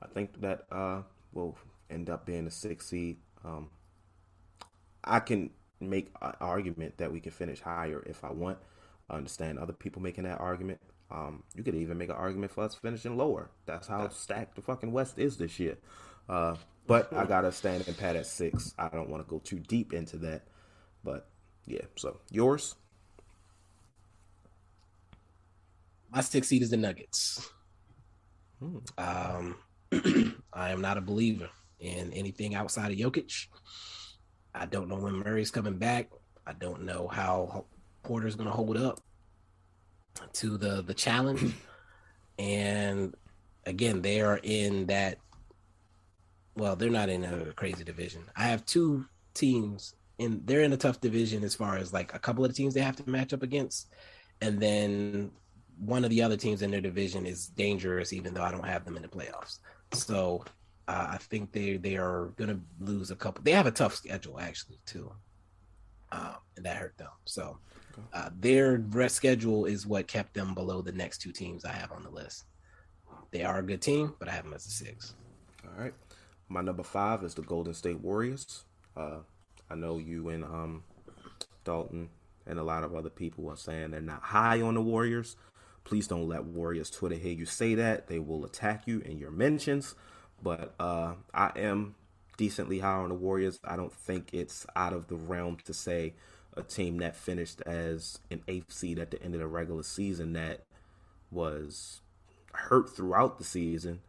I think that uh, we'll end up being the sixth seed. Um, I can make an argument that we can finish higher if I want. I understand other people making that argument. Um, you could even make an argument for us finishing lower. That's how stacked the fucking West is this year. Uh, but I got to stand and pat at six. I don't want to go too deep into that. But, yeah, so yours? My sixth seed is the Nuggets. Hmm. Um, I am not a believer in anything outside of Jokic. I don't know when Murray's coming back. I don't know how Porter's going to hold up to the the challenge. And again, they are in that, well, they're not in a crazy division. I have two teams in, they're in a tough division as far as like a couple of the teams they have to match up against, and then one of the other teams in their division is dangerous, even though I don't have them in the playoffs. So uh, I think they they are gonna lose a couple. They have a tough schedule actually too, um, and that hurt them. So Uh, their rest schedule is what kept them below the next two teams I have on the list. They are a good team, but I have them as a six. All right. My number five is the Golden State Warriors. Uh, I know you and um, Dalton and a lot of other people are saying they're not high on the Warriors. Please don't let Warriors Twitter hear you say that. They will attack you in your mentions. But uh, I am decently high on the Warriors. I don't think it's out of the realm to say a team that finished as an eighth seed at the end of the regular season that was hurt throughout the season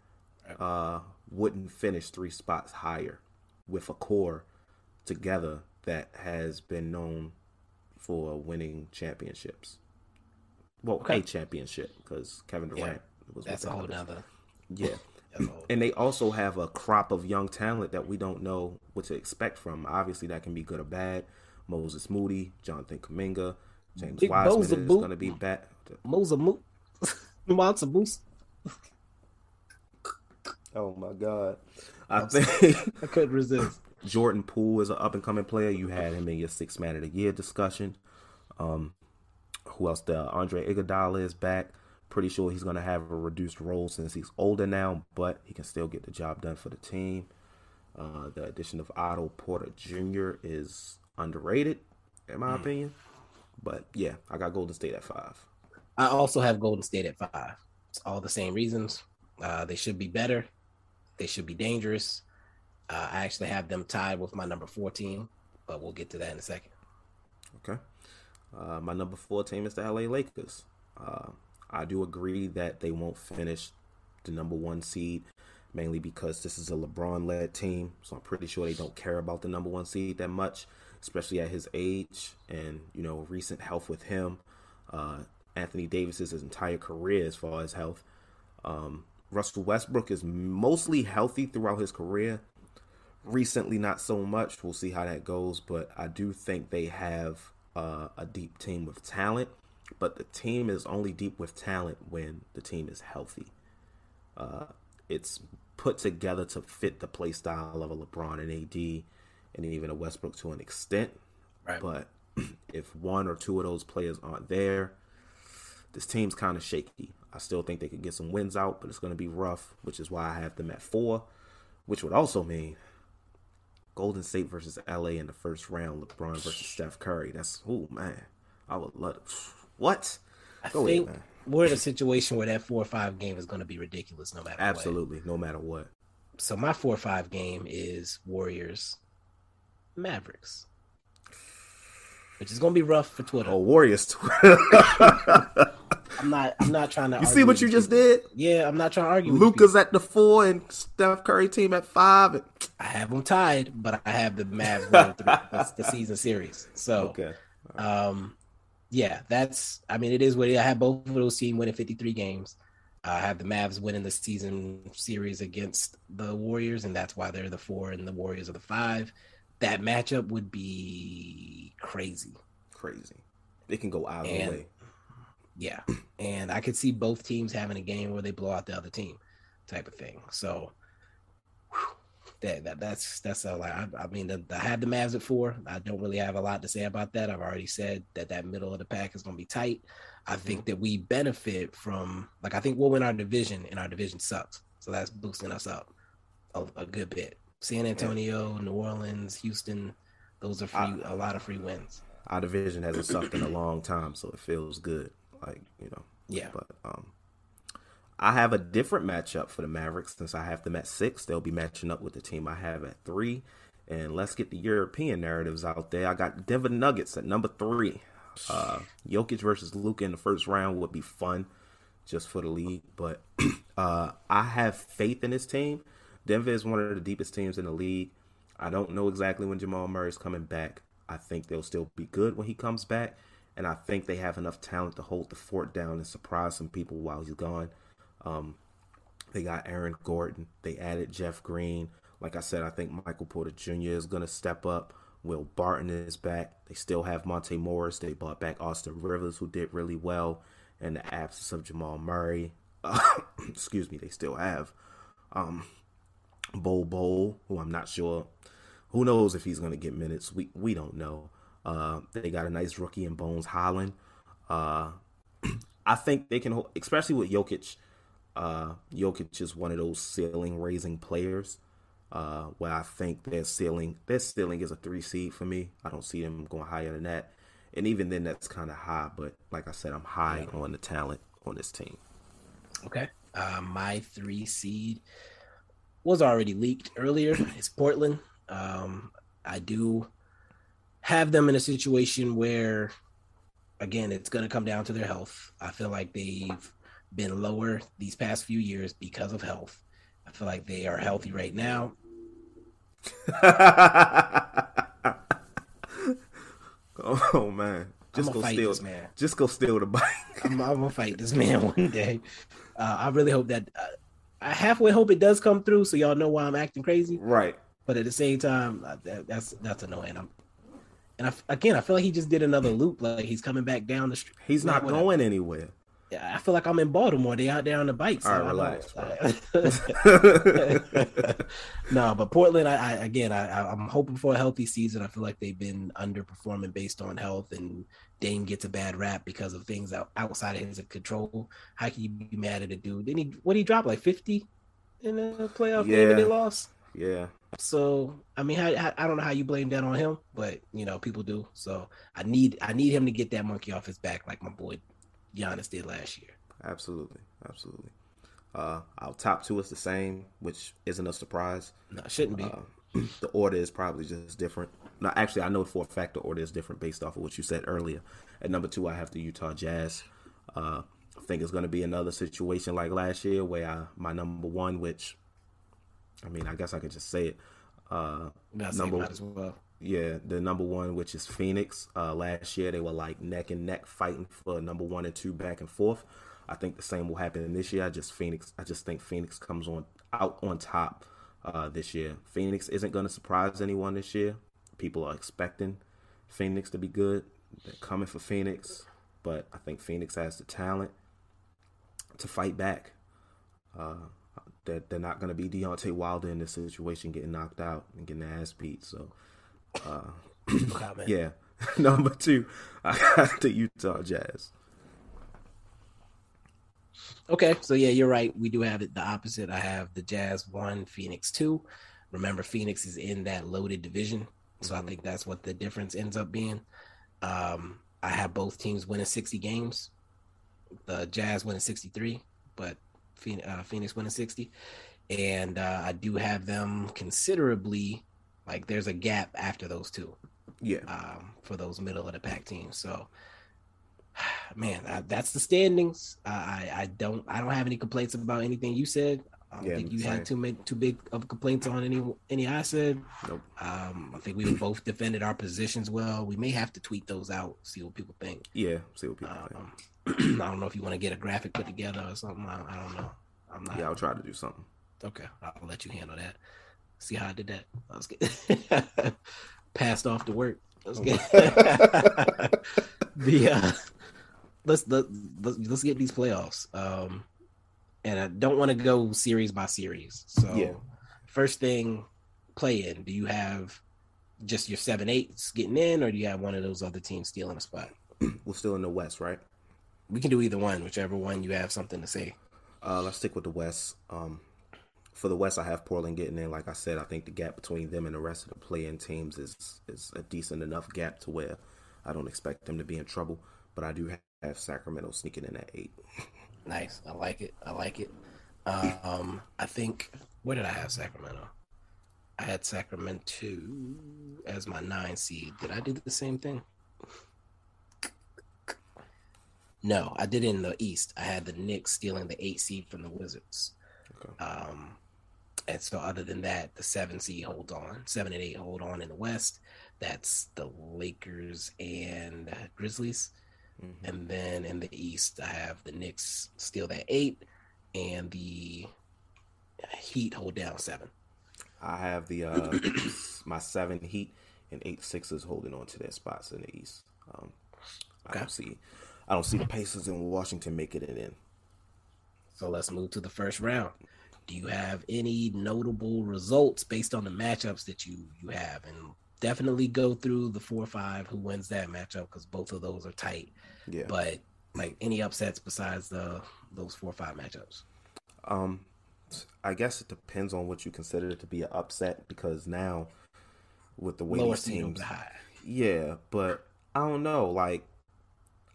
uh, wouldn't finish three spots higher with a core together that has been known for winning championships. Well, okay. A championship, because Kevin Durant yeah, was that's a whole nother. Yeah. And they also have a crop of young talent that we don't know what to expect from. Obviously, that can be good or bad. Moses Moody, Jonathan Kuminga, James Big Wiseman Boza is Bo- going to be back. Moza Moot. Oh, my God. I I'm think sorry. I couldn't resist. Jordan Poole is an up-and-coming player. You had him in your sixth man of the year discussion. Um, who else? The Andre Iguodala is back. Pretty sure he's going to have a reduced role since he's older now, but he can still get the job done for the team. Uh, the addition of Otto Porter Junior is underrated, in my mm. opinion. But yeah, I got Golden State at five. I also have Golden State at five. It's all the same reasons. Uh, they should be better. They should be dangerous. Uh, I actually have them tied with my number four team, but we'll get to that in a second. Okay. Uh, my number four team is the L A Lakers. Uh, I do agree that they won't finish the number one seed, mainly because this is a LeBron-led team, so I'm pretty sure they don't care about the number one seed that much, especially at his age and, you know, recent health with him. Uh, Anthony Davis's entire career as far as health. Um, Russell Westbrook is mostly healthy throughout his career. Recently, not so much. We'll see how that goes, but I do think they have uh, a deep team with talent, but the team is only deep with talent when the team is healthy. Uh, it's put together to fit the play style of a LeBron and A D and even a Westbrook to an extent, right. But if one or two of those players aren't there, this team's kind of shaky. I still think they could get some wins out, but it's going to be rough, which is why I have them at four, which would also mean Golden State versus L A in the first round, LeBron versus Steph Curry. That's, oh, man. I would love it. What? Go I think ahead, man. We're in a situation where that four or five game is going to be ridiculous no matter Absolutely, what. Absolutely, no matter what. So my four or five game is Warriors, Mavericks, which is going to be rough for Twitter. Oh, Warriors Twitter. I'm not I'm not trying to You argue see what you just people. did? Yeah, I'm not trying to argue. Luka's at the four and Steph Curry team at five. And... I have them tied, but I have the Mavs winning the, the season series. So, okay. Right. um, yeah, that's – I mean, it is what it is. I have both of those teams winning fifty-three games. I have the Mavs winning the season series against the Warriors, and that's why they're the four and the Warriors are the five. That matchup would be crazy. Crazy. It can go either and, way. Yeah, and I could see both teams having a game where they blow out the other team, type of thing. So whew, that, that that's that's a, like I, I mean the, the, I have the Mavs at four. I don't really have a lot to say about that. I've already said that that middle of the pack is going to be tight. I think that we benefit from like I think we'll win our division, and our division sucks, so that's boosting us up a, a good bit. San Antonio, New Orleans, Houston, those are free, I, a lot of free wins. Our division hasn't sucked in a long time, so it feels good. Like, you know, yeah, but um, I have a different matchup for the Mavericks since I have them at six. They'll be matching up with the team I have at three. And let's get the European narratives out there. I got Denver Nuggets at number three. Uh, Jokic versus Luka in the first round would be fun just for the league. But uh, I have faith in this team. Denver is one of the deepest teams in the league. I don't know exactly when Jamal Murray is coming back. I think they'll still be good when he comes back. And I think they have enough talent to hold the fort down and surprise some people while he's gone. Um, they got Aaron Gordon. They added Jeff Green. Like I said, I think Michael Porter Junior is going to step up. Will Barton is back. They still have Monte Morris. They brought back Austin Rivers, who did really well in the absence of Jamal Murray. Excuse me. They still have um, Bol Bol, who I'm not sure. Who knows if he's going to get minutes? We we don't know. Uh, they got a nice rookie in Bones Highland. Uh, I think they can, hold, especially with Jokic. Uh, Jokic is one of those ceiling-raising players uh, where I think their ceiling, their ceiling is a three seed for me. I don't see them going higher than that. And even then, that's kind of high. But like I said, I'm high yeah. on the talent on this team. Okay. Uh, my three seed was already leaked earlier. It's Portland. Um, I do... have them in a situation where, again, it's going to come down to their health. I feel like they've been lower these past few years because of health. I feel like they are healthy right now. oh, man. Just go, steal, this man. just go steal the bike. I'm, I'm going to fight this man one day. Uh, I really hope that uh, – I halfway hope it does come through so y'all know why I'm acting crazy. Right. But at the same time, that, that's, that's annoying. I'm And I, again, I feel like he just did another loop. Like he's coming back down the street. He's not whatever. going anywhere. Yeah, I feel like I'm in Baltimore. They out there on the bikes. So All right, relax. Right. no, but Portland. I, I again, I, I'm hoping for a healthy season. I feel like they've been underperforming based on health, and Dame gets a bad rap because of things out, outside of his control. How can you be mad at a dude? Didn't he? What he dropped like fifty in the playoff yeah. game and they lost. Yeah. So, I mean, how, how, I don't know how you blame that on him, but, you know, people do. So I need I need him to get that monkey off his back like my boy Giannis did last year. Absolutely. Absolutely. Uh, our top two is the same, which isn't a surprise. No, it shouldn't be. Uh, the order is probably just different. No, actually, I know for a fact the order is different based off of what you said earlier. At number two, I have the Utah Jazz. Uh, I think it's going to be another situation like last year where I, my number one, which, I mean, I guess I could just say it. Uh, number as well. Yeah, the number one, which is Phoenix. Uh, last year, they were like neck and neck fighting for number one and two back and forth. I think the same will happen this year. I just Phoenix. I just think Phoenix comes on out on top uh, this year. Phoenix isn't going to surprise anyone this year. People are expecting Phoenix to be good. They're coming for Phoenix, but I think Phoenix has the talent to fight back. Uh, they're, they're not going to be Deontay Wilder in this situation, getting knocked out and getting their ass beat. So, uh, oh, yeah, number two, I got the Utah Jazz. Okay, so yeah, you're right. We do have it the opposite. I have the Jazz one, Phoenix two. Remember, Phoenix is in that loaded division. So I think that's what the difference ends up being. Um, I have both teams winning sixty games. The Jazz winning sixty-three, but Phoenix, uh, Phoenix winning sixty. And uh, I do have them considerably, like there's a gap after those two. Yeah. Um, for those middle of the pack teams. So, man, I, that's the standings. Uh, I, I don't I don't have any complaints about anything you said. I don't yeah, think you same. had too many, too big of complaints on any any I said. Nope. Um, I think we both defended our positions well. We may have to tweet those out, see what people think. Yeah, see what people um, think. I don't know if you want to get a graphic put together or something. I, I don't know. I'm not. Yeah, I'll try to do something. Okay, I'll let you handle that. See how I did that? I was getting passed off to work. I was getting... the, uh, let's let, let's let's get these playoffs. Um, And I don't want to go series by series. So yeah. First thing, play in. Do you have just your seven eights getting in, or do you have one of those other teams stealing a spot? We're still in the West, right? We can do either one, whichever one you have something to say. Uh, let's stick with the West. Um, for the West, I have Portland getting in. Like I said, I think the gap between them and the rest of the play-in teams is, is a decent enough gap to where I don't expect them to be in trouble. But I do have Sacramento sneaking in at eight. Nice. I like it. I like it. Uh, um, I think, where did I have Sacramento? I had Sacramento as my nine seed. Did I do the same thing? No, I did it in the East. I had the Knicks stealing the eight seed from the Wizards. Okay. Um, and so other than that, the seven seed hold on. Seven and eight hold on in the West. That's the Lakers and Grizzlies. And then in the East, I have the Knicks steal that eight and the Heat hold down seven. I have the uh, my seven Heat and eight Sixers holding on to their spots in the East. Um, okay. I don't see I don't see the Pacers in Washington making it in. So let's move to the first round. Do you have any notable results based on the matchups that you, you have? And definitely go through the four or five who wins that matchup because both of those are tight. Yeah. But like any upsets besides the those four or five matchups. Um, I guess it depends on what you consider to be an upset because now with the way these teams, high. Yeah, but I don't know. Like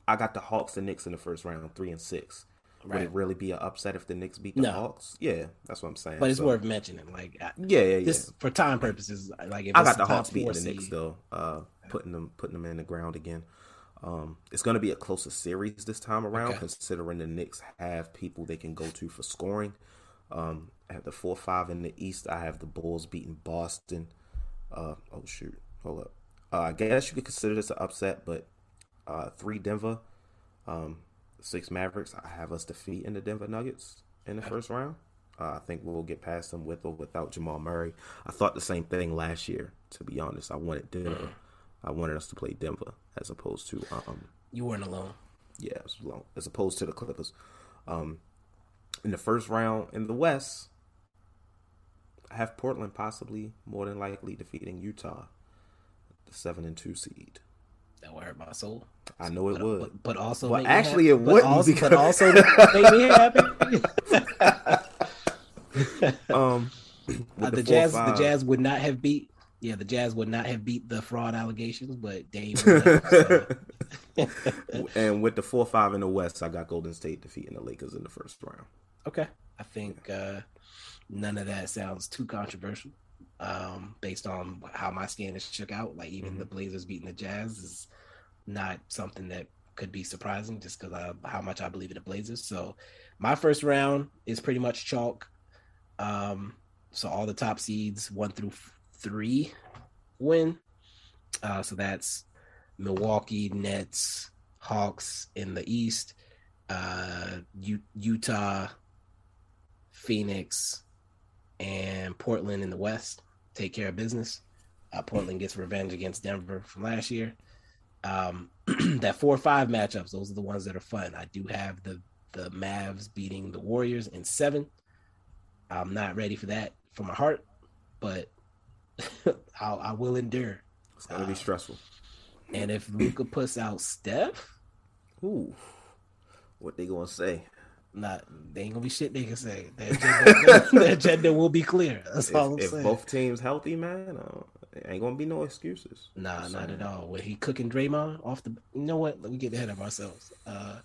I got the Hawks and Knicks in the first round, three and six. Right. Would it really be an upset if the Knicks beat the no. Hawks? Yeah, that's what I'm saying. But it's so. worth mentioning. Like, I, yeah, yeah, yeah. This, for time purposes, like if I got the Hawks beating the Knicks though, uh, putting them putting them in the ground again. Um, it's going to be a closer series this time around, okay. Considering the Knicks have people they can go to for scoring. Um, I have the four five in the East. I have the Bulls beating Boston. Uh, oh shoot, hold up. Uh, I guess you could consider this an upset, but uh, three Denver. Um, Six Mavericks, I have us defeat in the Denver Nuggets in the first round. Uh, I think we'll get past them with or without Jamal Murray. I thought the same thing last year, to be honest. I wanted Denver. I wanted us to play Denver as opposed to... Um, you weren't alone. Yeah, I was alone, as opposed to the Clippers. Um, in the first round in the West, I have Portland possibly more than likely defeating Utah, the seven and two seed. That would hurt my soul. I know it but, would. But, but also well, actually it wouldn't. But also, because... but also make me happy. um, uh, the, the Jazz five... the Jazz would not have beat yeah, the Jazz would not have beat the fraud allegations, but Dame would have, so. And with the four five in the West, I got Golden State defeating the Lakers in the first round. Okay. I think uh, none of that sounds too controversial. um, based on how my standings shook out. Like, even mm-hmm. the Blazers beating the Jazz is not something that could be surprising just because of how much I believe in the Blazers. So my first round is pretty much chalk. Um, so all the top seeds one through three win. Uh, so that's Milwaukee, Nets, Hawks in the East, uh, U- Utah, Phoenix, and Portland in the West take care of business. Uh, Portland gets revenge against Denver from last year. Um, that four or five matchups, those are the ones that are fun. I do have the, the Mavs beating the Warriors in seven. I'm not ready for that for my heart, but I'll, I will endure. It's going to um, be stressful. And if Luka puts out Steph, ooh, what they going to say? Not, they ain't going to be shit they can say. Their agenda, their agenda will be clear. That's if, all I'm if saying. If both teams healthy, man, uh, ain't going to be no excuses. Nah, That's not saying. At all. When he cooking Draymond off the – you know what? Let me get ahead of ourselves. Uh,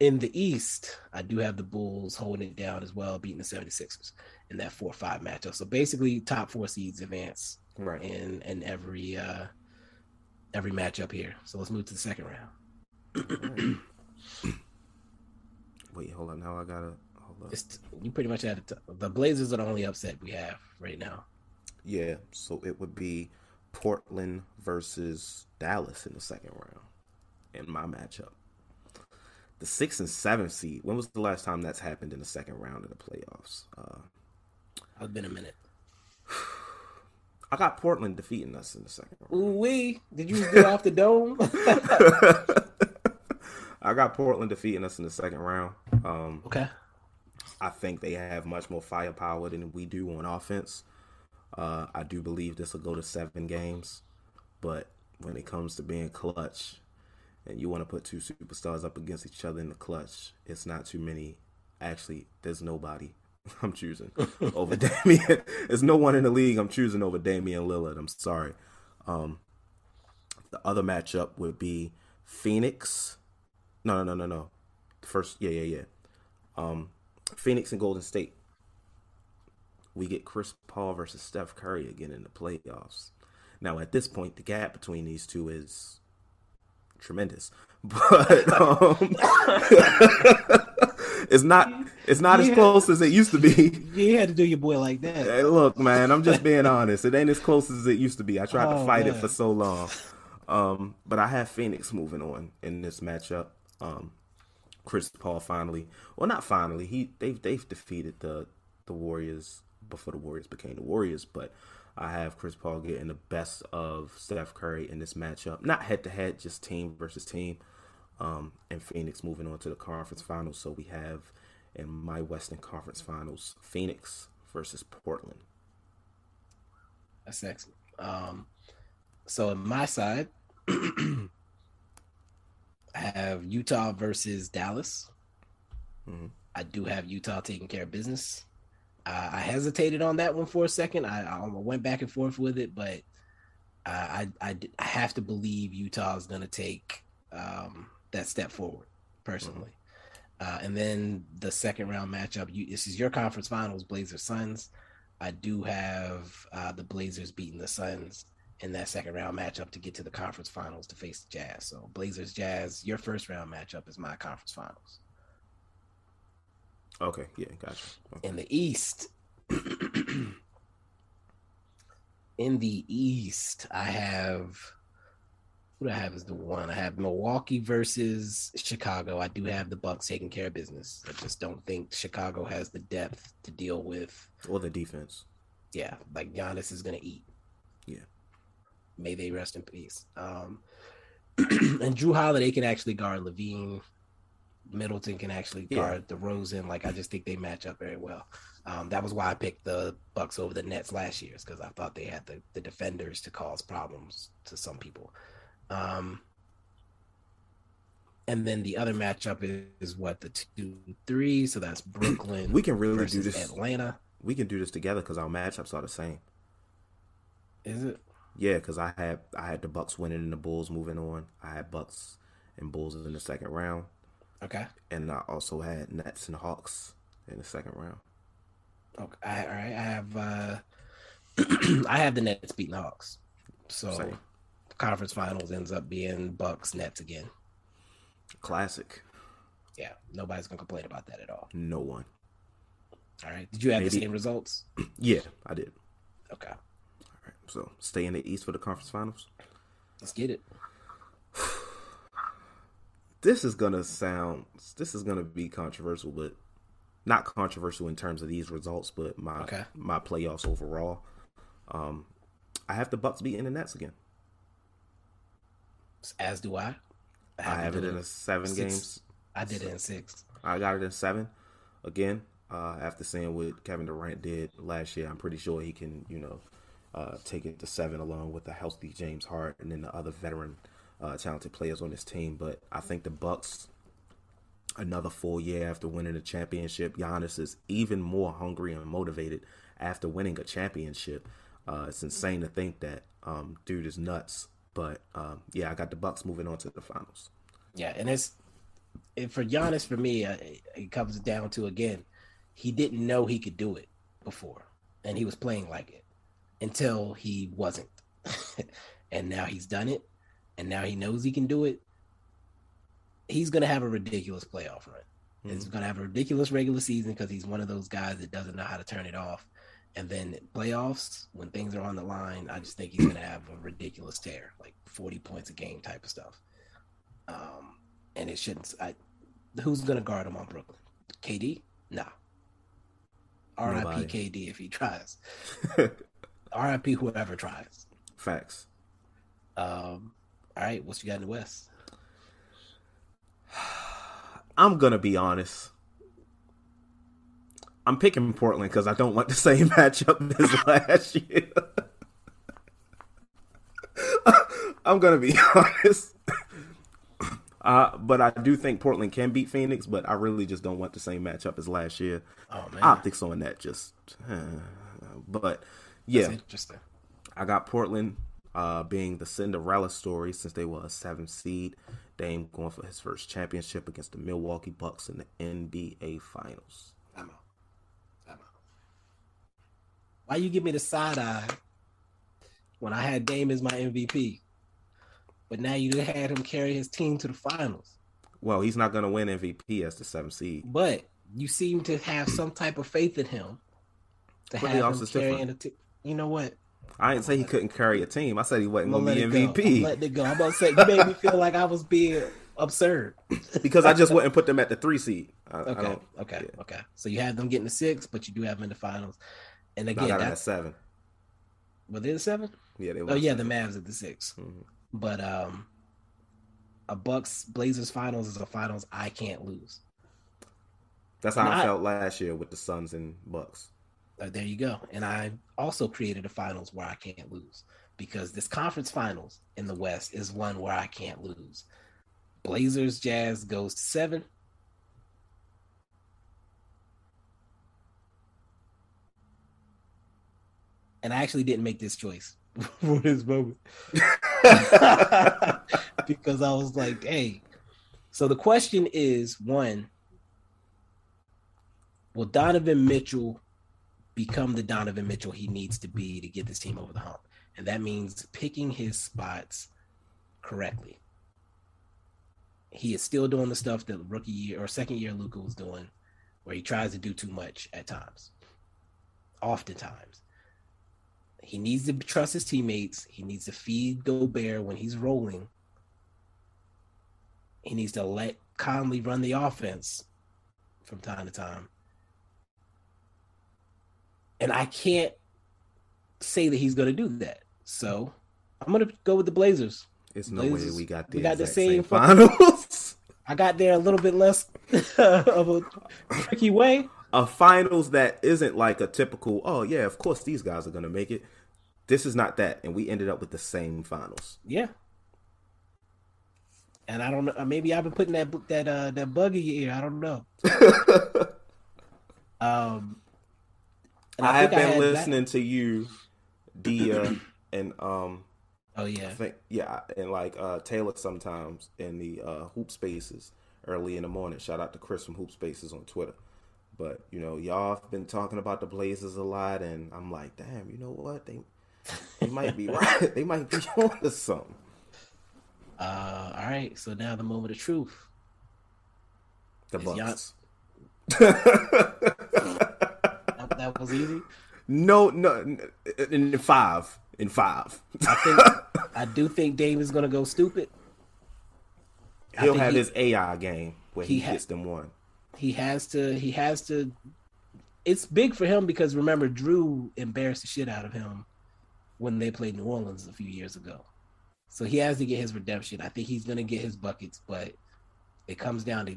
in the East, I do have the Bulls holding it down as well, beating the seventy-sixers in that four five matchup. So basically top four seeds advance right. in, in every uh, every matchup here. So let's move to the second round. Wait, hold on. Now I gotta hold up. It's, you pretty much had to, the Blazers are the only upset we have right now. Yeah, so it would be Portland versus Dallas in the second round in my matchup. The sixth and seventh seed. When was the last time that's happened in the second round of the playoffs? Uh, I've been a minute. I got Portland defeating us in the second round. Ooh wee! Did you get off the dome? I got Portland defeating us in the second round. Um, okay. I think they have much more firepower than we do on offense. Uh, I do believe this will go to seven games. But when it comes to being clutch and you want to put two superstars up against each other in the clutch, it's not too many. Actually, there's nobody I'm choosing over Damian. There's no one in the league I'm choosing over Damian Lillard. I'm sorry. Um, the other matchup would be Phoenix. No, no, no, no, no. First, yeah, yeah, yeah. Um, Phoenix and Golden State. We get Chris Paul versus Steph Curry again in the playoffs. Now, at this point, the gap between these two is tremendous, but um, it's not it's not yeah. as close as it used to be. You had to do your boy like that. Hey, look, man, I'm just being honest. It ain't as close as it used to be. I tried oh, to fight man. it for so long. Um, but I have Phoenix moving on in this matchup. Um, Chris Paul finally, well, not finally. He they've they've defeated the the Warriors before the Warriors became the Warriors. But I have Chris Paul getting the best of Steph Curry in this matchup, not head to head, just team versus team. Um, and Phoenix moving on to the conference finals. So we have in my Western Conference Finals, Phoenix versus Portland. That's excellent. Um, So on my side, I have Utah versus Dallas. Mm-hmm. I do have Utah taking care of business. Uh, I hesitated on that one for a second. I, I went back and forth with it, but uh, I, I, I have to believe Utah is going to take um, that step forward, personally. Mm-hmm. Uh, and then the second round matchup, you, this is your conference finals, Blazers Suns. I do have uh, the Blazers beating the Suns in that second round matchup to get to the conference finals to face the Jazz. So Blazers, Jazz, your first round matchup is my conference finals. Okay. Yeah. Gotcha. Okay. In the East, in the East, I have, who do I have as the one? I have Milwaukee versus Chicago. I do have the Bucks taking care of business. I just don't think Chicago has the depth to deal with. Or the defense. Yeah. Like Giannis is going to eat. Yeah. May they rest in peace. Um, and Drew Holiday can actually guard Levine. Middleton can actually guard yeah. DeRozan. Like, I just think they match up very well. Um, that was why I picked the Bucks over the Nets last year, is because I thought they had the, the defenders to cause problems to some people. Um, and then the other matchup is, is what, the two three. So that's Brooklyn. We can really do this. Atlanta. We can do this together because our matchups are the same. Is it? Yeah, because I had I had the Bucks winning and the Bulls moving on. I had Bucks and Bulls in the second round. Okay. And I also had Nets and Hawks in the second round. Okay. I, all right. I have uh, I have the Nets beating the Hawks. So Same. Conference finals ends up being Bucks Nets again. Classic. Yeah, nobody's going to complain about that at all. No one. All right. Did you have Maybe. the same results? Yeah, I did. Okay. All right. So stay in the East for the conference finals. Let's get it. This is going to sound, this is going to be controversial, but not controversial in terms of these results, but my okay. my playoffs overall. Um, I have the Bucks beating the Nets again. As do I. I, I have it in a seven six. games. I did so it in six. I got it in seven. Again, uh, after seeing what Kevin Durant did last year, I'm pretty sure he can, you know, uh, take it to seven along with the healthy James Harden and then the other veteran uh, talented players on this team. But I think the Bucks, another full year after winning a championship, Giannis is even more hungry and motivated after winning a championship. Uh, it's insane to think that um, dude is nuts. But, um, yeah, I got the Bucks moving on to the finals. Yeah, and it's it, for Giannis, for me, uh, it comes down to, again, he didn't know he could do it before, and he was playing like it until he wasn't. And now he's done it, and now he knows he can do it. He's going to have a ridiculous playoff run. Mm-hmm. He's going to have a ridiculous regular season because he's one of those guys that doesn't know how to turn it off. And then playoffs, when things are on the line, I just think he's going to have a ridiculous tear, like forty points a game type of stuff. Um, and it shouldn't. I, who's going to guard him on Brooklyn? K D? Nah. R I P K D if he tries. R I P whoever tries. Facts. Um, all right, what you got in the West? I'm going to be honest. I'm picking Portland because I don't want the same matchup as last year. I'm going to be honest. Uh, but I do think Portland can beat Phoenix, but I really just don't want the same matchup as last year. Oh, man. Optics on that just... Uh, but, yeah. That's interesting. I got Portland uh, being the Cinderella story since they were a seventh seed. Dame going for his first championship against the Milwaukee Bucks in the N B A Finals. I'm out. Why you give me the side eye when I had Dame as my M V P? But now you had him carry his team to the finals. Well, he's not going to win M V P as the seventh seed. But you seem to have some type of faith in him to but have him carrying a team. You know what? I didn't say he couldn't carry a team. I said he wasn't going to be M V P. I'm letting it go. I'm about to say you made me feel like I was being absurd. Because I just wouldn't put them at the three seed. I, okay, I okay, yeah. okay. So you have them getting the six, but you do have them in the finals. And again, no, I got it at seven. Were they the seven? Yeah, they were. Oh yeah, seven. The Mavs at the six. Mm-hmm. But um, a Bucks Blazers finals is a finals I can't lose. That's how and I felt I, last year with the Suns and Bucks. Uh, there you go. And I also created a finals where I can't lose because this conference finals in the West is one where I can't lose. Blazers Jazz goes to seven. And I actually didn't make this choice for this moment because I was like, hey. So the question is, one, will Donovan Mitchell become the Donovan Mitchell he needs to be to get this team over the hump? And that means picking his spots correctly. He is still doing the stuff that rookie year or second year Luka was doing, where he tries to do too much at times, oftentimes. He needs to trust his teammates. He needs to feed Gobert when he's rolling. He needs to let Conley run the offense from time to time. And I can't say that he's going to do that. So I'm going to go with the Blazers. It's no Blazers, way we got the, we got the same, same finals. I got there a little bit less of a tricky way. A finals that isn't like a typical, oh, yeah, of course these guys are going to make it. This is not that. And we ended up with the same finals. Yeah. And I don't know. Maybe I've been putting that that uh, that bug in your ear. I don't know. um, I, I have been I had listening that. to you, Dia, and um, oh yeah, I think, yeah, and like uh, Taylor sometimes in the uh, Hoop Spaces early in the morning. Shout out to Chris from Hoop Spaces on Twitter. But, you know, y'all have been talking about the Blazers a lot, and I'm like, damn, you know what? They they might be right. They might be on to something. Uh, all right, so now the moment of truth. The Bucks. Yon- that, that was easy? No, no, in five. In five. I think I do think Dame is going to go stupid. He'll have he, his A I game where he, he gets ha- them one. He has to, he has to, it's big for him because remember, Drew embarrassed the shit out of him when they played New Orleans a few years ago. So he has to get his redemption. I think he's going to get his buckets, but it comes down to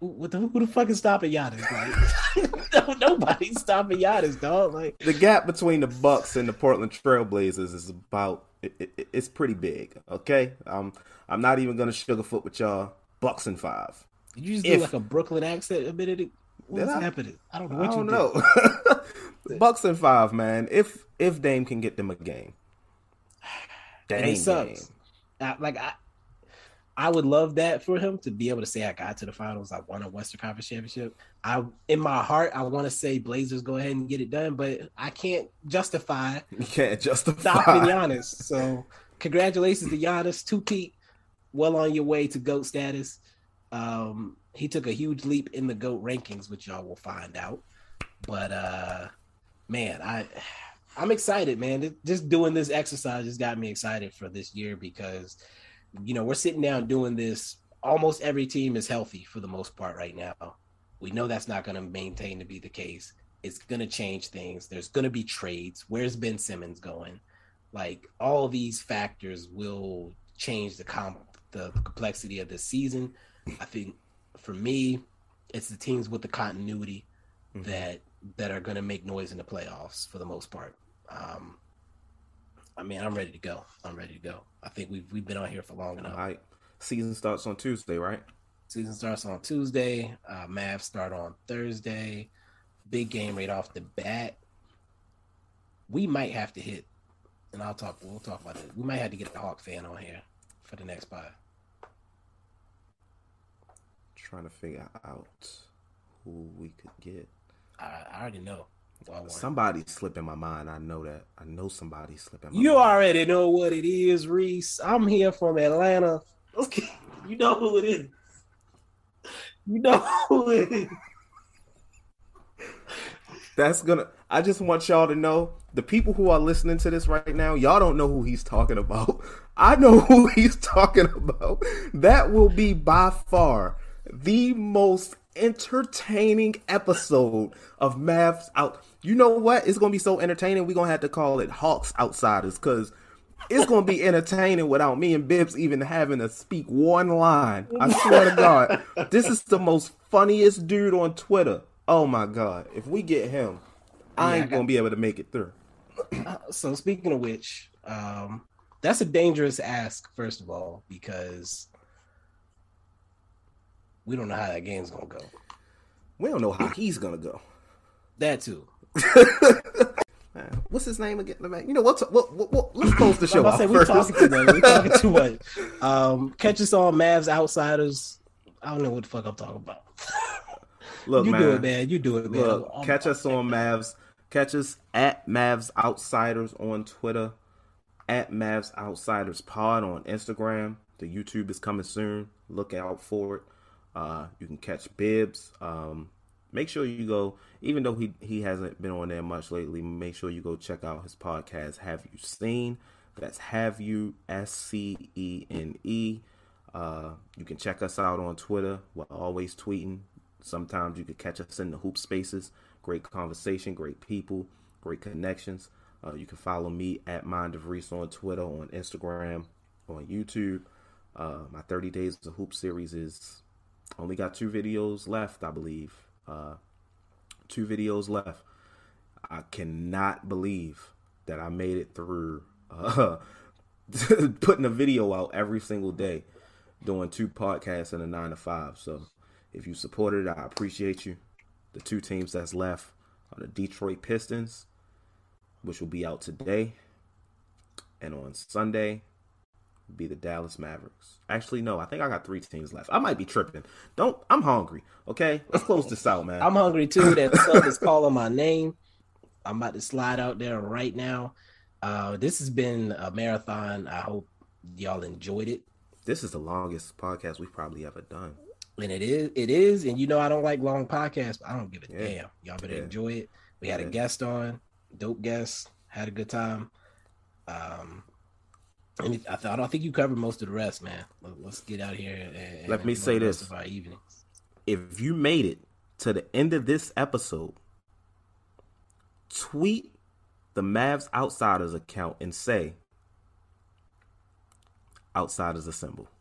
what the, who the fuck is stopping Giannis? Like, no, nobody's stopping Giannis, dog. Like, the gap between the Bucks and the Portland Trailblazers is about, it, it, it's pretty big. Okay. Um, I'm not even going to sugarfoot with y'all. Bucks and five. Did you just if, do like a Brooklyn accent a minute ago? What's I, happening? I don't know what I don't you know. Did. Bucks and five, man. If if Dame can get them a game. Dame sucks. I, like I I would love that for him to be able to say I got to the finals, I won a Western Conference championship. I in my heart I want to say Blazers go ahead and get it done, but I can't justify you can't justify stopping Giannis. So congratulations to Giannis, two-peat, well on your way to GOAT status. Um, he took a huge leap in the GOAT rankings, which y'all will find out. But, uh, man, I, I'm excited, man. Just doing this exercise just got me excited for this year because, you know, we're sitting down doing this. Almost every team is healthy for the most part right now. We know that's not going to maintain to be the case. It's going to change things. There's going to be trades. Where's Ben Simmons going? Like, all these factors will change the com- the complexity of this season. I think for me, it's the teams with the continuity mm-hmm. that that are going to make noise in the playoffs for the most part. Um, I mean, I'm ready to go. I'm ready to go. I think we've we've been on here for long enough. Right. Season starts on Tuesday, right? Season starts on Tuesday. Uh, Mavs start on Thursday. Big game right off the bat. We might have to hit, and I'll talk. We'll talk about it. We might have to get the Hawk fan on here for the next pod. Trying to figure out who we could get. I, I already know. I somebody's slipping my mind. I know that. I know somebody's slipping my you mind. You already know what it is, Reese. I'm here from Atlanta. Okay. You know who it is. You know who it is. That's gonna I just want y'all to know the people who are listening to this right now, y'all don't know who he's talking about. I know who he's talking about. That will be by far the most entertaining episode of Mavs Out. You know what? It's going to be so entertaining, we're going to have to call it Hawks Outsiders because it's going to be entertaining without me and Bibbs even having to speak one line. I swear to God. This is the most funniest dude on Twitter. Oh, my God. If we get him, I yeah, ain't got... going to be able to make it through. So, speaking of which, um, that's a dangerous ask, first of all, because we don't know how that game's going to go. We don't know how he's going to go. That too. What's his name again? You know, we'll t- we'll, we'll, we'll, let's close the show like off I say, first. We're talking too much. We're talking too much. Um, catch us on Mavs Outsiders. I don't know what the fuck I'm talking about. Look, you man, do it, man. You do it, man. Look, I'm, I'm, catch I'm, us on Mavs. Catch us at Mavs Outsiders on Twitter. At Mavs Outsiders Pod on Instagram. The YouTube is coming soon. Look out for it. Uh, you can catch Bibbs. Um, make sure you go, even though he, he hasn't been on there much lately, make sure you go check out his podcast, Have You Seen? That's Have You, S C E N E. Uh, you can check us out on Twitter. We're always tweeting. Sometimes you can catch us in the hoop spaces. Great conversation, great people, great connections. Uh, you can follow me at Mind of Reese on Twitter, on Instagram, on YouTube. Uh, my thirty Days of Hoop series is... Only got two videos left, I believe. Uh, two videos left. I cannot believe that I made it through uh, putting a video out every single day, doing two podcasts and a nine to five. So if you supported it, I appreciate you. The two teams that's left are the Detroit Pistons, which will be out today. And on Sunday, would be the Dallas Mavericks. Actually, no, I think I got three teams left. I might be tripping. Don't. I'm hungry. Okay, let's close this out, man. I'm hungry too. That sub is calling my name. I'm about to slide out there right now. Uh, this has been a marathon. I hope y'all enjoyed it. This is the longest podcast we've probably ever done. And it is. It is. And you know, I don't like long podcasts, but I don't give a yeah. damn. Y'all better yeah. enjoy it. We had yeah. a guest on. Dope guest. Had a good time. Um, and I, th- I don't think you covered most of the rest, man. Let's get out of here. And let me say this. Our evenings. If you made it to the end of this episode, tweet the Mavs Outsiders account and say, Outsiders Assemble.